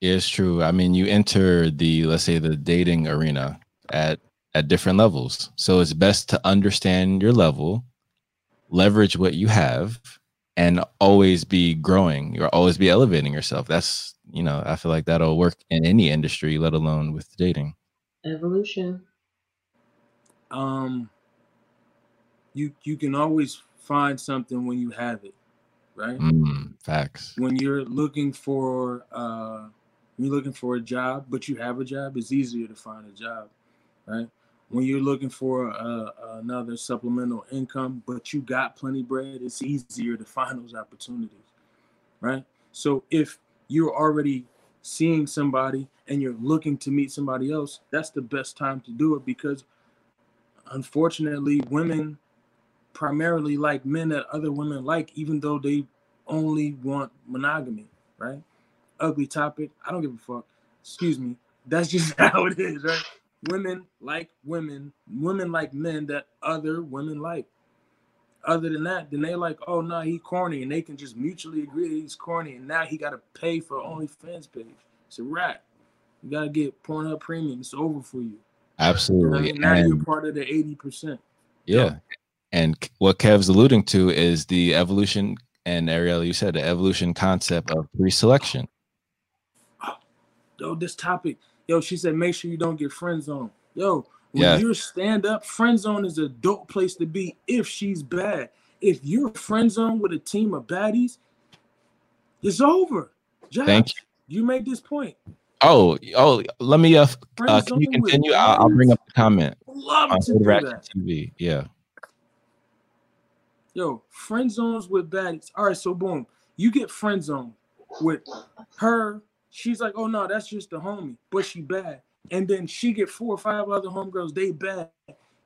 Yeah, it's true. I mean, you enter the, let's say, the dating arena at at different levels. So it's best to understand your level, leverage what you have, and always be growing or always be elevating yourself. That's, you know, I feel like that'll work in any industry, let alone with dating. Evolution. Um, you you can always find something when you have it, right? Mm, facts. When you're looking for uh, you're looking for a job, but you have a job, it's easier to find a job, right? When you're looking for uh, another supplemental income, but you got plenty of bread, it's easier to find those opportunities, right? So if you're already seeing somebody and you're looking to meet somebody else, that's the best time to do it, because unfortunately, women primarily like men that other women like, even though they only want monogamy, right? Ugly topic. I don't give a fuck. Excuse me. That's just how it is, right? Women like women. Women like men that other women like. Other than that, then they like, oh, no, nah, he corny, and they can just mutually agree that he's corny, and now he got to pay for OnlyFans page. It's a wrap. You got to get Pornhub Premium. It's over for you. Absolutely. And now and you're part of the eighty percent. Yeah. yeah. And what Kev's alluding to is the evolution, and Ariella, you said the evolution concept of pre-selection. Oh, yo, this topic. Yo, she said, make sure you don't get friend zone. Yo, when yeah. you're stand up, friend zone is a dope place to be if she's bad. If you're friend zone with a team of baddies, it's over. Josh, Thank you. You made this point. Oh, oh, let me, uh, uh can you continue? I'll, I'll bring up the comment. Love on to Hood Ratchet T V. Yeah. Yo, friend zones with baddies. All right, so boom. You get friend zone with her. She's like, oh, no, that's just the homie, but she bad. And then she get four or five other homegirls. They bad.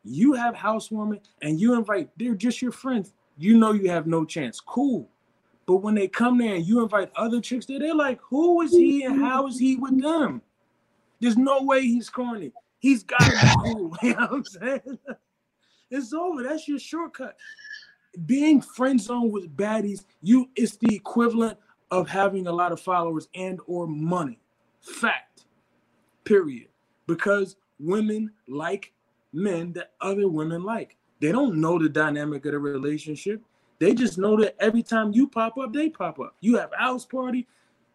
You have housewarming and you invite, they're just your friends. You know you have no chance. Cool. But when they come there and you invite other chicks there, they're like, who is he and how is he with them? There's no way he's corny. He's got to be cool. You know what I'm saying? It's over. That's your shortcut. Being friend zone with baddies, you it's the equivalent of having a lot of followers and or money. Fact. Period. Because women like men that other women like. They don't know the dynamic of the relationship. They just know that every time you pop up, they pop up. You have house party,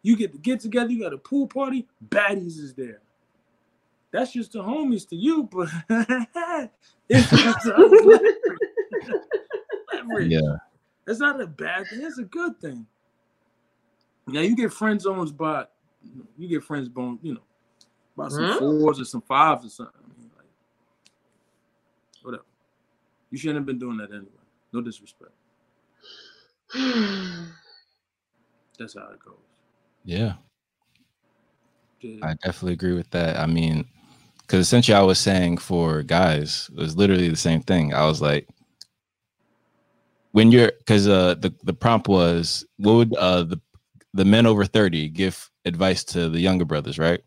you get to get together, you got a pool party, baddies is there. That's just the homies to you, but it's leverage. Yeah. It's not a bad thing, it's a good thing. Now you get friend zones by you get friends bone, you know, by some huh? fours or some fives or something. I mean, like, whatever. You shouldn't have been doing that anyway. No disrespect. That's how it goes. Yeah. yeah. I definitely agree with that. I mean, because essentially I was saying for guys, it was literally the same thing. I was like, when you're, because uh, the, the prompt was, what would uh, the, the men over thirty give advice to the younger brothers, right?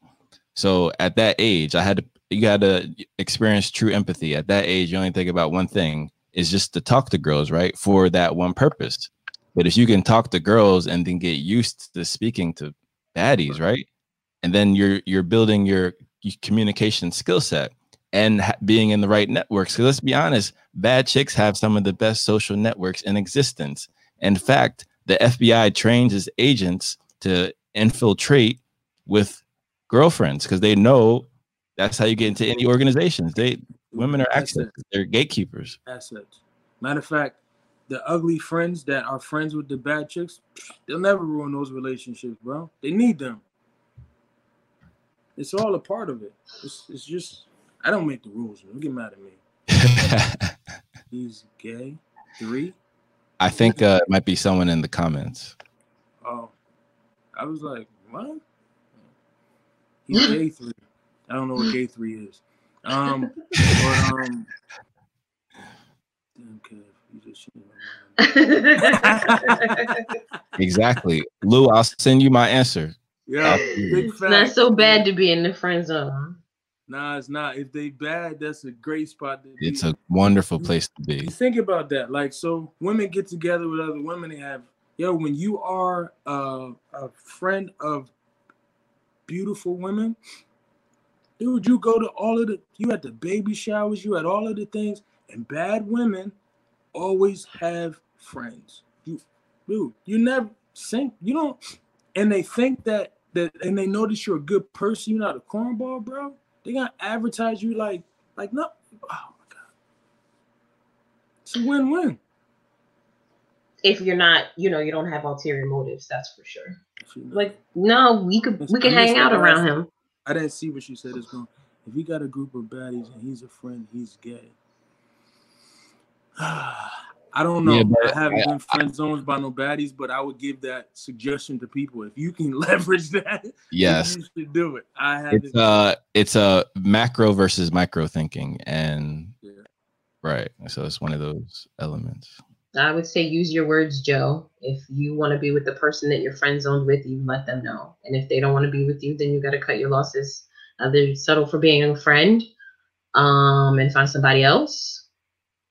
So at that age, I had to, you had to experience true empathy. At that age, you only think about one thing. Is just to talk to girls, right? For that one purpose. But if you can talk to girls and then get used to speaking to baddies, right? And then you're you're building your communication skill set and ha being in the right networks. Because let's be honest, bad chicks have some of the best social networks in existence. In fact, the F B I trains its agents to infiltrate with girlfriends because they know that's how you get into any organizations. They women are assets. They're gatekeepers. Assets. Matter of fact, the ugly friends that are friends with the bad chicks, they'll never ruin those relationships, bro. They need them. It's all a part of it. It's, it's just, I don't make the rules. Don't get mad at me. He's gay. Three. I think uh, it might be someone in the comments. Oh, I was like, what? He's gay three. I don't know what gay three is. Um, but, um, exactly. Lou, I'll send you my answer. Yeah, it's not so bad to be in the friend zone. Nah, it's not. If they bad, that's a great spot to be. It's a wonderful place to be. Think about that. Like, so women get together with other women. They have, yo, when you are a, a friend of beautiful women, dude, you go to all of the, you at the baby showers, you at all of the things, and bad women always have friends. You, dude, you never think, you don't, and they think that, that, and they notice you're a good person, you're not a cornball, bro. They gonna advertise you like, like, no, oh my God. It's a win-win. If you're not, you know, you don't have ulterior motives, that's for sure. Like, no, we could, we could hang out around him. I didn't see what she said is going. If you got a group of baddies and he's a friend, he's gay. I don't know. Yeah, but, I haven't I, been friend zoned by no baddies, but I would give that suggestion to people. If you can leverage that, yes, you should do it. I have it's, uh, it's a macro versus micro thinking, and yeah. Right. So it's one of those elements. I would say use your words, Joe. If you want to be with the person that you're friend zoned with, you let them know. And if they don't want to be with you, then you got to cut your losses. Either settle for being a friend um, and find somebody else.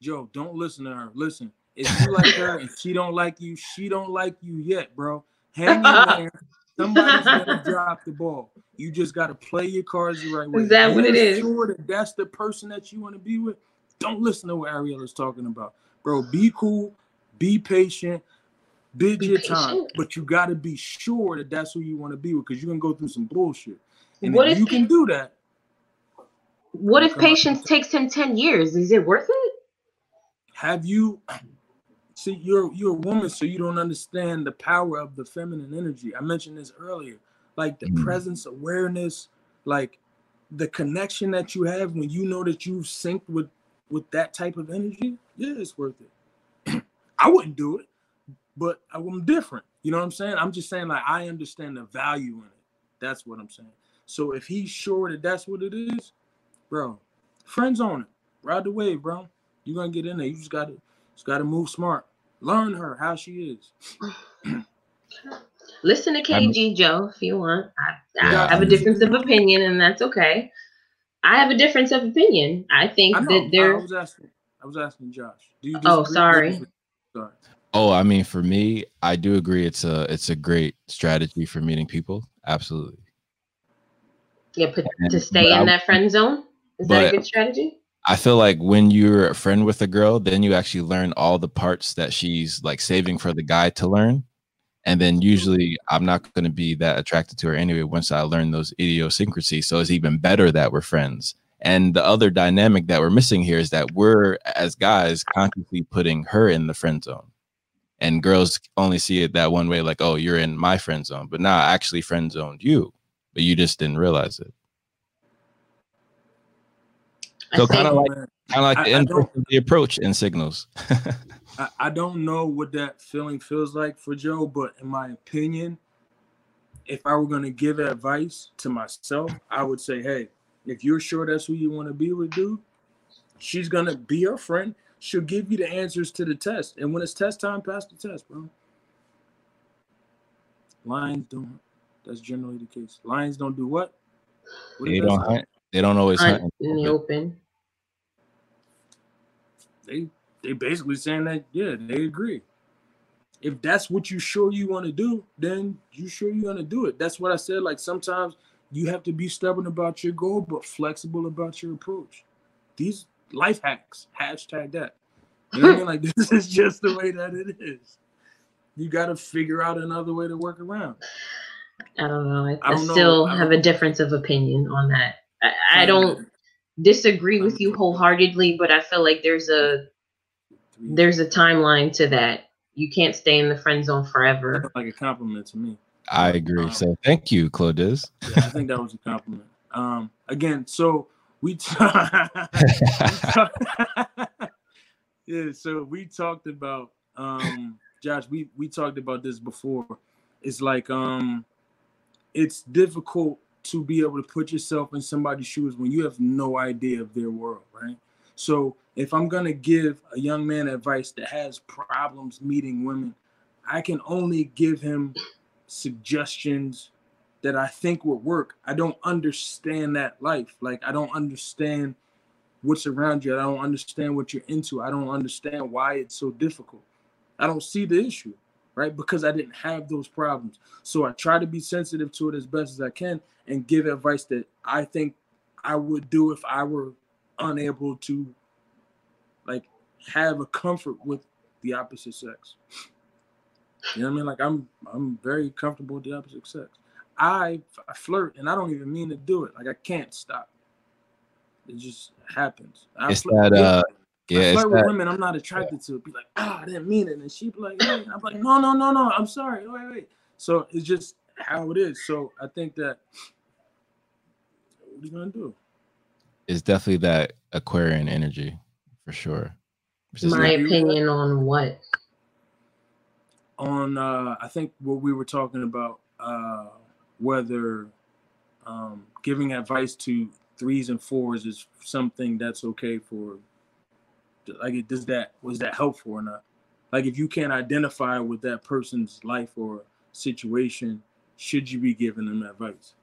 Joe, don't listen to her. Listen, if you like her and she don't like you, she don't like you yet, bro. Hang in there. Somebody's gonna drop the ball. You just gotta play your cards the right way. Is that what it is? Sure that that's the person that you want to be with. Don't listen to what Ariella's talking about, bro. Be cool. Be patient. Bid your time, but you gotta be sure that that's who you want to be with, because you're gonna go through some bullshit. And what if you can do that? What if patience takes him ten years? Is it worth it? Have you, see, you're you're a woman, so you don't understand the power of the feminine energy. I mentioned this earlier, like the mm-hmm. presence, awareness, like the connection that you have when you know that you've synced with with that type of energy. Yeah, it's worth it. I wouldn't do it, but I'm different. You know what I'm saying? I'm just saying, like, I understand the value in it. That's what I'm saying. So if he's sure that that's what it is, bro, friends on it, ride the wave, bro. You're gonna get in there. You just gotta, just gotta move smart. Learn her how she is. Listen to K G, I'm, Joe, if you want. I, I yeah, have a difference of opinion, and that's okay. I have a difference of opinion. I think I that there. I was asking. I was asking Josh. Do you oh, sorry. sorry. Oh, I mean, for me, I do agree. It's a, it's a great strategy for meeting people. Absolutely. Yeah, put, and, to stay in I, that friend zone. Is that a good strategy? I feel like when you're a friend with a girl, then you actually learn all the parts that she's like saving for the guy to learn. And then usually I'm not going to be that attracted to her anyway once I learn those idiosyncrasies. So it's even better that we're friends. And the other dynamic that we're missing here is that we're, as guys, consciously putting her in the friend zone. And girls only see it that one way, like, oh, you're in my friend zone. But nah, I actually friend zoned you, but you just didn't realize it. So kind of like, kind of like I, the, I the approach in Signals. I, I don't know what that feeling feels like for Joe, but in my opinion, if I were going to give advice to myself, I would say, hey, if you're sure that's who you want to be with, dude, she's going to be your friend. She'll give you the answers to the test. And when it's test time, pass the test, bro. Lions don't. That's generally the case. Lions don't do what? What they don't hunt. They don't always hunt in the open. They they basically saying that, yeah, they agree. If that's what you sure you want to do, then you sure you're gonna do it. That's what I said. Like, sometimes you have to be stubborn about your goal, but flexible about your approach. These life hacks, hashtag that. You know what I mean? Like, this is just the way that it is. you got to figure out another way to work around. I don't know. I, I, don't I still know. have I a difference of opinion on that. I, I don't disagree with you wholeheartedly, but I feel like there's a there's a timeline to that. You can't stay in the friend zone forever. That's like a compliment to me. I agree. Um, so thank you, Claudiz. Yeah, I think that was a compliment. Um, again, so we t- yeah, so we talked about um, Josh. We we talked about this before. It's like um, it's difficult to be able to put yourself in somebody's shoes when you have no idea of their world, right? So if I'm gonna give a young man advice that has problems meeting women, I can only give him suggestions that I think would work. I don't understand that life. Like, I don't understand what's around you. I don't understand what you're into. I don't understand why it's so difficult. I don't see the issue, right? Because I didn't have those problems. So I try to be sensitive to it as best as I can and give advice that I think I would do if I were unable to, like, have a comfort with the opposite sex. You know what I mean? Like, I'm I'm very comfortable with the opposite sex. I, I flirt, and I don't even mean to do it. Like, I can't stop. It just happens. I it's flirt, that, uh, yeah, I flirt it's with that, women I'm not attracted yeah. to. Be like, ah, oh, I didn't mean it. And she'd be like, hey. I'm like, no, no, no, no. I'm sorry. Wait, wait. So it's just how it is. So I think that, what are you going to do? It's definitely that Aquarian energy, for sure. My opinion you. on what? On, uh, I think what we were talking about, uh, whether um, giving advice to threes and fours is something that's okay for, like, it does that, was that helpful or not? Like, if you can't identify with that person's life or situation, should you be giving them advice?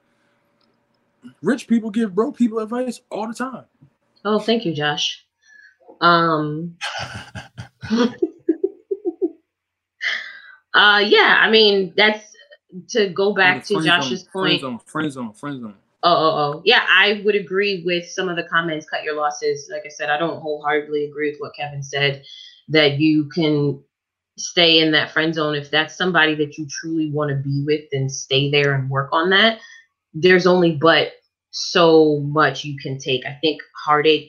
Rich people give broke people advice all the time. Oh, thank you, Josh. Um, uh, yeah, I mean, that's, to go back to Josh's point. Friend zone, friend zone. Oh, oh, oh. Yeah, I would agree with some of the comments. Cut your losses. Like I said, I don't wholeheartedly agree with what Kevin said, that you can stay in that friend zone. If that's somebody that you truly want to be with, then stay there and work on that. There's only but so much you can take. I think heartache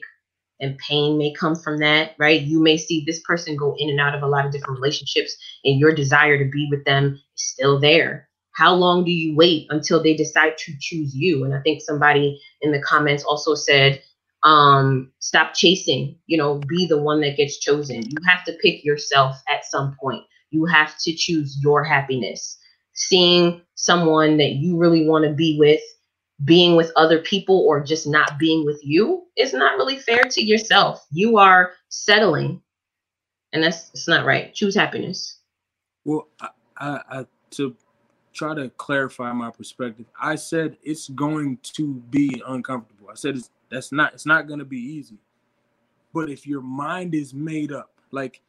and pain may come from that, right? You may see this person go in and out of a lot of different relationships, and your desire to be with them is still there. How long do you wait until they decide to choose you? And I think somebody in the comments also said, um, stop chasing, you know, be the one that gets chosen. You have to pick yourself at some point. You have to choose your happiness. Seeing someone that you really want to be with, being with other people, or just not being with you is not really fair to yourself. You are settling, and that's it's not right. Choose happiness. Well, I, I, I to try to clarify my perspective. I said it's going to be uncomfortable. I said it's, that's not it's not going to be easy. But if your mind is made up, like,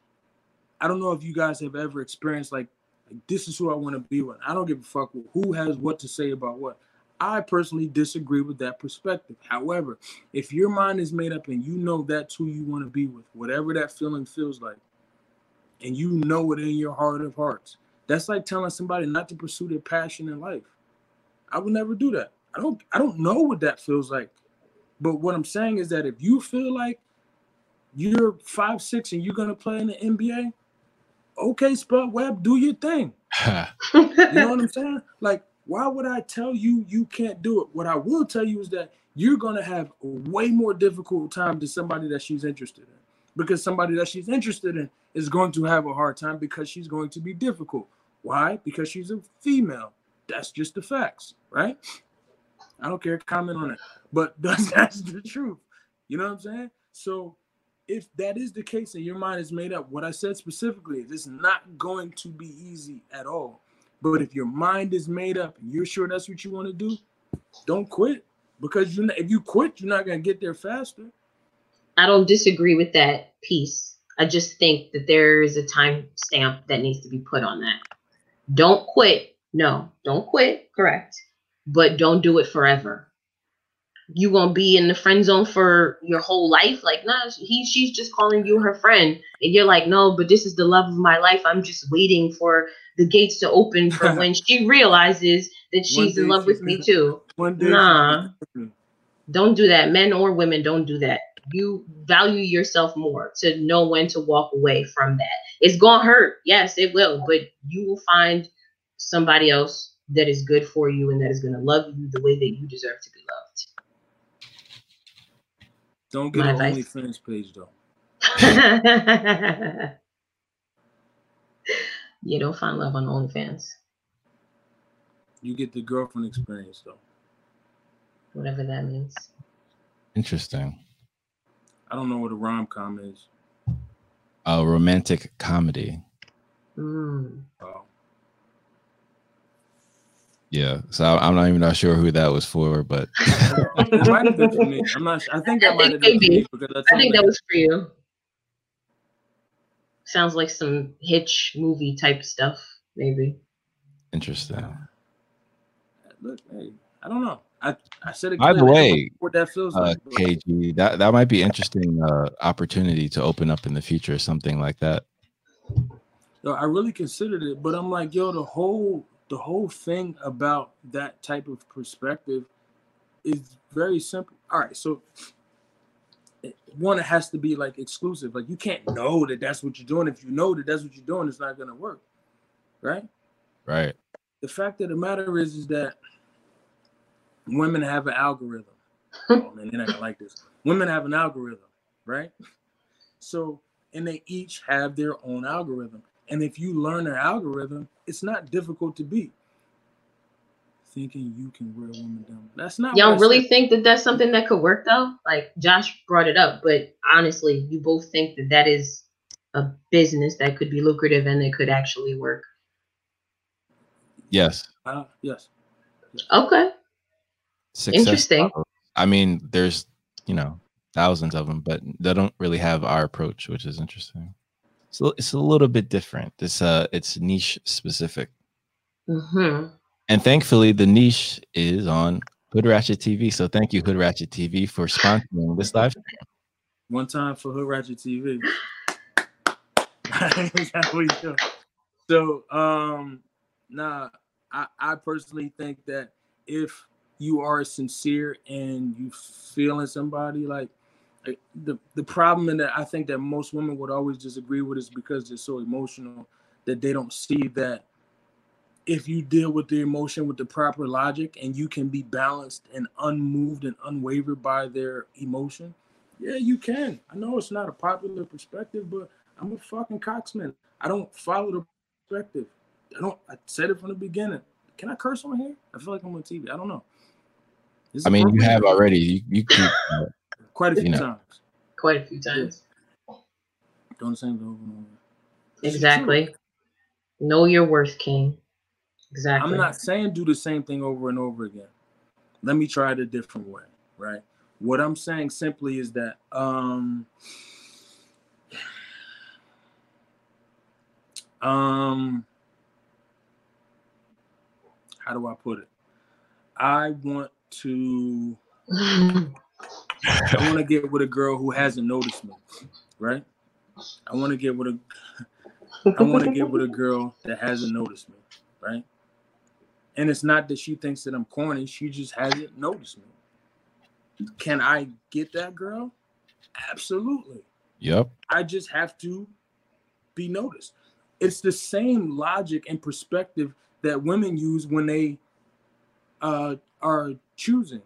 I don't know if you guys have ever experienced, like, like this is who I want to be with. I don't give a fuck who has what to say about what. I personally disagree with that perspective. However, if your mind is made up and you know that's who you want to be with, whatever that feeling feels like, and you know it in your heart of hearts, that's like telling somebody not to pursue their passion in life. I would never do that. I don't I don't know what that feels like. But what I'm saying is that if you feel like you're five six and you're going to play in the N B A, okay, Spud Webb, do your thing. You know what I'm saying? Like, why would I tell you you can't do it? What I will tell you is that you're going to have a way more difficult time than somebody that she's interested in. Because somebody that she's interested in is going to have a hard time because she's going to be difficult. Why? Because she's a female. That's just the facts, right? I don't care. Comment on it. But that's, that's the truth. You know what I'm saying? So if that is the case and your mind is made up, what I said specifically is it's not going to be easy at all. But if your mind is made up and you're sure that's what you want to do, don't quit. Because you, if you quit, you're not going to get there faster. I don't disagree with that piece. I just think that there is a time stamp that needs to be put on that. Don't quit. No, don't quit. Correct. But don't do it forever. you gonna be in the friend zone for your whole life? Like, nah, he, she's just calling you her friend. And you're like, no, but this is the love of my life. I'm just waiting for the gates to open for when she realizes that she's in love with me too. One day. Nah, don't do that. Men or women, don't do that. You value yourself more to know when to walk away from that. It's gonna hurt. Yes, it will. But you will find somebody else that is good for you and that is gonna love you the way that you deserve to be loved. Don't get an OnlyFans page though. You don't find love on OnlyFans. You get the girlfriend experience though. Whatever that means. Interesting. I don't know what a rom-com is. A romantic comedy. Mm. Oh. Yeah, so I'm not even not sure who that was for, but it might have been for me. I'm not. I think that might have been for me because I, I think that was for you. Sounds like some Hitch movie type stuff, maybe. Interesting. Look, hey, I don't know. I I said it. By the way, what that feels uh, like. K G, that that might be interesting uh, opportunity to open up in the future, something like that. Yo, I really considered it, but I'm like, yo, the whole. The whole thing about that type of perspective is very simple. All right, so one, it has to be like exclusive. Like you can't know that that's what you're doing. If you know that that's what you're doing, it's not gonna work, right? Right. The fact of the matter is, is that women have an algorithm. Oh man, they're not gonna like this. Women have an algorithm, right? So, and they each have their own algorithm. And if you learn their algorithm, it's not difficult to beat. Thinking you can wear a woman down. That's not. Y'all really think that that's something that could work though? Like Josh brought it up, but honestly, you both think that that is a business that could be lucrative and it could actually work. Yes. Uh, yes. yes. Okay. Success. Interesting. I mean, there's, you know, thousands of them, but they don't really have our approach, which is interesting. So it's a little bit different. It's uh, it's niche specific. Mm-hmm. And thankfully, the niche is on Hood Ratchet T V. So thank you, Hood Ratchet T V, for sponsoring this live stream. One time for Hood Ratchet T V. That's what we do. So, um, nah, I, I personally think that if you are sincere and you feeling somebody, like, The, the problem in that I think that most women would always disagree with is because they're so emotional that they don't see that if you deal with the emotion with the proper logic and you can be balanced and unmoved and unwavered by their emotion, yeah, you can. I know it's not a popular perspective, but I'm a fucking cocksman. I don't follow the perspective. I don't. I said it from the beginning. Can I curse on here? I feel like I'm on T V. I don't know. This I mean, you have already. You, you keep... Uh, Quite a few you know. times. Quite a few times. Don't say over and over. Exactly. Know your worth, King. Exactly. I'm not saying do the same thing over and over again. Let me try it a different way, right? What I'm saying simply is that um, um, how do I put it? I want to. I want to get with a girl who hasn't noticed me, right? I want to get with a, I want to get with a girl that hasn't noticed me, right? And it's not that she thinks that I'm corny; she just hasn't noticed me. Can I get that girl? Absolutely. Yep. I just have to be noticed. It's the same logic and perspective that women use when they uh, are choosing.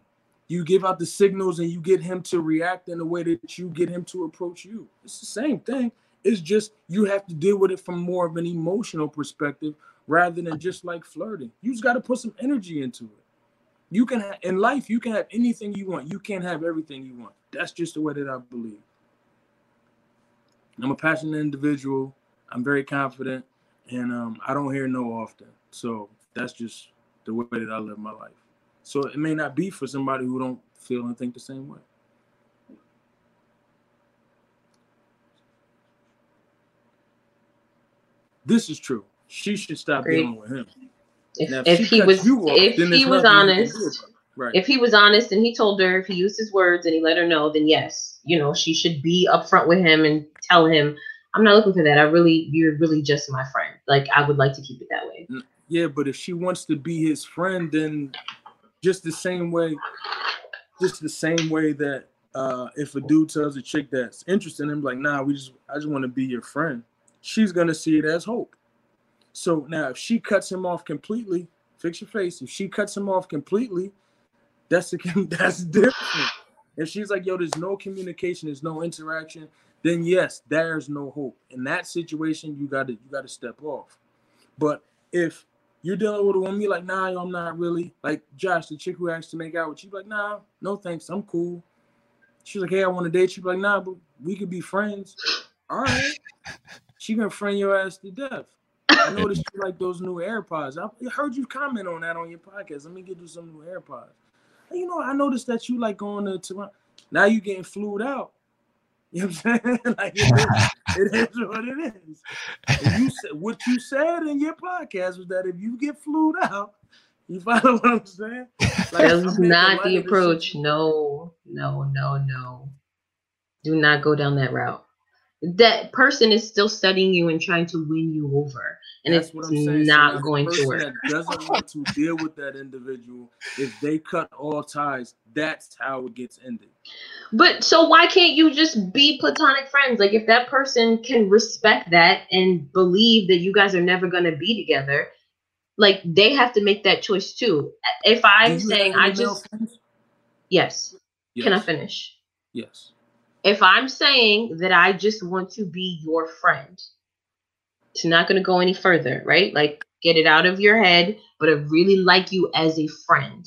You give out the signals and you get him to react in the way that you get him to approach you. It's the same thing. It's just you have to deal with it from more of an emotional perspective rather than just like flirting. You just got to put some energy into it. You can have, in life, you can have anything you want. You can't have everything you want. That's just the way that I believe. I'm a passionate individual. I'm very confident, and um, I don't hear no often. So that's just the way that I live my life. So it may not be for somebody who don't feel and think the same way. This is true. She should stop Agreed. Dealing with him. If, if, if he was, if he was honest, Right. If he was honest and he told her, if he used his words and he let her know, then yes, you know, she should be upfront with him and tell him, I'm not looking for that. I really, you're really just my friend. Like, I would like to keep it that way. Yeah, but if she wants to be his friend, then just the same way, just the same way that uh, if a dude tells a chick that's interested in him, like, nah, we just, I just want to be your friend. She's going to see it as hope. So now if she cuts him off completely, fix your face. If she cuts him off completely, that's, a, that's different. If she's like, yo, there's no communication, there's no interaction, then yes, there's no hope. In that situation, you gotta you gotta step off. But if you're dealing with a woman, you're like, nah, I'm not really. Like Josh, the chick who asked to make out with you, like, nah, no thanks, I'm cool. She's like, hey, I want to date you. Like, nah, but we could be friends. All right. She gonna friend your ass to death. I noticed you like those new AirPods. I heard you comment on that on your podcast. Let me get you some new AirPods. You know, I noticed that you like going to Toronto. Now you getting flued out. You know what I'm saying? Like, it is, it is what it is. And you said, what you said in your podcast was that if you get flued out, you follow what I'm saying? Like, that's not the approach. No, no, no, no. Do not go down that route. That person is still studying you and trying to win you over. And that's it's what I'm saying. not so going to work. That doesn't want to deal with that individual, if they cut all ties, that's how it gets ended. But so why can't you just be platonic friends? Like, if that person can respect that and believe that you guys are never going to be together, like, they have to make that choice too. If I'm saying I just... Yes. yes. Can I finish? Yes. If I'm saying that I just want to be your friend, it's not going to go any further, right? Like, get it out of your head, but I really like you as a friend.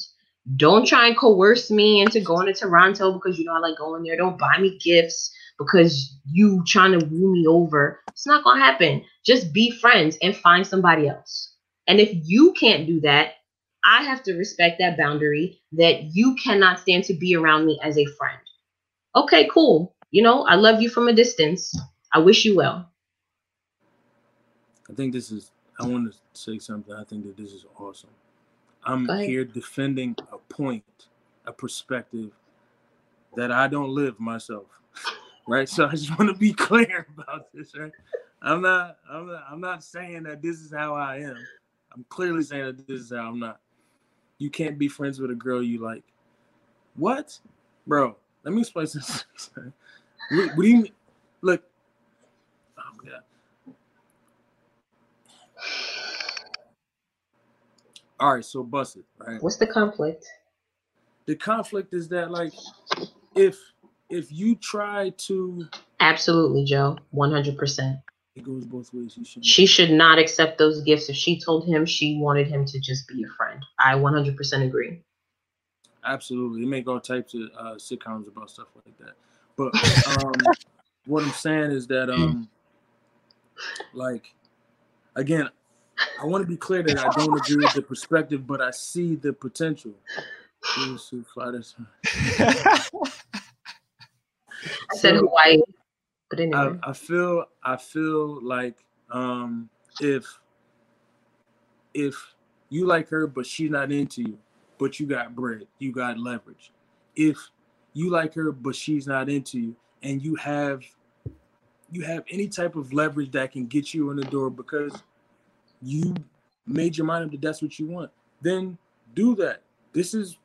Don't try and coerce me into going to Toronto because you know I like going there. Don't buy me gifts because you trying to woo me over. It's not going to happen. Just be friends and find somebody else. And if you can't do that, I have to respect that boundary that you cannot stand to be around me as a friend. Okay, cool. You know, I love you from a distance. I wish you well. I think this is, I want to say something. I think that this is awesome. I'm here defending a point, a perspective that I don't live myself. Right? So I just want to be clear about this, right? I'm not, I'm not, I'm not saying that this is how I am. I'm clearly saying that this is how I'm not. You can't be friends with a girl you like. What? Bro. Let me explain this. What do you mean? Look. Oh, God. All right, so bust it, right? What's the conflict? The conflict is that, like, if if you try to... Absolutely, Joe. one hundred percent. It goes both ways. You should she should not accept those gifts. If she told him she wanted him to just be a friend, I one hundred percent agree. Absolutely. They make all types of uh, sitcoms about stuff like that. But um, what I'm saying is that, um, like, again, I want to be clear that I don't agree with the perspective, but I see the potential. I said Hawaii, but anyway. I, I feel, I feel like um, if, if you like her, but she's not into you, but you got bread, you got leverage. If you like her, but she's not into you, and you have you have any type of leverage that can get you in the door because you made your mind up that that's what you want, then do that. This is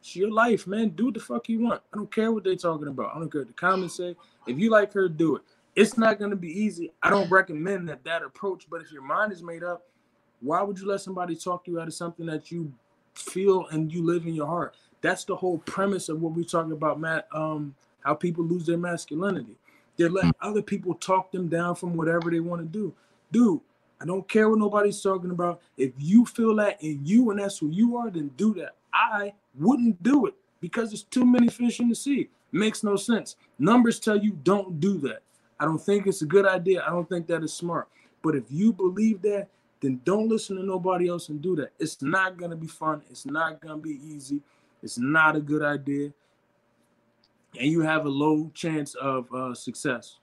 it's your life, man. Do what the fuck you want. I don't care what they're talking about. I don't care what the comments say. If you like her, do it. It's not going to be easy. I don't recommend that that approach, but if your mind is made up, why would you let somebody talk you out of something that you feel and you live in your heart? That's the whole premise of what we're talking about, Matt. Um, how people lose their masculinity. They're letting other people talk them down from whatever they want to do. Dude, I don't care what nobody's talking about. If you feel that in you and that's who you are, then do that. I wouldn't do it because there's too many fish in the sea. Makes no sense. Numbers tell you don't do that. I don't think it's a good idea. I don't think that is smart. But if you believe that, then don't listen to nobody else and do that. It's not going to be fun. It's not going to be easy. It's not a good idea. And you have a low chance of uh, success,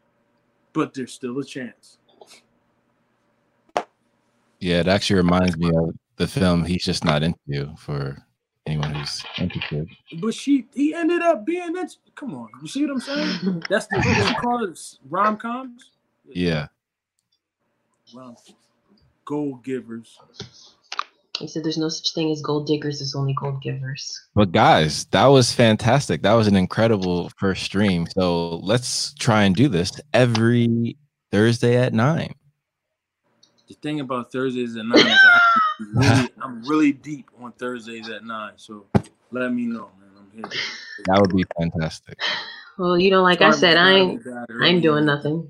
but there's still a chance. Yeah, it actually reminds me of the film He's Just Not Into You, for anyone who was interested. But she, he ended up being that. Come on, you see what I'm saying? That's the what they call it, rom coms. Yeah. Wow. Gold givers. He said there's no such thing as gold diggers, it's only gold givers. But guys, that was fantastic. That was an incredible first stream. So let's try and do this every Thursday at nine. The thing about Thursdays at nine is I really, I'm really deep on Thursdays at nine. So let me know, man. I'm here. That would be fantastic. Well, you know, like I said, I ain't, I ain't doing nothing.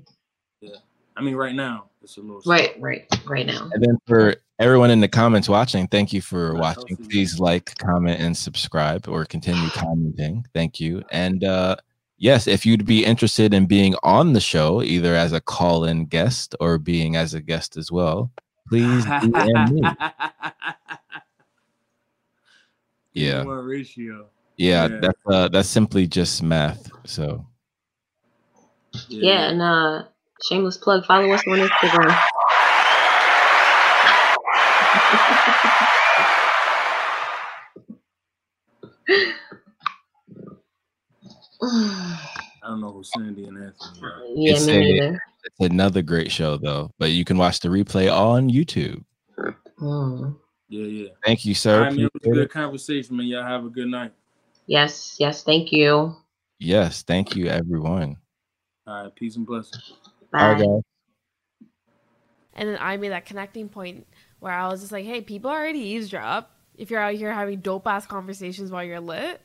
Yeah. I mean, right now. It's a little right, stuff. right, right now. And then for everyone in the comments watching, thank you for watching. Please like, comment, and subscribe, or continue commenting. Thank you. And uh, yes, if you'd be interested in being on the show, either as a call-in guest or being as a guest as well, please D M me. Yeah. Ratio. Yeah, yeah, that's uh, that's simply just math. So. Yeah, yeah and. Uh, Shameless plug. Follow us on Instagram. I don't know who Sandy and Anthony are. Yeah, it's, me neither. It's another great show, though. But you can watch the replay on YouTube. Mm. Yeah, yeah. Thank you, sir. All right, man, it was a good conversation, man. Y'all have a good night. Yes, yes. Thank you. Yes, thank you, everyone. All right, peace and blessings. Bye. Bye. And then I made that connecting point where I was just like, hey, people already eavesdrop. If you're out here having dope-ass conversations while you're lit,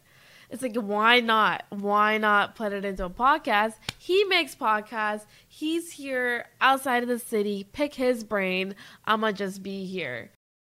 it's like, why not? Why not put it into a podcast? He makes podcasts. He's here outside of the city. Pick his brain. I'm going to just be here.